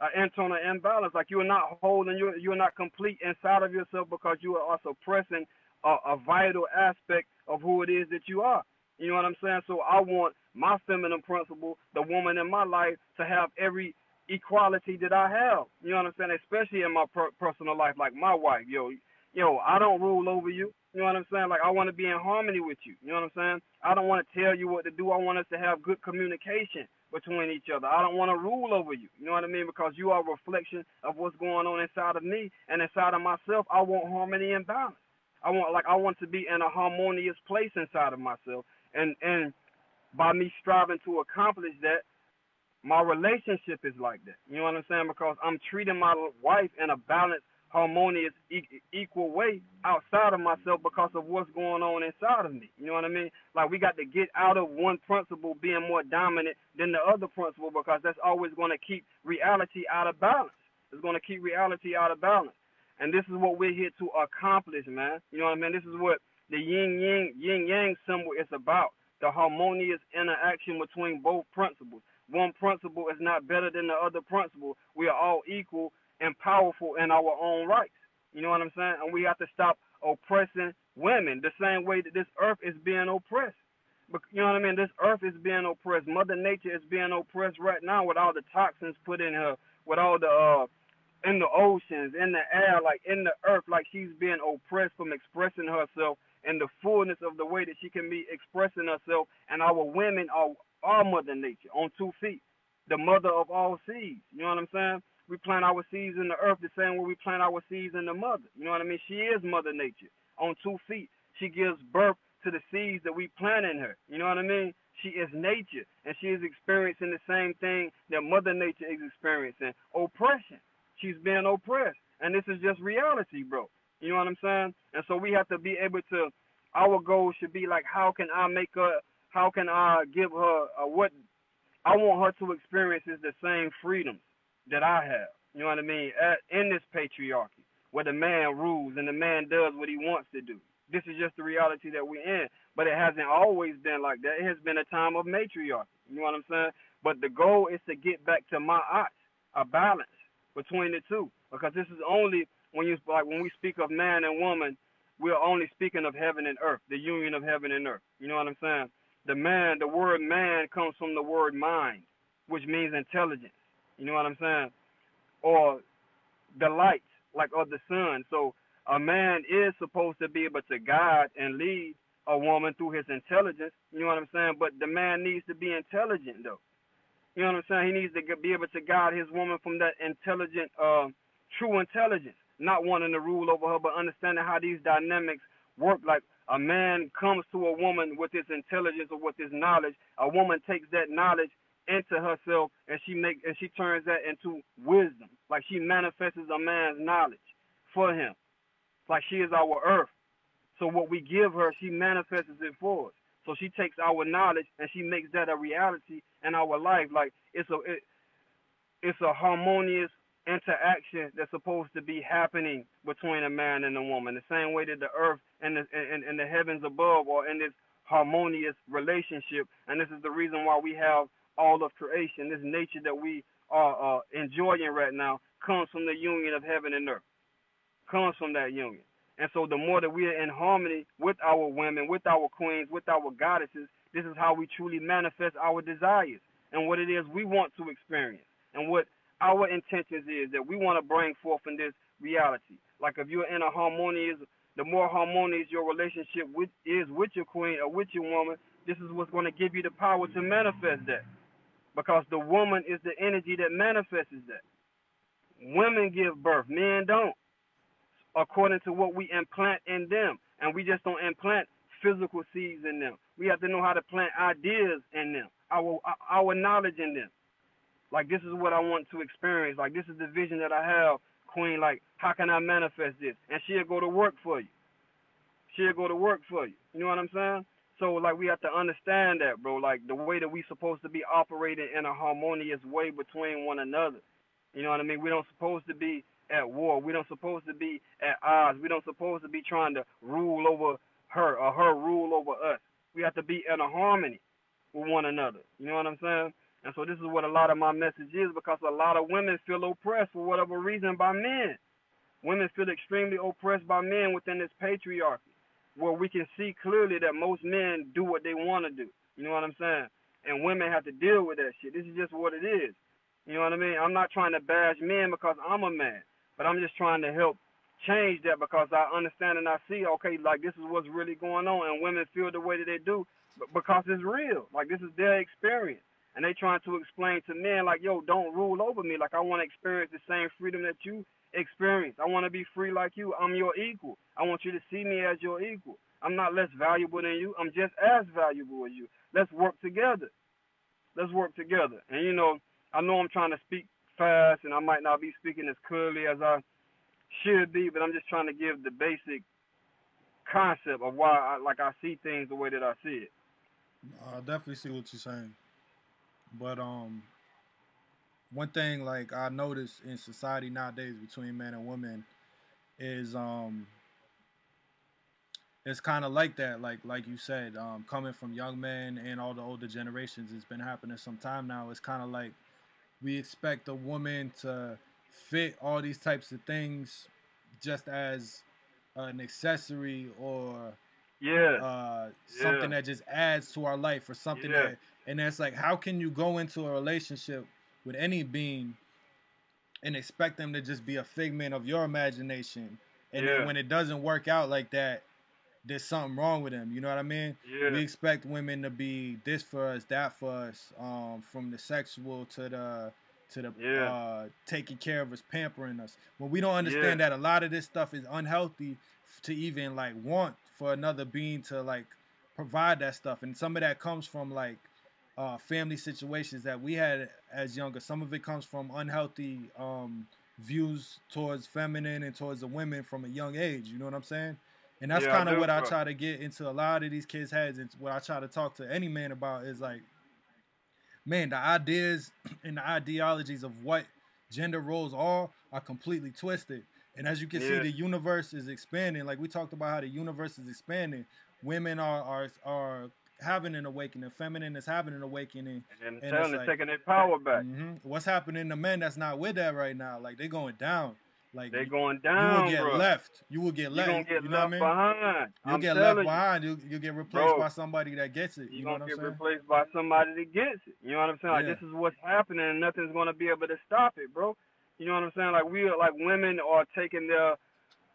An internal imbalance, like, you're not whole and you're, you're not complete inside of yourself, because you are suppressing a, a vital aspect of who it is that you are. You know what I'm saying? So I want my feminine principle, the woman in my life, to have every equality that I have. You know what I'm saying? Especially in my per- personal life, like my wife. Yo, yo, I don't rule over you. You know what I'm saying? Like, I want to be in harmony with you. You know what I'm saying? I don't want to tell you what to do. I want us to have good communication between each other. I don't want to rule over you. You know what I mean? Because you are a reflection of what's going on inside of me and inside of myself. I want harmony and balance. I want, like, I want to be in a harmonious place inside of myself. And, and by me striving to accomplish that, my relationship is like that. You know what I'm saying? Because I'm treating my wife in a balanced, harmonious, e equal way outside of myself because of what's going on inside of me. You know what I mean? Like, we got to get out of one principle being more dominant than the other principle, because that's always going to keep reality out of balance. It's going to keep reality out of balance. And this is what we're here to accomplish, man. You know what I mean? This is what the yin-yang yin-yang symbol is about, the harmonious interaction between both principles. One principle is not better than the other principle. We are all equal and powerful in our own rights. You know what I'm saying? And we have to stop oppressing women the same way that this earth is being oppressed. But you know what I mean? This earth is being oppressed. Mother Nature is being oppressed right now with all the toxins put in her, with all the, uh, in the oceans, in the air, like in the earth, like she's being oppressed from expressing herself in the fullness of the way that she can be expressing herself. And our women are our Mother Nature on two feet, the mother of all seeds. You know what I'm saying? We plant our seeds in the earth the same way we plant our seeds in the mother. You know what I mean? She is Mother Nature on two feet. She gives birth to the seeds that we plant in her. You know what I mean? She is nature, and she is experiencing the same thing that Mother Nature is experiencing, oppression. She's being oppressed, and this is just reality, bro. You know what I'm saying? And so we have to be able to, our goal should be like, how can I make her, how can I give her a, what I want her to experience is the same freedoms that I have, you know what I mean, At, in this patriarchy where the man rules and the man does what he wants to do. This is just the reality that we're in, but it hasn't always been like that. It has been a time of matriarchy, you know what I'm saying? But the goal is to get back to my ox, a balance between the two, because this is only when you, like, when we speak of man and woman, we're only speaking of heaven and earth, the union of heaven and earth, you know what I'm saying? The man, the word man comes from the word mind, which means intelligence. You know what I'm saying? Or the light, like, or the sun. So a man is supposed to be able to guide and lead a woman through his intelligence. You know what I'm saying? But the man needs to be intelligent, though. You know what I'm saying? He needs to be able to guide his woman from that intelligent, uh, true intelligence, not wanting to rule over her, but understanding how these dynamics work. Like, a man comes to a woman with his intelligence or with his knowledge. A woman takes that knowledge into herself, and she make and she turns that into wisdom. Like, she manifests a man's knowledge for him. Like, she is our earth. So what we give her, she manifests it for us. So she takes our knowledge and she makes that a reality in our life. Like, it's a it, it's a harmonious interaction that's supposed to be happening between a man and a woman, the same way that the earth and the, and, and the heavens above are in this harmonious relationship. And this is the reason why we have all of creation. This nature that we are uh, enjoying right now comes from the union of heaven and earth, comes from that union. And so the more that we are in harmony with our women, with our queens, with our goddesses, this is how we truly manifest our desires and what it is we want to experience and what our intentions is that we want to bring forth in this reality. Like, if you're in a harmonious, the more harmonious your relationship with, is with your queen or with your woman, this is what's going to give you the power to manifest that. Because the woman is the energy that manifests that. Women give birth, men don't, according to what we implant in them. And we just don't implant physical seeds in them. We have to know how to plant ideas in them, our, our knowledge in them. Like, this is what I want to experience. Like, this is the vision that I have, Queen. Like, how can I manifest this? And she'll go to work for you. She'll go to work for you. You know what I'm saying? So, like, we have to understand that, bro, like, the way that we supposed to be operating in a harmonious way between one another. You know what I mean? We don't supposed to be at war. We don't supposed to be at odds. We don't supposed to be trying to rule over her or her rule over us. We have to be in a harmony with one another. You know what I'm saying? And so this is what a lot of my message is, because a lot of women feel oppressed for whatever reason by men. Women feel extremely oppressed by men within this patriarchy, where we can see clearly that most men do what they want to do. You know what I'm saying? And women have to deal with that shit. This is just what it is. You know what I mean? I'm not trying to bash men because I'm a man, but I'm just trying to help change that, because I understand and I see, okay, like this is what's really going on, and women feel the way that they do because it's real. Like, this is their experience. And they trying to explain to men, like, yo, don't rule over me. Like, I want to experience the same freedom that you experience. I want to be free like you. I'm your equal. I want you to see me as your equal. I'm not less valuable than you. I'm just as valuable as you. Let's work together. Let's work together. And, you know, I know I'm trying to speak fast, and I might not be speaking as clearly as I should be, but I'm just trying to give the basic concept of why, I, like, I see things the way that I see it. I definitely see what you're saying. But um, one thing, like, I notice in society nowadays between men and women is um, it's kind of like that, like like you said, um, coming from young men and all the older generations, it's been happening some time now. It's kind of like we expect a woman to fit all these types of things just as an accessory or yeah, uh, something yeah. that just adds to our life or something yeah. that. And that's like, how can you go into a relationship with any being and expect them to just be a figment of your imagination? And yeah. then when it doesn't work out like that, there's something wrong with them. You know what I mean? Yeah. We expect women to be this for us, that for us, um, from the sexual to the to the yeah. uh, taking care of us, pampering us. When we don't understand yeah. that a lot of this stuff is unhealthy to even like want for another being to like provide that stuff. And some of that comes from like Uh, family situations that we had as younger. Some of it comes from unhealthy um, views towards feminine and towards the women from a young age. You know what I'm saying? And that's yeah, kind of what I try to get into a lot of these kids' heads, and what I try to talk to any man about is like, man, the ideas and the ideologies of what gender roles are are completely twisted. And as you can yeah. see, the universe is expanding. Like we talked about how the universe is expanding. Women are are are having an awakening, feminine is having an awakening, and, and it's like, taking their power back. Mm-hmm. What's happening to men that's not with that right now? Like they're going down. Like they're going down. You will get bro. left. You will get left. You get you know left what I mean? behind. You'll I'm get left you. behind. You you get replaced bro, by somebody that gets it. You, you know what I'm saying? You're gonna get replaced by somebody that gets it. You know what I'm saying? Like, yeah. this is what's happening, and nothing's gonna be able to stop it, bro. You know what I'm saying? Like we are, like women are taking their,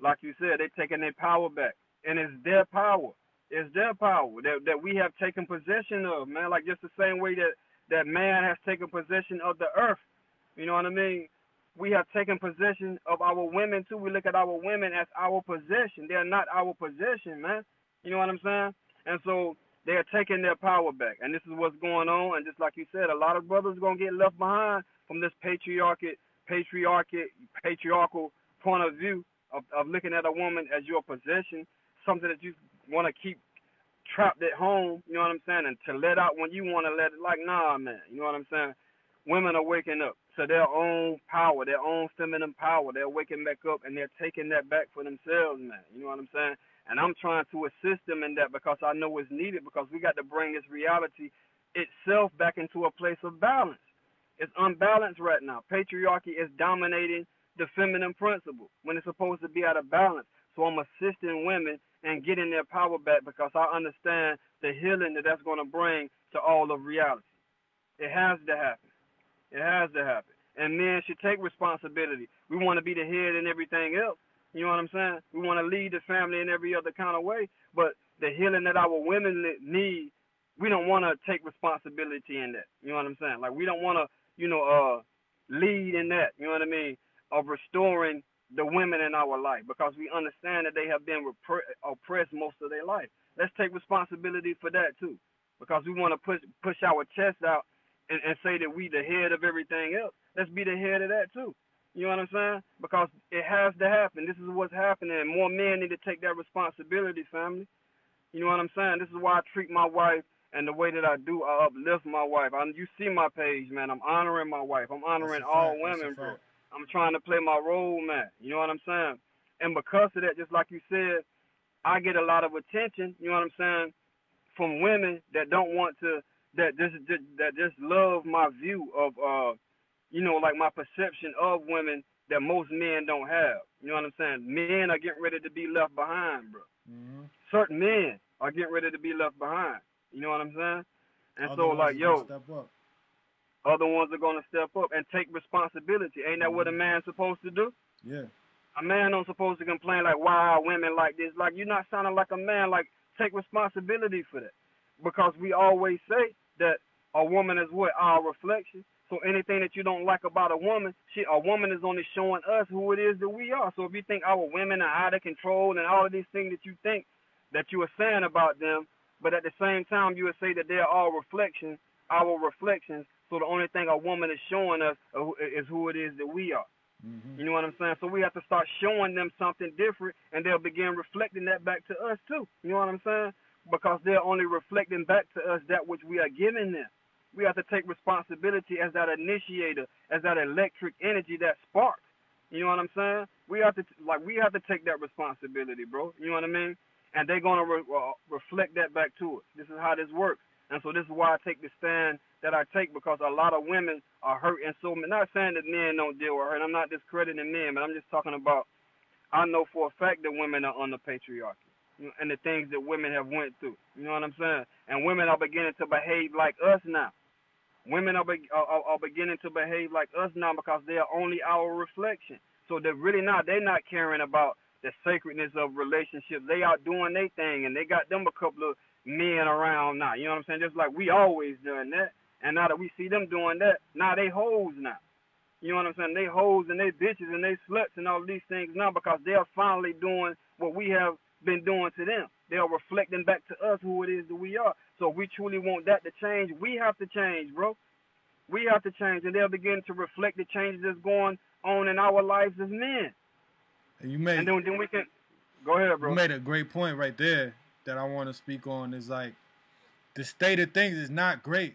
like you said, they're taking their power back, and it's their power. It's their power that, that we have taken possession of, man. Like just the same way that, that man has taken possession of the earth. You know what I mean? We have taken possession of our women, too. We look at our women as our possession. They're not our possession, man. You know what I'm saying? And so they are taking their power back. And this is what's going on. And just like you said, a lot of brothers are going to get left behind from this patriarchal, patriarchal, patriarchal point of view of, of looking at a woman as your possession, something that you want to keep trapped at home, you know what I'm saying, and to let out when you want to let it, like, nah, man, you know what I'm saying? Women are waking up to their own power, their own feminine power. They're waking back up, and they're taking that back for themselves, man, you know what I'm saying? And I'm trying to assist them in that because I know it's needed, because we got to bring this reality itself back into a place of balance. It's unbalanced right now. Patriarchy is dominating the feminine principle when it's supposed to be out of balance. So I'm assisting women and getting their power back because I understand the healing that that's going to bring to all of reality. It has to happen. It has to happen. And men should take responsibility. We want to be the head in everything else. You know what I'm saying? We want to lead the family in every other kind of way, but the healing that our women need, we don't want to take responsibility in that. You know what I'm saying? Like we don't want to, you know, uh, lead in that, you know what I mean, of restoring the women in our life, because we understand that they have been oppressed most of their life. Let's take responsibility for that too, because we want to push push our chest out and, and say that we the head of everything else. Let's be the head of that too. You know what I'm saying? Because it has to happen. This is what's happening. More men need to take that responsibility, family. You know what I'm saying? This is why I treat my wife and the way that I do. I uplift my wife. I, you see my page, man. I'm honoring my wife. I'm honoring all women, bro. I'm trying to play my role, man. You know what I'm saying? And because of that, just like you said, I get a lot of attention, you know what I'm saying, from women that don't want to, that just, that just love my view of, uh, you know, like my perception of women that most men don't have. You know what I'm saying? Men are getting ready to be left behind, bro. Mm-hmm. Certain men are getting ready to be left behind. You know what I'm saying? And Other so, like, yo. Step up. Other ones are going to step up and take responsibility. Ain't that what a man's supposed to do? Yeah. A man don't supposed to complain like, wow, women like this. Like, you're not sounding like a man. Like, take responsibility for that. Because we always say that a woman is what? Our reflection. So anything that you don't like about a woman, she, a woman is only showing us who it is that we are. So if you think our women are out of control and all of these things that you think that you are saying about them, but at the same time you would say that they're all reflections, our reflections. So the only thing a woman is showing us is who it is that we are. Mm-hmm. You know what I'm saying? So we have to start showing them something different, and they'll begin reflecting that back to us too. You know what I'm saying? Because they're only reflecting back to us that which we are giving them. We have to take responsibility as that initiator, as that electric energy, that spark. You know what I'm saying? We have to, like, we have to take that responsibility, bro. You know what I mean? And they're going to re uh, reflect that back to us. This is how this works. And so this is why I take the stand that I take, because a lot of women are hurt. And so I'm not saying that men don't deal with hurt. I'm not discrediting men, but I'm just talking about, I know for a fact that women are under patriarchy and the things that women have went through. You know what I'm saying? And women are beginning to behave like us now. Women are, be are, are beginning to behave like us now because they are only our reflection. So they're really not, they're not caring about the sacredness of relationships. They are doing their thing, and they got them a couple of men around now. You know what I'm saying? Just like we always doing that. And now that we see them doing that, now they hoes now. You know what I'm saying? They hoes and they bitches and they sluts and all these things now because they are finally doing what we have been doing to them. They are reflecting back to us who it is that we are. So if we truly want that to change, we have to change, bro. We have to change, and they'll begin to reflect the changes that's going on in our lives as men. And you made, and then, then we can go ahead, bro. You made a great point right there that I want to speak on. Is like the state of things is not great.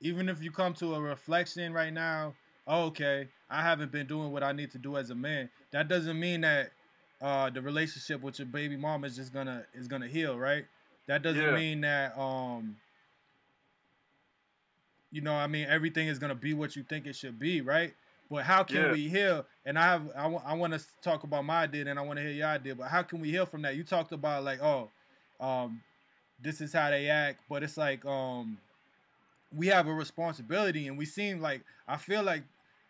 Even if you come to a reflection right now, oh, okay, I haven't been doing what I need to do as a man. That doesn't mean that uh, the relationship with your baby mama is just gonna is gonna heal, right? That doesn't yeah. mean that um, you know, I mean, everything is gonna be what you think it should be, right? But how can yeah. we heal? And I have, I, I want to talk about my idea, and I want to hear your idea. But how can we heal from that? You talked about like, oh, um, this is how they act, but it's like um. we have a responsibility, and we seem like, I feel like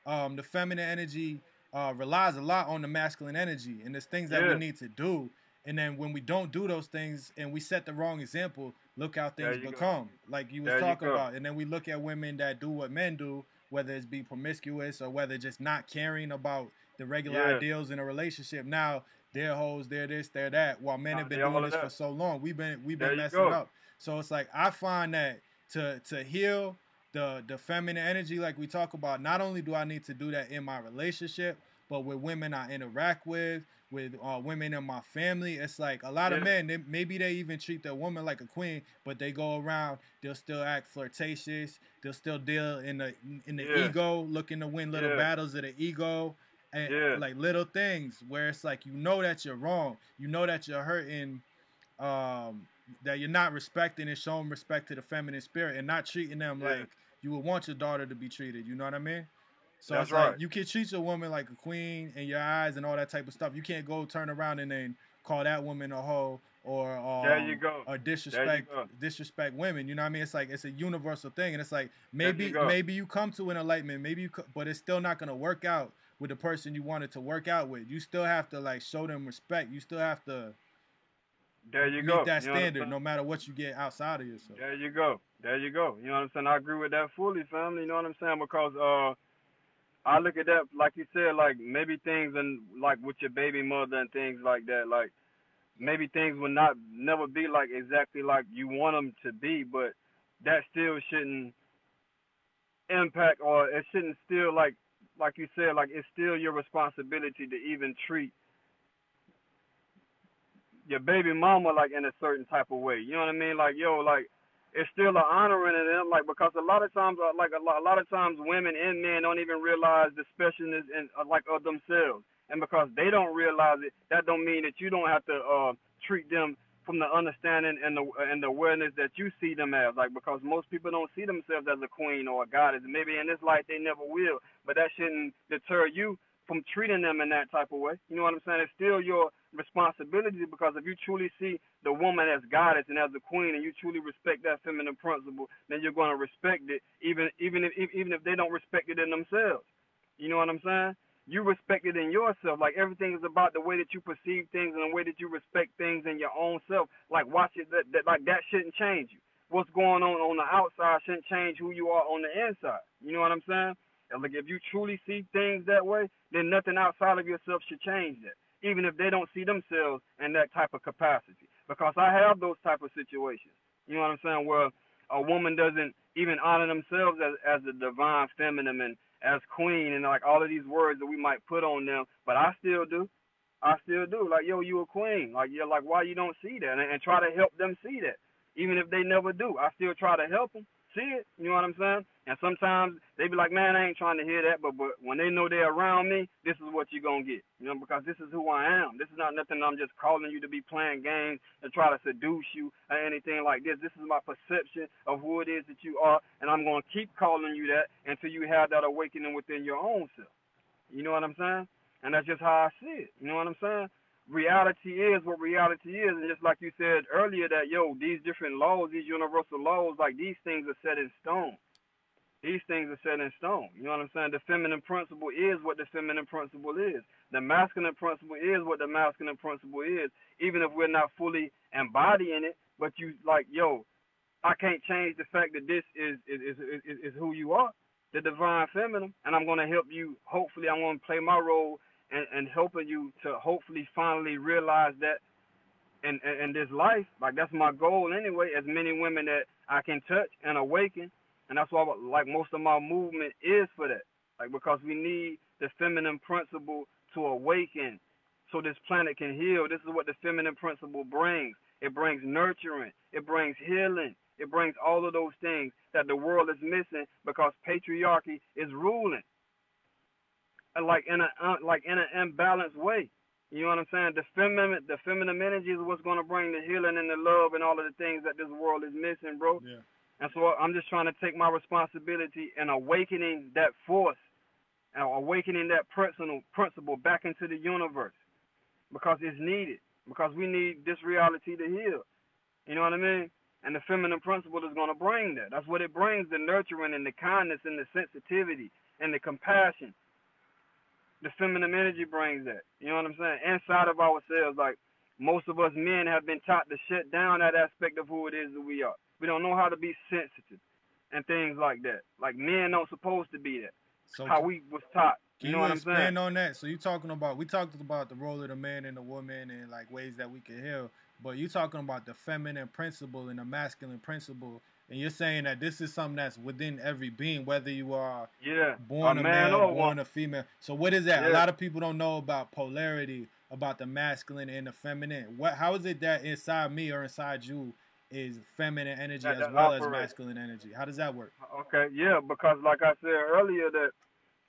um, the feminine energy uh, relies a lot on the masculine energy, and there's things that yeah. we need to do. And then when we don't do those things and we set the wrong example, look how things become, go. like you were talking you about. And then we look at women that do what men do, whether it's be promiscuous or whether just not caring about the regular yeah. ideals in a relationship. Now they're hoes, they're this, they're that, while men have been doing this that. for so long. We've been, we've been messing go. up. So it's like, I find that To, to heal the, the feminine energy like we talk about, not only do I need to do that in my relationship, but with women I interact with, with uh, women in my family. It's like a lot yeah. of men, they, maybe they even treat their woman like a queen, but they go around, they'll still act flirtatious, they'll still deal in the, in the yeah. ego, looking to win little yeah. battles of the ego, and yeah. like little things where it's like, you know that you're wrong, you know that you're hurting, um... that you're not respecting and showing respect to the feminine spirit and not treating them yeah. like you would want your daughter to be treated. You know what I mean? So That's it's right. like you can treat your woman like a queen in your eyes and all that type of stuff. You can't go turn around and then call that woman a hoe or um, there you go. or disrespect there you go. disrespect women. You know what I mean? It's like, it's a universal thing, and it's like maybe you maybe you come to an enlightenment, maybe you, but it's still not gonna work out with the person you wanted to work out with. You still have to like show them respect. You still have to. There you go. Meet that standard, no matter what you get outside of yourself. There you go. There you go. You know what I'm saying? I agree with that fully, family. You know what I'm saying? Because uh, I look at that, like you said, like maybe things and like with your baby mother and things like that, like maybe things will not never be like exactly like you want them to be, but that still shouldn't impact, or it shouldn't still like like you said, like it's still your responsibility to even treat your baby mama like in a certain type of way. You know what I mean? Like, yo, like it's still an honoring in them, like, because a lot of times, like a lot, a lot of times women and men don't even realize the specialness and like of themselves. And because they don't realize it, that don't mean that you don't have to uh, treat them from the understanding and the, and the awareness that you see them as, like, because most people don't see themselves as a queen or a goddess. Maybe in this life they never will, but that shouldn't deter you from treating them in that type of way. You know what I'm saying? It's still your responsibility, because if you truly see the woman as goddess and as a queen, and you truly respect that feminine principle, then you're going to respect it, even even if even if they don't respect it in themselves. You know what I'm saying? you respect it in yourself. Like, everything is about the way that you perceive things and the way that you respect things in your own self. Like, watch it. That, that like that shouldn't change you. What's going on on the outside shouldn't change who you are on the inside. You know what I'm saying? And like, if you truly see things that way, then nothing outside of yourself should change that, even if they don't see themselves in that type of capacity. Because I have those type of situations. You know what I'm saying? Where a woman doesn't even honor themselves as, as the divine feminine and as queen and like all of these words that we might put on them. But I still do. I still do. Like, yo, you a queen. Like, you're like, why you don't see that? And, and try to help them see that. Even if they never do, I still try to help them see it. You know what I'm saying? And sometimes they be like, man, I ain't trying to hear that. But, but when they know they're around me, this is what you're going to get. You know, because this is who I am. This is not nothing I'm just calling you to be playing games and try to seduce you or anything like this. This is my perception of who it is that you are. And I'm going to keep calling you that until you have that awakening within your own self. You know what I'm saying? And that's just how I see it. You know what I'm saying? Reality is what reality is, and just like you said earlier, that, yo, these different laws, these universal laws, like, these things are set in stone. These things are set in stone. You know what I'm saying? The feminine principle is what the feminine principle is. The masculine principle is what the masculine principle is, even if we're not fully embodying it. But you, like, yo, I can't change the fact that this is is is, is, is who you are, the divine feminine, and I'm going to help you. Hopefully, I'm going to play my role And, and helping you to hopefully finally realize that in, in, in this life. Like, that's my goal anyway, as many women that I can touch and awaken. And that's why, like, most of my movement is for that. Like, because we need the feminine principle to awaken so this planet can heal. This is what the feminine principle brings. It brings nurturing. It brings healing. It brings all of those things that the world is missing because patriarchy is ruling. Like in a uh, like in an imbalanced way, you know what I'm saying? The feminine, the feminine energy is what's going to bring the healing and the love and all of the things that this world is missing, bro. Yeah. And so I'm just trying to take my responsibility and awakening that force, and awakening that personal principle back into the universe, because it's needed. Because we need this reality to heal. You know what I mean? And the feminine principle is going to bring that. That's what it brings: the nurturing and the kindness and the sensitivity and the compassion. The feminine energy brings that. You know what I'm saying? Inside of ourselves, like, most of us men have been taught to shut down that aspect of who it is that we are. We don't know how to be sensitive and things like that. Like, men don't supposed to be that. So how we was taught. You know what I'm saying? Can you expand on that? So you're talking about, we talked about the role of the man and the woman and, like, ways that we can heal. But you're talking about the feminine principle and the masculine principle. And you're saying that this is something that's within every being, whether you are yeah, born a, a man, man or born a female. So what is that? Yeah. A lot of people don't know about polarity, about the masculine and the feminine. What? How is it that inside me or inside you is feminine energy that, as well operates. as masculine energy? How does that work? Okay, yeah, because like I said earlier, that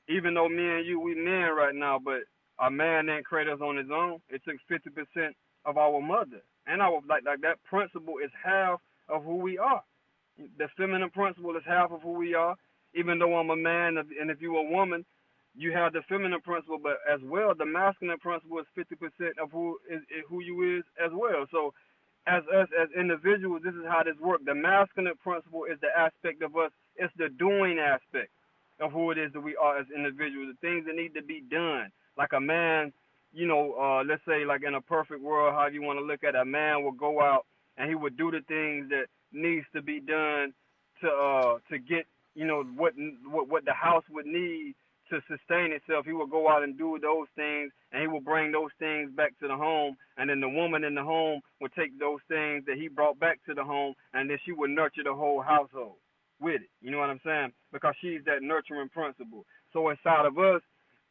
even though me and you, we men right now, but a man didn't create us on his own. It took fifty percent of our mother. And our, like, like that principle is half of who we are. The feminine principle is half of who we are. Even though I'm a man, and if you're a woman, you have the feminine principle, but as well, the masculine principle is fifty percent of who is who you is as well. So as us, as individuals, this is how this works. The masculine principle is the aspect of us. It's the doing aspect of who it is that we are as individuals, the things that need to be done. Like a man, you know, uh, let's say, like, in a perfect world, how you want to look at it, a man will go out and he would do the things that needs to be done to uh to get, you know, what what what the house would need to sustain itself. He will go out and do those things, and he will bring those things back to the home, and then the woman in the home will take those things that he brought back to the home, and then she will nurture the whole household with it. You know what I'm saying? Because she's that nurturing principle. So inside of us,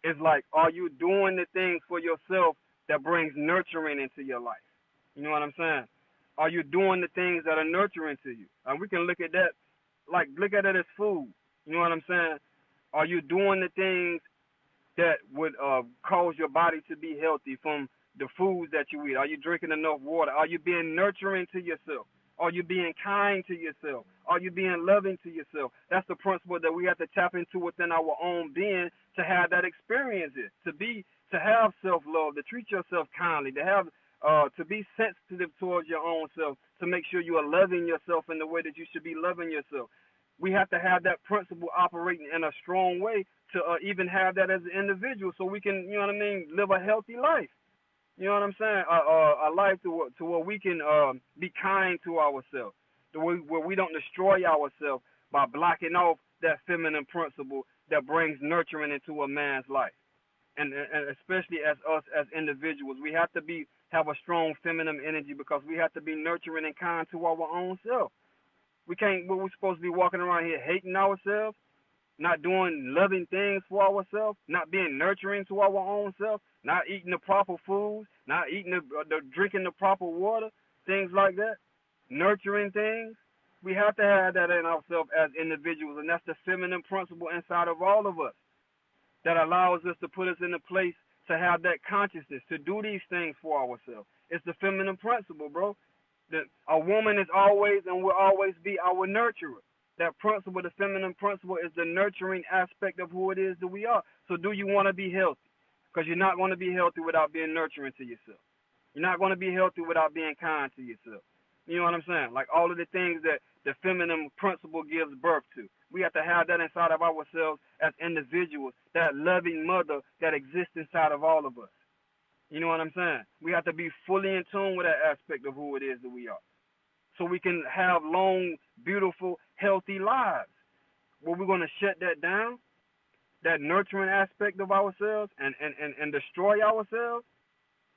it's like, are you doing the things for yourself that brings nurturing into your life? You know what I'm saying? Are you doing the things that are nurturing to you? And we can look at that, like, look at it as food. You know what I'm saying? Are you doing the things that would uh, cause your body to be healthy from the foods that you eat? Are you drinking enough water? Are you being nurturing to yourself? Are you being kind to yourself? Are you being loving to yourself? That's the principle that we have to tap into within our own being to have that experience, it, to be, to have self-love, to treat yourself kindly, to have Uh, to be sensitive towards your own self, to make sure you are loving yourself in the way that you should be loving yourself. we have to have that principle operating in a strong way to uh, even have that as an individual, so we can, you know what I mean, live a healthy life. You know what I'm saying? A, a, a life to, to where we can um, be kind to ourselves, to where, where we don't destroy ourselves by blocking off that feminine principle that brings nurturing into a man's life. And, and especially as us as individuals, we have to be have a strong feminine energy, because we have to be nurturing and kind to our own self. We can't, we're supposed to be walking around here hating ourselves, not doing loving things for ourselves, not being nurturing to our own self, not eating the proper foods, not eating the, the drinking the proper water, things like that, nurturing things. We have to have that in ourselves as individuals, and that's the feminine principle inside of all of us that allows us to put us in a place to have that consciousness, to do these things for ourselves. It's the feminine principle, bro. That a woman is always and will always be our nurturer. That principle, the feminine principle, is the nurturing aspect of who it is that we are. So do you want to be healthy? Because you're not going to be healthy without being nurturing to yourself. You're not going to be healthy without being kind to yourself. You know what I'm saying? Like all of the things that the feminine principle gives birth to. We have to have that inside of ourselves as individuals, that loving mother that exists inside of all of us. You know what I'm saying? We have to be fully in tune with that aspect of who it is that we are, so we can have long, beautiful, healthy lives. Well, we're going to shut that down, that nurturing aspect of ourselves, and, and, and, and destroy ourselves.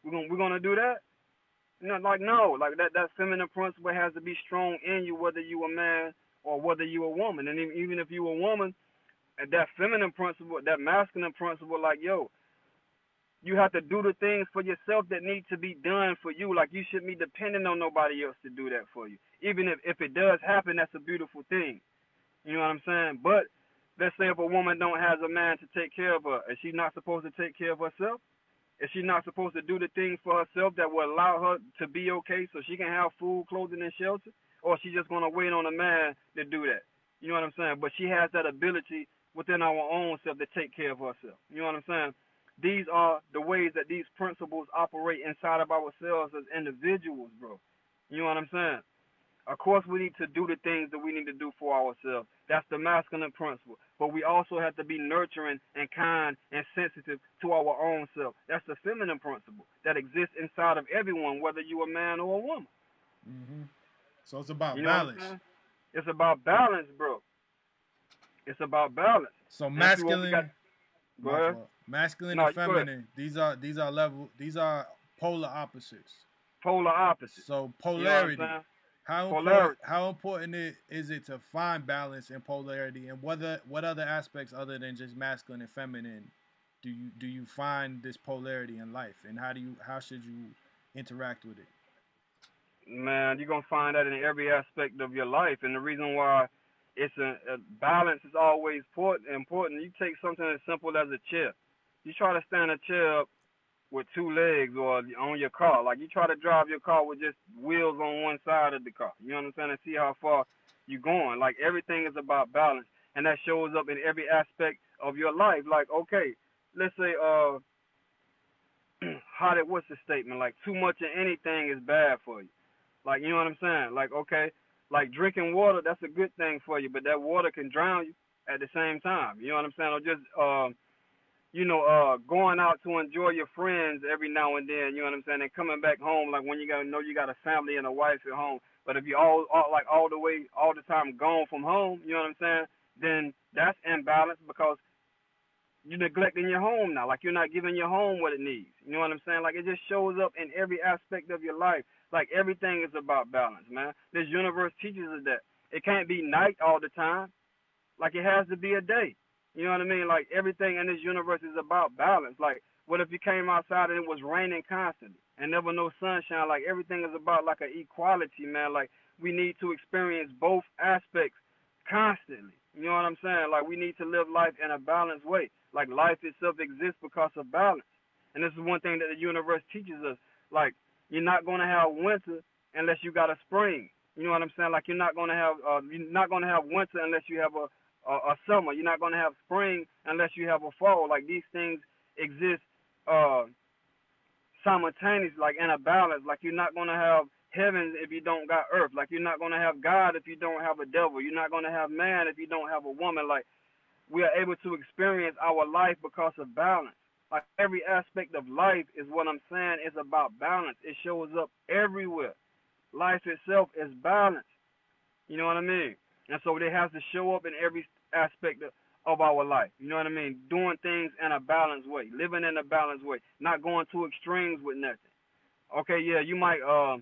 We're going we're going to do that? You know, like, no, like that, that feminine principle has to be strong in you, whether you a man or whether you a woman. And even if you a woman, that feminine principle, that masculine principle, like, yo, you have to do the things for yourself that need to be done for you. Like, you shouldn't be dependent on nobody else to do that for you. Even if, if it does happen, that's a beautiful thing. You know what I'm saying? But let's say if a woman don't have a man to take care of her, is she not supposed to take care of herself? Is she not supposed to do the things for herself that will allow her to be okay so she can have food, clothing, and shelter? Or is she just going to wait on a man to do that? You know what I'm saying? But she has that ability within our own self to take care of herself. You know what I'm saying? These are the ways that these principles operate inside of ourselves as individuals, bro. You know what I'm saying? Of course, we need to do the things that we need to do for ourselves. That's the masculine principle. But we also have to be nurturing and kind and sensitive to our own self. That's the feminine principle that exists inside of everyone, whether you're a man or a woman. Mm-hmm. So it's about you know balance. It's about balance, bro. It's about balance. So masculine... Bro. Masculine no, and feminine. These are these are level. These are polar opposites. Polar opposites. So polarity. You know how polarity. Important, how important it, is it to find balance and polarity, and whether what other aspects other than just masculine and feminine do you do you find this polarity in life, and how do you how should you interact with it? Man, you're gonna find that in every aspect of your life, and the reason why it's a, a balance is always important. You take something as simple as a chair. You try to stand a chair up with two legs or on your car. Like, you try to drive your car with just wheels on one side of the car. You understand? And see how far you're going. Like, everything is about balance. And that shows up in every aspect of your life. Like, okay, let's say, uh, how did, what's the statement? Like, too much of anything is bad for you. Like, you know what I'm saying? Like, okay, like drinking water, that's a good thing for you, but that water can drown you at the same time. You know what I'm saying? Or just, um, you know, uh, going out to enjoy your friends every now and then, you know what I'm saying, and coming back home, like when you got to know you got a family and a wife at home. But if you're all, all, like all the way, all the time gone from home, you know what I'm saying, then that's imbalanced because you're neglecting your home now. Like, you're not giving your home what it needs. You know what I'm saying? Like, it just shows up in every aspect of your life. Like, everything is about balance, man. This universe teaches us that. It can't be night all the time. Like, it has to be a day. You know what I mean? Like, everything in this universe is about balance. Like, what if you came outside and it was raining constantly and never no sunshine? Like, everything is about, like, an equality, man. Like, we need to experience both aspects constantly. You know what I'm saying? Like, we need to live life in a balanced way. Like, life itself exists because of balance. And this is one thing that the universe teaches us. Like, you're not going to have winter unless you got a spring. You know what I'm saying? Like, you're not going to have uh, you're not going to have winter unless you have a, a, a summer. You're not going to have spring unless you have a fall. Like, these things exist uh, simultaneously, like in a balance. Like, you're not going to have heavens if you don't got earth. Like, you're not going to have God if you don't have a devil. You're not going to have man if you don't have a woman. Like, we are able to experience our life because of balance. Like, every aspect of life is what I'm saying is about balance. It shows up everywhere. Life itself is balance. You know what I mean? And so it has to show up in every aspect of, of our life. You know what I mean? Doing things in a balanced way. Living in a balanced way. Not going to extremes with nothing. Okay, yeah, you might uh,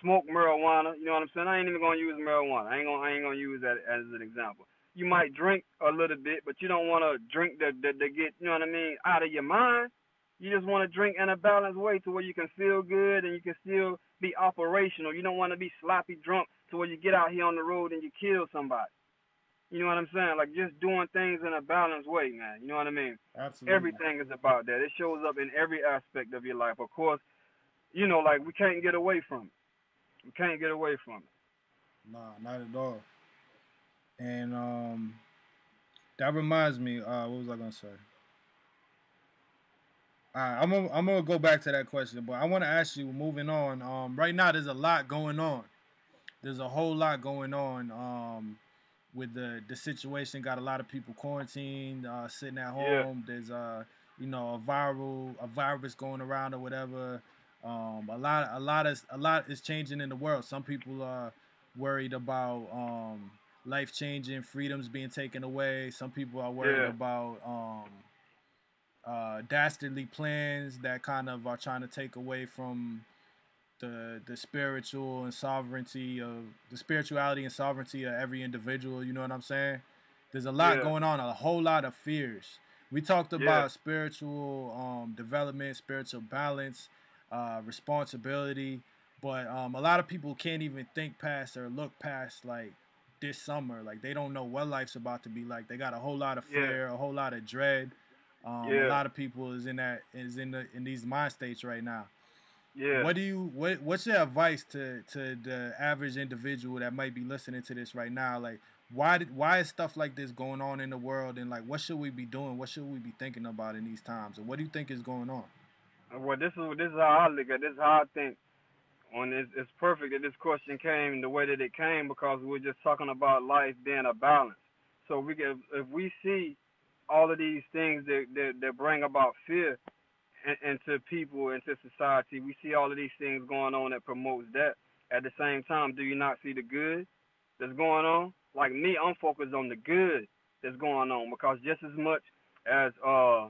smoke marijuana. You know what I'm saying? I ain't even going to use marijuana. I ain't going I ain't gonna use that as an example. You might drink a little bit, but you don't want to drink to, to, to get, you know what I mean, out of your mind. You just want to drink in a balanced way to where you can feel good and you can still be operational. You don't want to be sloppy drunk to where you get out here on the road and you kill somebody. You know what I'm saying? Like, just doing things in a balanced way, man. You know what I mean? Absolutely. Everything is about that. It shows up in every aspect of your life. Of course, you know, like, we can't get away from it. We can't get away from it. Nah, not at all. And um, that reminds me. Uh, what was I gonna say? All right, I'm gonna, I'm gonna go back to that question, but I want to ask you. Moving on. Um, right now, there's a lot going on. There's a whole lot going on. Um, with the the situation, got a lot of people quarantined, uh, sitting at home. Yeah. There's uh, you know, a viral a virus going around or whatever. Um, a lot a lot is a lot is changing in the world. Some people are worried about um. life changing, freedoms being taken away. Some people are worried yeah. about um, uh, dastardly plans that kind of are trying to take away from the the spiritual and sovereignty of the spirituality and sovereignty of every individual. You know what I'm saying? There's a lot yeah. going on, a whole lot of fears. We talked about yeah. spiritual um, development, spiritual balance, uh, responsibility, but um, a lot of people can't even think past or look past, like, this summer. Like, they don't know what life's about to be like. They got a whole lot of fear, yeah. a whole lot of dread. Um, yeah. A lot of people is in that is in the in these mind states right now. Yeah. What do you what what's your advice to to the average individual that might be listening to this right now? Like, why did why is stuff like this going on in the world? And like, what should we be doing? What should we be thinking about in these times? And what do you think is going on? Well, this is this is how I look at it. This is how I think. And it's, it's perfect that this question came the way that it came, because we were just talking about life being a balance. So we can, if we see all of these things that, that, that bring about fear into people, into society, we see all of these things going on that promotes that. At the same time, do you not see the good that's going on? Like me, I'm focused on the good that's going on, because just as much as uh,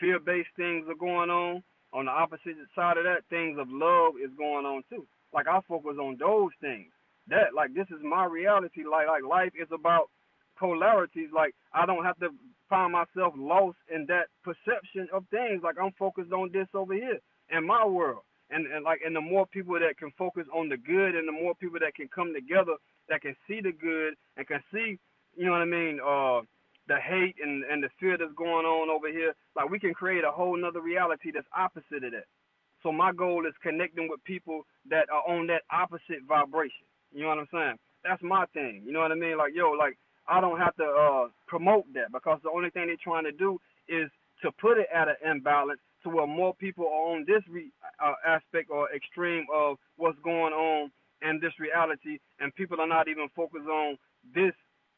fear-based things are going on, on the opposite side of that, things of love is going on too. Like, I focus on those things. That, like, this is my reality. Like, like life is about polarities. Like, I don't have to find myself lost in that perception of things. Like, I'm focused on this over here in my world. And, and like, and the more people that can focus on the good, and the more people that can come together, that can see the good and can see, you know what I mean, uh, the hate and, and the fear that's going on over here, like, we can create a whole nother reality that's opposite of that. So my goal is connecting with people that are on that opposite vibration. You know what I'm saying? That's my thing. You know what I mean? Like, yo, like, I don't have to uh, promote that, because the only thing they're trying to do is to put it at an imbalance to where more people are on this re uh, aspect or extreme of what's going on in this reality, and people are not even focused on this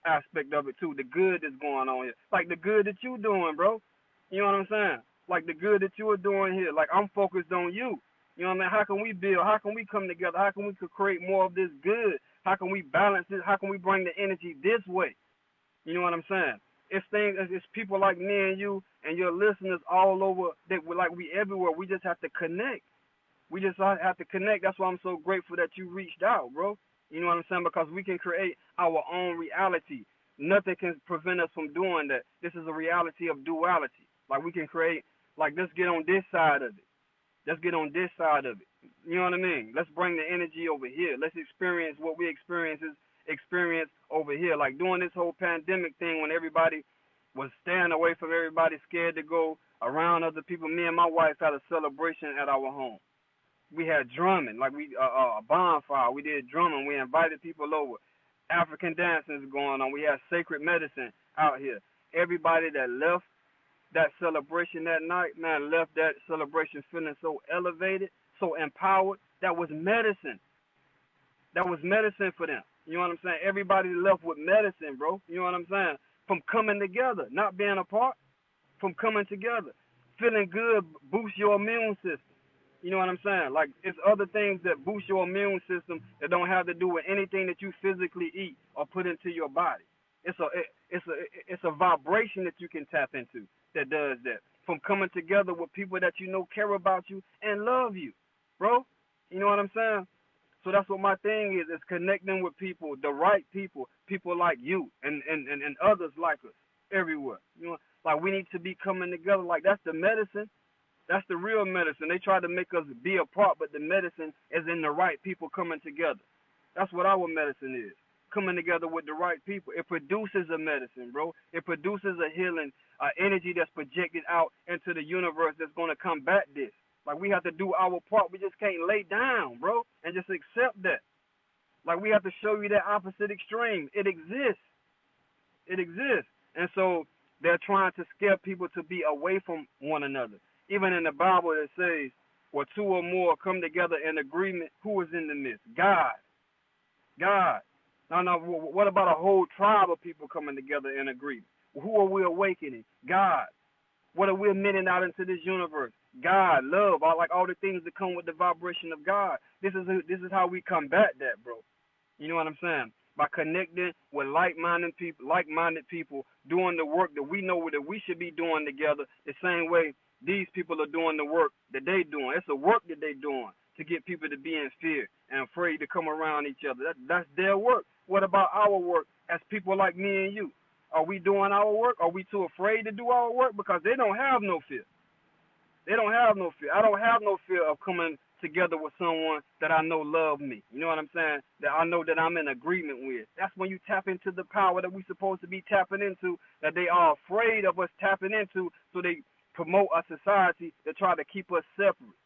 aspect of it too, the good that's going on here. Like, the good that you doing, bro. You know what I'm saying? Like, the good that you are doing here. Like, I'm focused on you. You know what I mean? How can we build? How can we come together? How can we create more of this good? How can we balance it? How can we bring the energy this way? You know what I'm saying? It's things, it's people like me and you and your listeners all over, that we're like, we everywhere. We just have to connect. We just have to connect. That's why I'm so grateful that you reached out, bro. You know what I'm saying? Because we can create our own reality. Nothing can prevent us from doing that. This is a reality of duality. Like, we can create, like, let's get on this side of it. Let's get on this side of it. You know what I mean? Let's bring the energy over here. Let's experience what we experience experience over here. Like, during this whole pandemic thing, when everybody was staying away from everybody, scared to go around other people, me and my wife had a celebration at our home. We had drumming, like we uh, a bonfire. We did drumming. We invited people over. African dancing is going on. We had sacred medicine out here. Everybody that left that celebration that night, man, left that celebration feeling so elevated, so empowered. That was medicine. that was medicine for them. You know what I'm saying? Everybody left with medicine, bro. You know what I'm saying? From coming together, not being apart, from coming together. Feeling good boosts your immune system. You know what I'm saying? Like, it's other things that boost your immune system that don't have to do with anything that you physically eat or put into your body. It's a it, it's a it's a vibration that you can tap into that does that. From coming together with people that you know care about you and love you, bro. You know what I'm saying? So that's what my thing is, is connecting with people, the right people, people like you and, and, and, and others like us everywhere. You know, like, we need to be coming together. Like, that's the medicine. That's the real medicine. They try to make us be apart, but the medicine is in the right people coming together. That's what our medicine is, coming together with the right people. It produces a medicine, bro. It produces a healing, uh, energy that's projected out into the universe that's going to combat this. Like, we have to do our part. We just can't lay down, bro, and just accept that. Like, we have to show you that opposite extreme. It exists. It exists. And so they're trying to scare people to be away from one another. Even in the Bible it says, where two or more come together in agreement, who is in the midst? God. God. Now, now, what about a whole tribe of people coming together in agreement? Who are we awakening? God. What are we emitting out into this universe? God, love, all, like all the things that come with the vibration of God. This is a, this is how we combat that, bro. You know what I'm saying? By connecting with like-minded people, like-minded people doing the work that we know that we should be doing together, the same way these people are doing the work that they're doing. It's the work that they're doing to get people to be in fear and afraid to come around each other. That, that's their work. What about our work as people like me and you? Are we doing our work? Are we too afraid to do our work? Because they don't have no fear. They don't have no fear. I don't have no fear of coming together with someone that I know love me. You know what I'm saying? That I know that I'm in agreement with. That's when you tap into the power that we're supposed to be tapping into, that they are afraid of us tapping into, so they promote a society that try to keep us separate.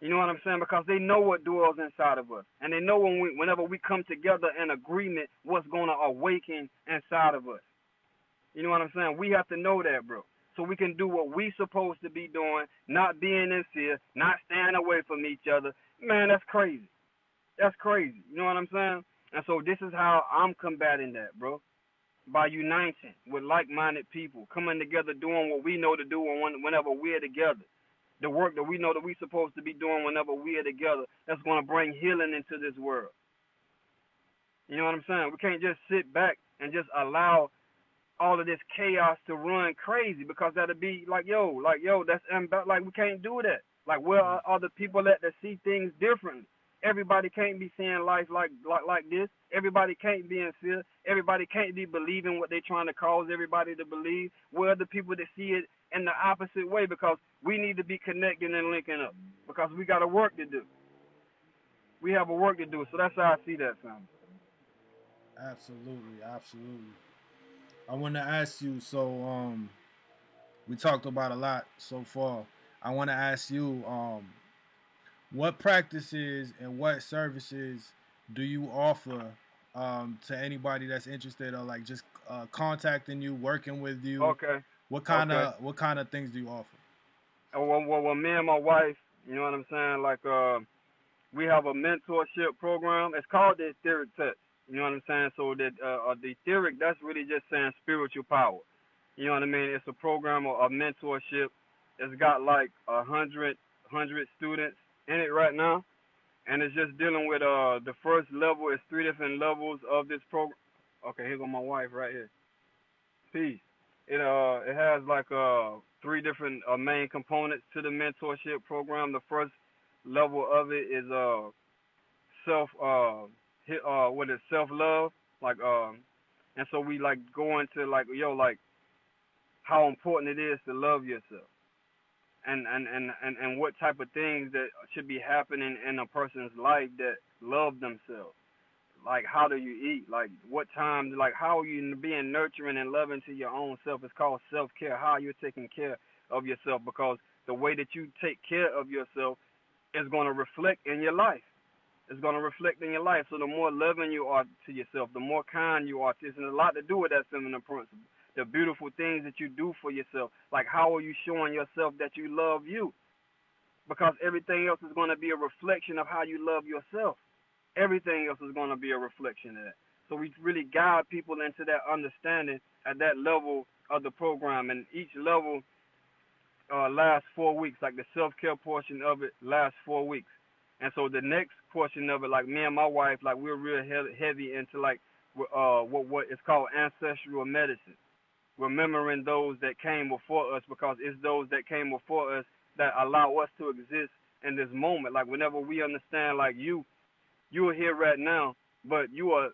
You know what I'm saying? Because they know what dwells inside of us. And they know when we, whenever we come together in agreement, what's going to awaken inside of us. You know what I'm saying? We have to know that, bro. So we can do what we supposed to be doing, not being in fear, not staying away from each other. Man, that's crazy. That's crazy. You know what I'm saying? And so this is how I'm combating that, bro. By uniting with like-minded people, coming together, doing what we know to do whenever we're together. The work that we know that we're supposed to be doing whenever we're together, that's going to bring healing into this world. You know what I'm saying? We can't just sit back and just allow all of this chaos to run crazy, because that'll be like, yo, like, yo, that's unba- like, we can't do that. Like, where are, are the people at that see things differently? Everybody can't be seeing life like, like like this. Everybody can't be in fear. Everybody can't be believing what they're trying to cause everybody to believe. Where are the people that see it in the opposite way? Because we need to be connecting and linking up, because we got a work to do. We have a work to do. So that's how I see that, son. Absolutely, absolutely. I want to ask you, so um, we talked about a lot so far. I want to ask you, um, what practices and what services do you offer um, to anybody that's interested, or like just uh, contacting you, working with you? Okay. What kind okay. of what kind of things do you offer? Well, well, well, me and my wife, you know what I'm saying? Like, uh, we have a mentorship program. It's called the Etheric Test. You know what I'm saying? So that uh, the etheric, that's really just saying spiritual power. You know what I mean? It's a program of mentorship. It's got like a hundred, hundred students in it right now, and it's just dealing with uh the first level. It's three different levels of this program. Okay, here go my wife right here. Peace. It uh it has like uh three different uh, main components to the mentorship program. The first level of it is uh self uh. Uh, what is self-love, like, um, and so we, like, go into, like, yo, like, how important it is to love yourself, and, and, and, and, and what type of things that should be happening in a person's life that love themselves, like, how do you eat, like, what time, like, how are you being nurturing and loving to your own self? It's called self-care, how you're taking care of yourself, because the way that you take care of yourself is going to reflect in your life. It's going to reflect in your life. So the more loving you are to yourself, the more kind you are to yourself. It's a lot to do with that feminine principle. The beautiful things that you do for yourself. Like, how are you showing yourself that you love you? Because everything else is going to be a reflection of how you love yourself. everything else is going to be a reflection of that. So we really guide people into that understanding at that level of the program. And each level uh, lasts four weeks, like the self-care portion of it lasts four weeks. And so the next portion of it, like me and my wife, like we're real he heavy into like uh, what, what is called ancestral medicine, remembering those that came before us, because it's those that came before us that allow us to exist in this moment. Like whenever we understand, like you, you are here right now, but you are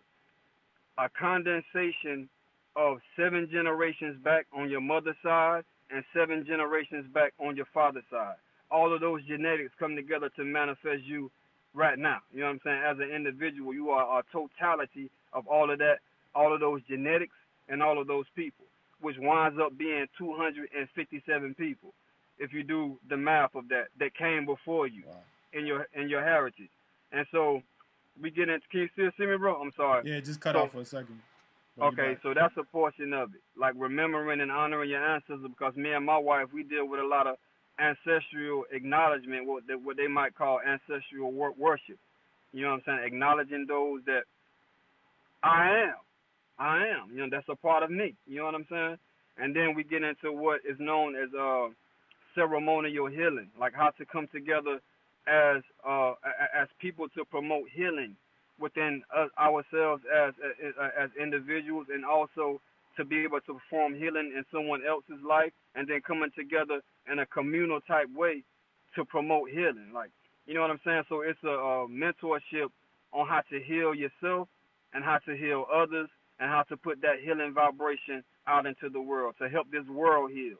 a condensation of seven generations back on your mother's side and seven generations back on your father's side. All of those genetics come together to manifest you right now. You know what I'm saying? As an individual, you are a totality of all of that, all of those genetics and all of those people, which winds up being two hundred fifty-seven people, if you do the math of that, that came before you. Wow. in your in your heritage. And so we get into, can you still see me, bro? I'm sorry. Yeah, just cut so, off for a second. What okay, so that's a portion of it, like remembering and honoring your ancestors, because me and my wife, we deal with a lot of ancestral acknowledgement, what they, what they might call ancestral wor worship. You know what I'm saying? Acknowledging those that I am. I am. You know, that's a part of me. You know what I'm saying? And then we get into what is known as uh, ceremonial healing, like how to come together as uh, as people to promote healing within us, ourselves as, as as individuals, and also to be able to perform healing in someone else's life, and then coming together in a communal type way to promote healing. Like, you know what I'm saying? So it's a, a mentorship on how to heal yourself and how to heal others and how to put that healing vibration out into the world to help this world heal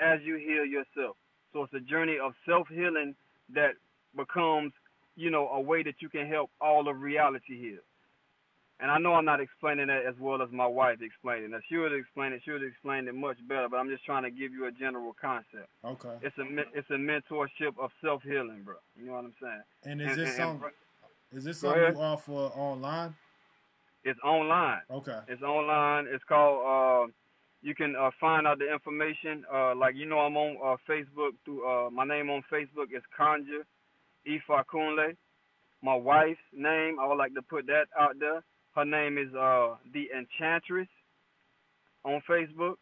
as you heal yourself. So it's a journey of self-healing that becomes, you know, a way that you can help all of reality heal. And I know I'm not explaining that as well as my wife explained it. Now, she would explain it. She would explain it much better, but I'm just trying to give you a general concept. Okay. It's a it's a mentorship of self-healing, bro. You know what I'm saying? And is and, this and, something, and, is this something you offer online? It's online. Okay. It's online. It's called, uh, you can uh, find out the information. Uh, like, you know, I'm on uh, Facebook. Through uh, my name on Facebook is Conjure Ifa Kunle. My wife's name, I would like to put that out there. Her name is uh, The Enchantress on Facebook.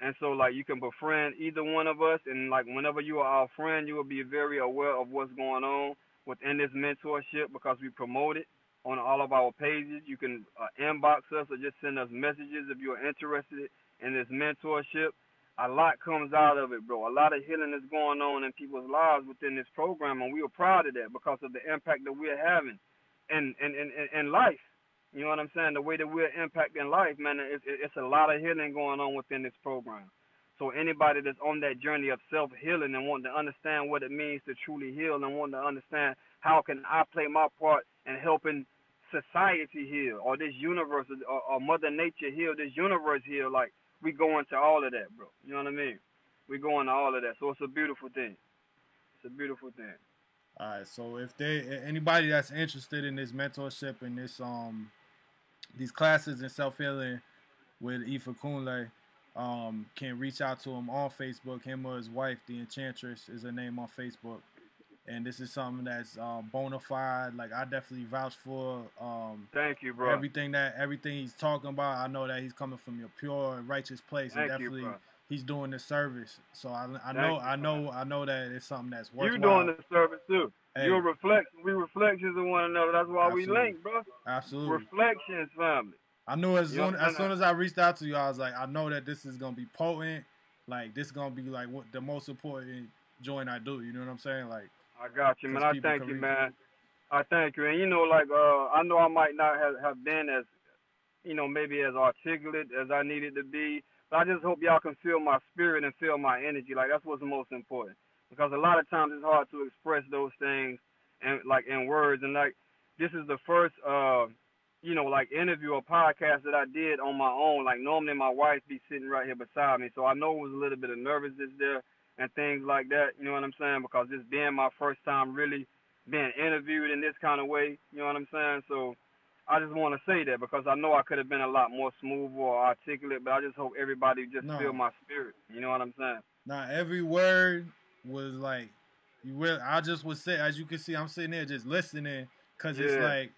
And so, like, you can befriend either one of us. And, like, whenever you are our friend, you will be very aware of what's going on within this mentorship, because we promote it on all of our pages. You can uh, inbox us or just send us messages if you're interested in this mentorship. A lot comes out of it, bro. A lot of healing is going on in people's lives within this program, and we are proud of that because of the impact that we're having in, in, in, in life. You know what I'm saying? The way that we're impacting life, man, it's, it's a lot of healing going on within this program. So anybody that's on that journey of self-healing and wanting to understand what it means to truly heal and wanting to understand how can I play my part in helping society heal, or this universe, or, or Mother Nature heal, this universe heal, like, we go into all of that, bro. You know what I mean? We go into all of that. So it's a beautiful thing. It's a beautiful thing. All right. So if they, anybody that's interested in this mentorship and this um, these classes in self healing with Ifa Kunle, um, can reach out to him on Facebook. Him or his wife, The Enchantress, is her name on Facebook. And this is something that's um, bona fide. Like, I definitely vouch for. Um, Thank you, bro. Everything that everything he's talking about, I know that he's coming from your pure and righteous place. Thank and definitely, you, bro. He's doing the service. So I, I know, you, I know, I know that it's something that's worthwhile. You're doing the service too. Hey. You're reflection. We reflections of one another. That's why Absolutely. we link, bro. Absolutely. Reflections, family. I knew as soon as soon as I reached out to you, I was like, I know that this is gonna be potent. Like, this is gonna be like what the most important joint I do. You know what I'm saying? Like. I got you, man. I thank you, man. I thank you. And, you know, like, uh, I know I might not have, have been as, you know, maybe as articulate as I needed to be, but I just hope y'all can feel my spirit and feel my energy. Like, that's what's most important, because a lot of times it's hard to express those things and, like, in words. And, like, this is the first, uh, you know, like, interview or podcast that I did on my own. Like, normally my wife be sitting right here beside me, so I know it was a little bit of nervousness there and things like that, you know what I'm saying? Because this being my first time really being interviewed in this kind of way, you know what I'm saying? So I just want to say that, because I know I could have been a lot more smooth or articulate, but I just hope everybody just no. feel my spirit, you know what I'm saying? Now, every word was like, you really, I just was saying, as you can see, I'm sitting there just listening, Because yeah. it's like,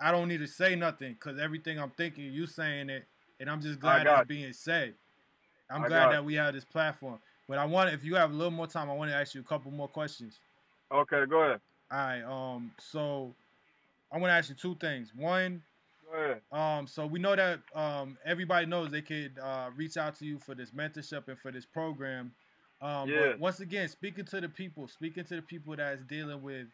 I don't need to say nothing because everything I'm thinking, you saying it, and I'm just glad it's being said. I'm I glad that we have this platform. But I want, if you have a little more time, I want to ask you a couple more questions. Okay, go ahead. All right. Um. So I want to ask you two things. One, go ahead. Um. So we know that um everybody knows they could uh reach out to you for this mentorship and for this program. Um, yeah. But once again, speaking to the people, speaking to the people that is dealing with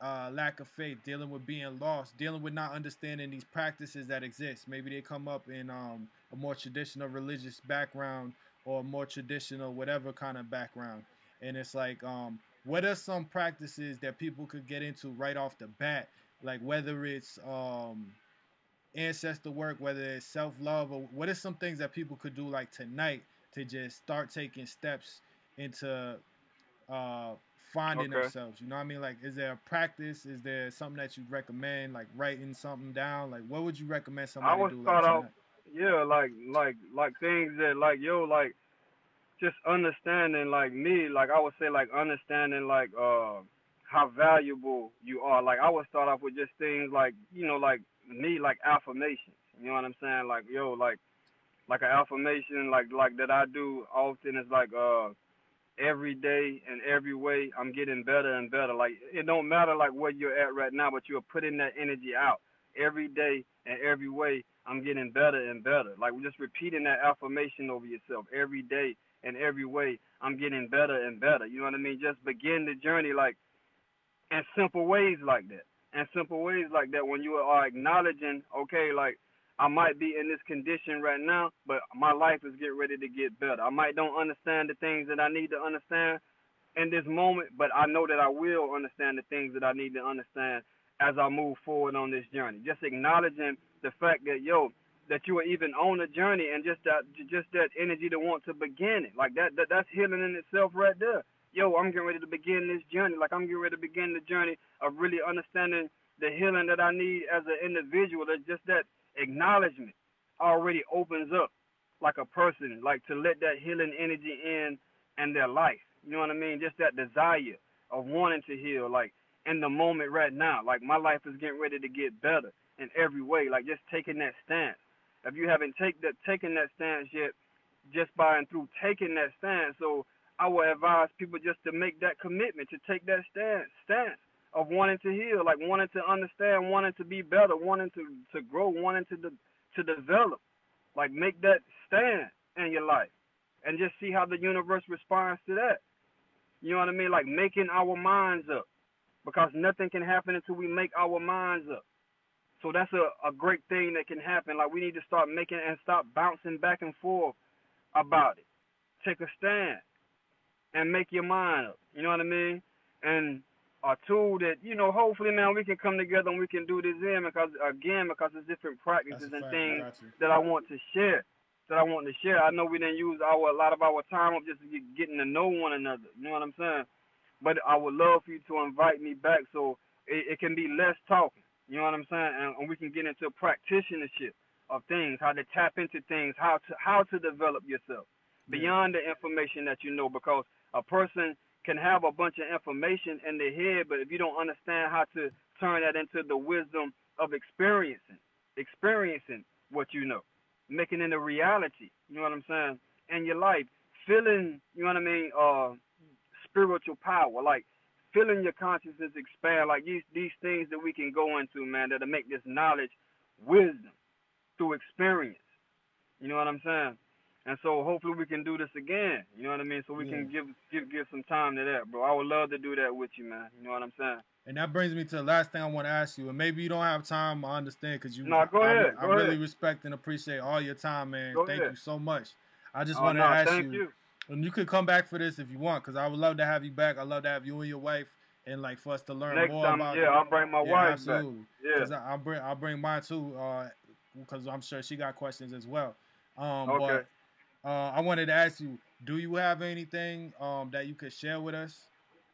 uh lack of faith, dealing with being lost, dealing with not understanding these practices that exist. Maybe they come up in um a more traditional religious background or a more traditional whatever kind of background, and it's like um. what are some practices that people could get into right off the bat? Like whether it's um, ancestor work, whether it's self-love, or what are some things that people could do like tonight to just start taking steps into uh, finding okay. themselves? You know what I mean? Like, is there a practice? Is there something that you'd recommend? Like writing something down? Like, what would you recommend somebody I do? Like out, yeah, like like like things that like yo like. Just understanding, like me, like I would say, like understanding, like uh, how valuable you are. Like I would start off with just things like, you know, like me, like affirmations. You know what I'm saying? Like yo, like like an affirmation, like like that I do often is like uh, every day and every way I'm getting better and better. Like it don't matter like where you're at right now, but you're putting that energy out every day and every way. I'm getting better and better. Like just repeating that affirmation over yourself every day. In every way, I'm getting better and better. You know what I mean? Just begin the journey, like, in simple ways like that. In simple ways like that, when you are acknowledging, okay, like, I might be in this condition right now, but my life is getting ready to get better. I might don't understand the things that I need to understand in this moment, but I know that I will understand the things that I need to understand as I move forward on this journey. Just acknowledging the fact that, yo, that you are even on a journey and just that just that energy to want to begin it. Like, that, that that's healing in itself right there. Yo, I'm getting ready to begin this journey. Like, I'm getting ready to begin the journey of really understanding the healing that I need as an individual. That just that acknowledgement already opens up, like, a person, like, to let that healing energy in in their life. You know what I mean? Just that desire of wanting to heal, like, in the moment right now. Like, my life is getting ready to get better in every way. Like, just taking that stance. If you haven't take that, taken that stance yet, just by and through taking that stance. So I would advise people just to make that commitment, to take that stance, stance of wanting to heal, like wanting to understand, wanting to be better, wanting to, to grow, wanting to, de to develop. Like, make that stand in your life and just see how the universe responds to that. You know what I mean? Like, making our minds up, because nothing can happen until we make our minds up. So that's a, a great thing that can happen. Like, we need to start making and stop bouncing back and forth about it. Take a stand and make your mind up. You know what I mean? And a tool that, you know, hopefully, man, we can come together and we can do this in, because, again, because there's different practices and things that I want to share, that I want to share. I know we didn't use our, a lot of our time of just getting to know one another. You know what I'm saying? But I would love for you to invite me back so it, it can be less talking. You know what I'm saying? And, and we can get into practitionership of things, how to tap into things, how to how to develop yourself beyond yeah. the information that you know, because a person can have a bunch of information in their head, but if you don't understand how to turn that into the wisdom of experiencing, experiencing what you know, making it a reality, you know what I'm saying, in your life, feeling, you know what I mean, uh, spiritual power, like, feeling your consciousness expand, like these these things that we can go into, man, that'll make this knowledge wisdom through experience. You know what I'm saying? And so hopefully we can do this again. You know what I mean? So we yeah. can give, give give some time to that, bro. I would love to do that with you, man. You know what I'm saying? And that brings me to the last thing I want to ask you. And maybe you don't have time, I understand, because you. No, go I, ahead. I, go I ahead. really respect and appreciate all your time, man. Go Thank ahead. you so much. I just oh, want to no, ask thank you. you. And you could come back for this if you want, because I would love to have you back. I love to have you and your wife, and like for us to learn Next more time, about. Yeah, I'll bring my yeah, wife absolutely. back. Yeah, absolutely. I'll bring I'll bring mine too, because uh, I'm sure she got questions as well. Um, okay. But uh, I wanted to ask you: do you have anything um, that you could share with us,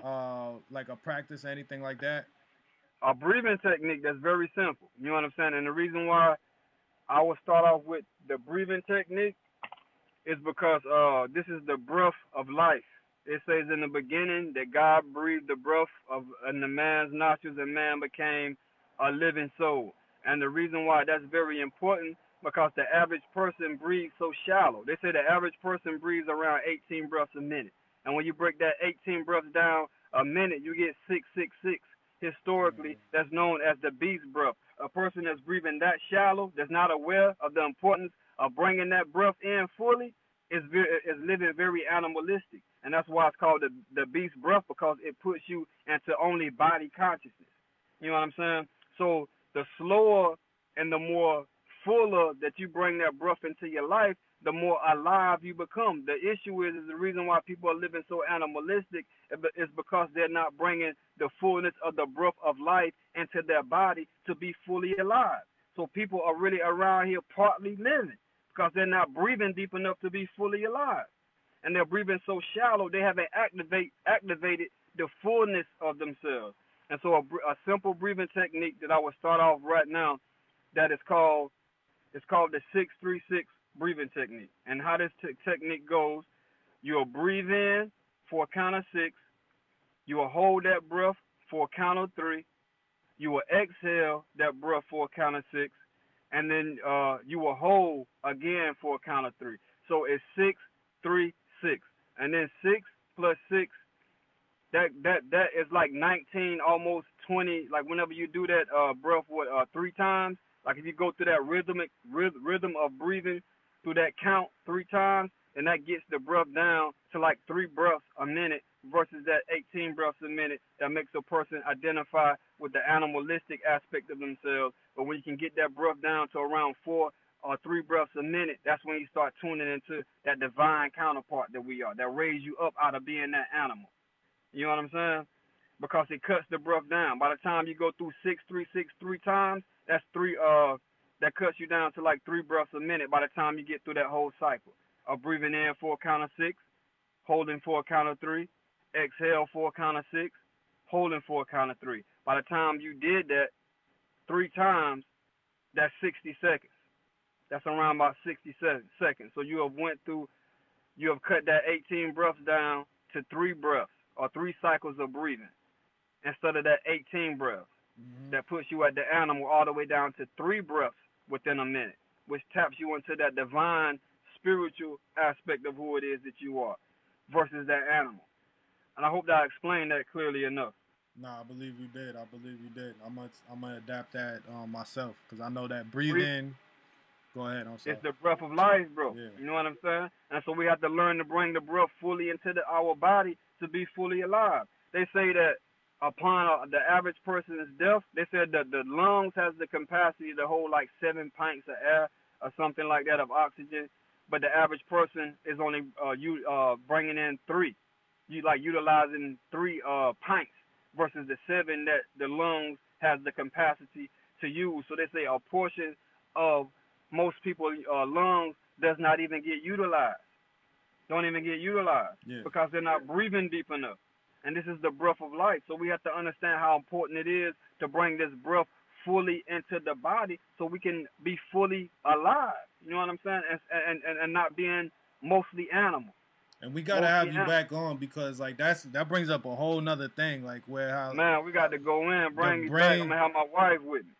uh, like a practice, or anything like that? A breathing technique that's very simple. You know what I'm saying? And the reason why I would start off with the breathing technique. It's because uh, this is the breath of life. It says in the beginning that God breathed the breath of in the man's nostrils, and man became a living soul. And the reason why that's very important, because the average person breathes so shallow. They say the average person breathes around eighteen breaths a minute. And when you break that eighteen breaths down a minute, you get six six six. Historically, mm-hmm. that's known as the beast breath. A person that's breathing that shallow, that's not aware of the importance of bringing that breath in fully, is, is living very animalistic. And that's why it's called the, the beast breath, because it puts you into only body consciousness. You know what I'm saying? So the slower and the more fuller that you bring that breath into your life, the more alive you become. The issue is, is the reason why people are living so animalistic is because they're not bringing the fullness of the breath of life into their body to be fully alive. So people are really around here partly living because they're not breathing deep enough to be fully alive. And they're breathing so shallow, they haven't activate, activated the fullness of themselves. And so a, a simple breathing technique that I will start off right now, that is called, it's called the six three six breathing technique. And how this t technique goes, you'll breathe in for a count of six, you will hold that breath for a count of three, you will exhale that breath for a count of six, and then uh, you will hold again for a count of three. So it's six, three, six. And then six plus six, that that that is like nineteen, almost twenty. Like whenever you do that uh, breath with, uh, three times, like if you go through that rhythmic rhythm of breathing through that count three times, and that gets the breath down to like three breaths a minute versus that eighteen breaths a minute that makes a person identify with the animalistic aspect of themselves. But when you can get that breath down to around four or three breaths a minute, that's when you start tuning into that divine counterpart that we are, that raised you up out of being that animal. You know what I'm saying? Because it cuts the breath down. By the time you go through six, three, six, three times, that's three, uh, that cuts you down to like three breaths a minute by the time you get through that whole cycle of breathing in for a count of six, holding for a count of three, exhale for a count of six, holding for a count of three. By the time you did that three times, that's sixty seconds. That's around about sixty seconds. So you have went through, you have cut that eighteen breaths down to three breaths or three cycles of breathing instead of that eighteen breaths. Mm-hmm. That puts you at the animal all the way down to three breaths within a minute, which taps you into that divine spiritual aspect of who it is that you are versus that animal. And I hope that I explained that clearly enough. Nah, I believe you did. I believe you did. I'm gonna, I'm gonna adapt that um, myself, because I know that breathing. Go ahead. I'm sorry. It's the breath of life, bro. Yeah. You know what I'm saying? And so we have to learn to bring the breath fully into the, our body to be fully alive. They say that upon the average person's death, they said that the lungs has the capacity to hold like seven pints of air or something like that of oxygen, but the average person is only uh, you uh, bringing in three, you like utilizing three uh, pints versus the seven that the lungs has the capacity to use. So they say a portion of most people's uh, lungs does not even get utilized, don't even get utilized yeah. because they're not breathing deep enough. And this is the breath of life. So we have to understand how important it is to bring this breath fully into the body so we can be fully alive. You know what I'm saying? And and, and not being mostly animal. And we got to have you back on, because like that's that brings up a whole nother thing. Like where how man, we got to go in, bring you back. I'm going to have my wife with me.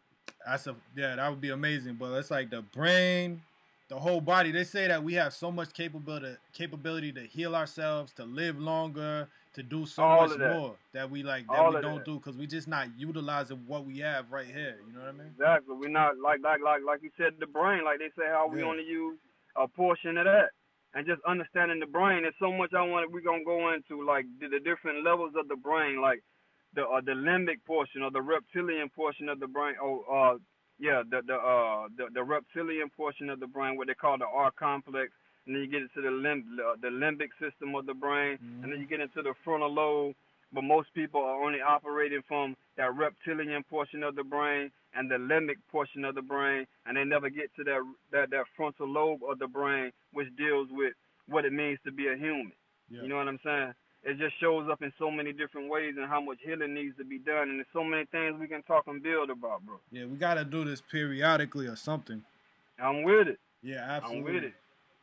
That's a, yeah, that would be amazing. But it's like the brain, the whole body. They say that we have so much capability capability to heal ourselves, to live longer, to do so all much that. more that we like that all we don't that. do, because we just not utilizing what we have right here. You know what I mean? Exactly. We're not like like like like you said, the brain. Like they say, how yeah. we only use a portion of that, and just understanding the brain. There's so much I want. We're gonna go into like the, the different levels of the brain, like the uh, the limbic portion or the reptilian portion of the brain. Oh, uh, yeah, the the uh the, the reptilian portion of the brain, what they call the R complex. And then you get into the limb, the limbic system of the brain, mm-hmm. and then you get into the frontal lobe. But most people are only operating from that reptilian portion of the brain and the limbic portion of the brain, and they never get to that that, that frontal lobe of the brain, which deals with what it means to be a human. Yeah. You know what I'm saying? It just shows up in so many different ways, and how much healing needs to be done, and there's so many things we can talk and build about, bro. Yeah, we gotta do this periodically or something. I'm with it. Yeah, absolutely. I'm with it.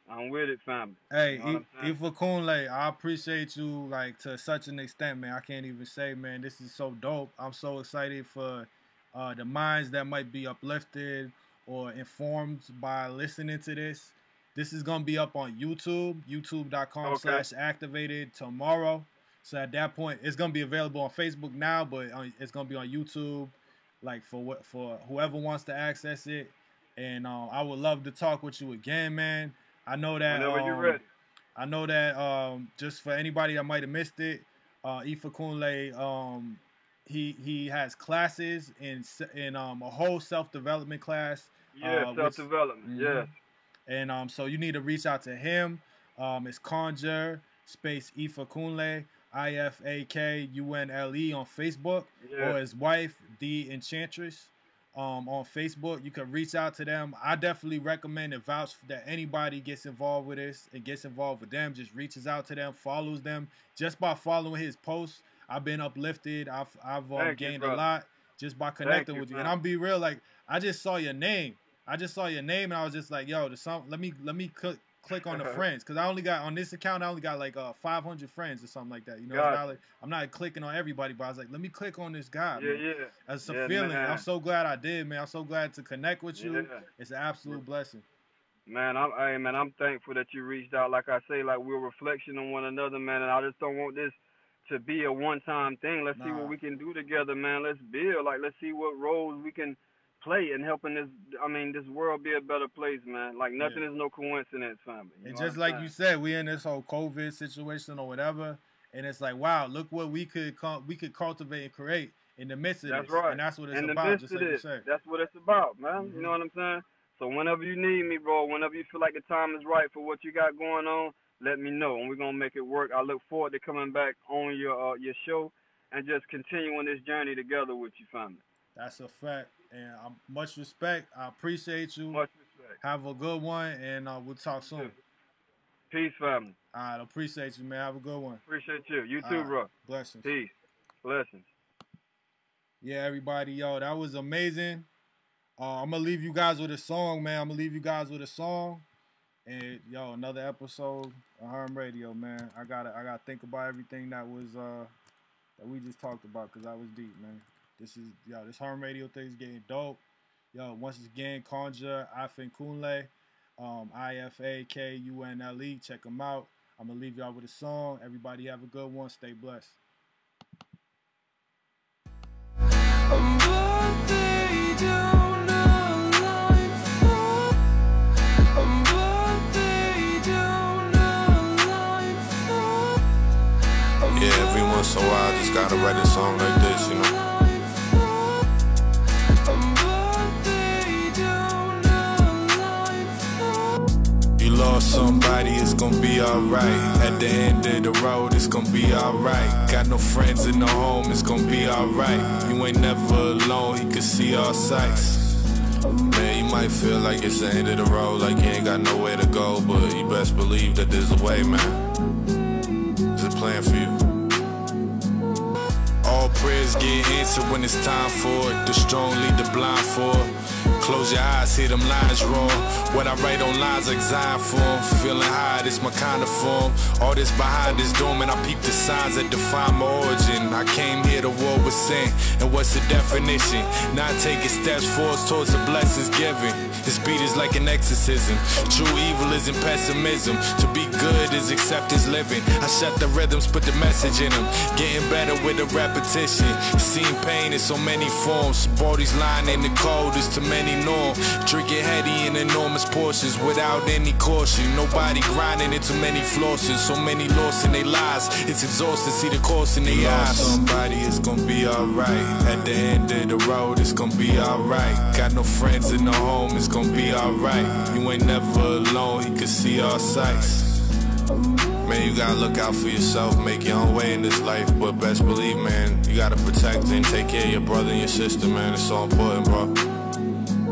I'm with it, family. Hey, you know Ifa Kunle, I appreciate you like to such an extent, man. I can't even say, man, this is so dope. I'm so excited for uh, the minds that might be uplifted or informed by listening to this. This is gonna be up on YouTube, youtube dot com slash activated tomorrow. So at that point, it's gonna be available on Facebook now, but it's gonna be on YouTube, like for what for whoever wants to access it. And uh, I would love to talk with you again, man. I know that. Whenever um, you're ready. I know that. Um, just for anybody that might have missed it, uh, Ifa Kunle, um, he he has classes in in um, a whole self development class. Yeah, uh, self development. Which, yeah. And um, so you need to reach out to him. Um, it's Conjure Space Ifa Kunle, I F A K U N L E on Facebook, yeah. Or his wife, The Enchantress. Um, on Facebook, you can reach out to them. I definitely recommend and vouch that anybody gets involved with this and gets involved with them, just reaches out to them, follows them. Just by following his posts, I've been uplifted. I've I've um, gained you, a lot just by connecting Thank with you. you. And I'll be real, like I just saw your name. I just saw your name, and I was just like, yo, the song, let me let me click click on the friends, because I only got on this account. I only got like uh five hundred friends or something like that. You know, not like, I'm not clicking on everybody, but I was like, let me click on this guy. Yeah, man. yeah. That's a yeah, feeling. Man. I'm so glad I did, man. I'm so glad to connect with you. Yeah. It's an absolute yeah. blessing. Man, I'm, hey, man, I'm thankful that you reached out. Like I say, like we're reflection on one another, man. And I just don't want this to be a one-time thing. Let's nah. see what we can do together, man. Let's build. Like, let's see what roles we can play and helping this, I mean, this world be a better place, man. Like, nothing yeah. is no coincidence, family. And just like you said, we in this whole COVID situation or whatever, and it's like, wow, look what we could we could cultivate and create in the midst of that's this. Right. And that's what it's in about, just like you said. That's what it's about, man. Mm-hmm. You know what I'm saying? So whenever you need me, bro, whenever you feel like the time is right for what you got going on, let me know, and we're going to make it work. I look forward to coming back on your, uh, your show and just continuing this journey together with you, family. That's a fact. And I'm, much respect. I appreciate you. Much respect. Have a good one, and uh, we'll talk soon. Peace, family. All right, I appreciate you, man. Have a good one. Appreciate you. You too, bro. Blessings. Peace. Blessings. Yeah, everybody, yo, that was amazing. Uh, I'm going to leave you guys with a song, man. I'm going to leave you guys with a song. And, yo, another episode of Herm Radio, man. I got to I gotta think about everything that was uh, that we just talked about, because that was deep, man. This is, yo, this Herm Radio thing is getting dope. Yo, once again, Conjure, Ifa Kunle, um, I F A K U N L E. Check them out. I'm going to leave y'all with a song. Everybody have a good one. Stay blessed. Yeah, every once in a while, I just got to write a song like this, you know. Lost somebody, it's gonna be alright. At the end of the road, it's gonna be alright. Got no friends in the home, it's gonna be alright. You ain't never alone, he can see all sights. Man, you might feel like it's the end of the road, like you ain't got nowhere to go, but you best believe that there's a way, man. There's a plan for you. All prayers get answered when it's time for it. The strong lead the blind for it. Close your eyes, hear them lines roar. What I write on lines like Zion form. Feeling high, this my kind of form. All this behind this dome, and I peep the signs that define my origin. I came here to war with sin, and what's the definition? Now taking steps forward towards the blessings given. This beat is like an exorcism. True evil isn't pessimism. To be good is acceptance living. I shut the rhythms, put the message in them. Getting better with the rapid. Seen pain in so many forms. Bodies lying in the cold is too many norm. Drinking heady in enormous portions without any caution. Nobody grinding in too many flosses. So many lost in their lives. It's exhausting, see the course in their eyes. Somebody is gonna be alright. At the end of the road, it's gonna be alright. Got no friends in the home, it's gonna be alright. You ain't never alone, he could see all sights. Man, you gotta look out for yourself, make your own way in this life. But best believe, man, you gotta protect and take care of your brother and your sister, man. It's so important, bro.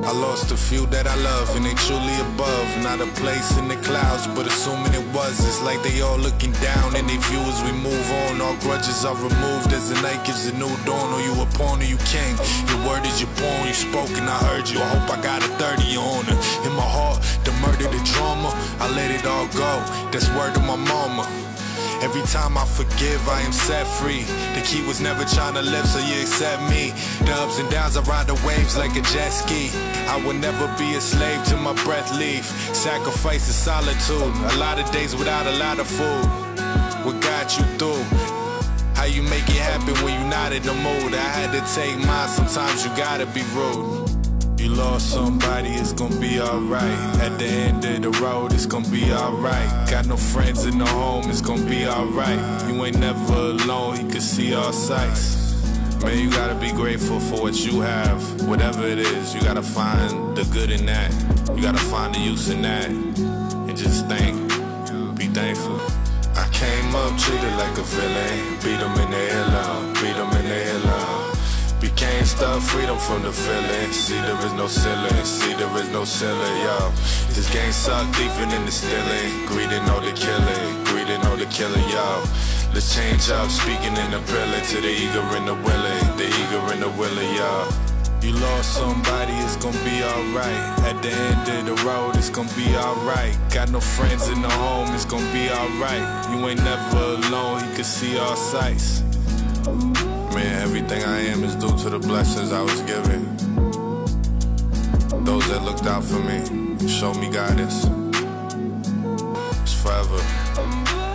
I lost a few that I love, and they truly above. Not a place in the clouds, but assuming it was. It's like they all looking down, and they view as we move on. All grudges are removed as the night gives a new dawn. Are you a pawn or you king? Your word is your pawn, you spoke and I heard you. I hope I got a thirty on it. In my heart, the murder, the drama. I let it all go. That's word to my mama. Every time I forgive, I am set free. The key was never trying to live, so you accept me. The ups and downs, I ride the waves like a jet ski. I will never be a slave till my breath leave. Sacrifice is solitude. A lot of days without a lot of food. What got you through? How you make it happen when you're not in the mood? I had to take mine, sometimes you gotta be rude. You lost somebody, it's gonna be alright. At the end of the road, it's gonna be alright. Got no friends in the home, it's gonna be alright. You ain't never alone, he can see all sights. Man, you gotta be grateful for what you have. Whatever it is, you gotta find the good in that. You gotta find the use in that. And just think, be thankful. I came up treated like a villain. Beat them in the hell up, beat them in the hell up. Became stuff, freedom from the feeling. See there is no ceiling, see there is no ceiling, yo. This game sucked, even in the stealing. Greeting all the killing, greeting all the killing, yo. Let's change up, speaking in the villain. To the eager and the willing, the eager and the willing, yo. You lost somebody, it's gonna be alright. At the end of the road, it's gonna be alright. Got no friends in the home, it's gonna be alright. You ain't never alone, you can see all sights. Man, everything I am is due to the blessings I was given. Those that looked out for me, showed me guidance. It's forever.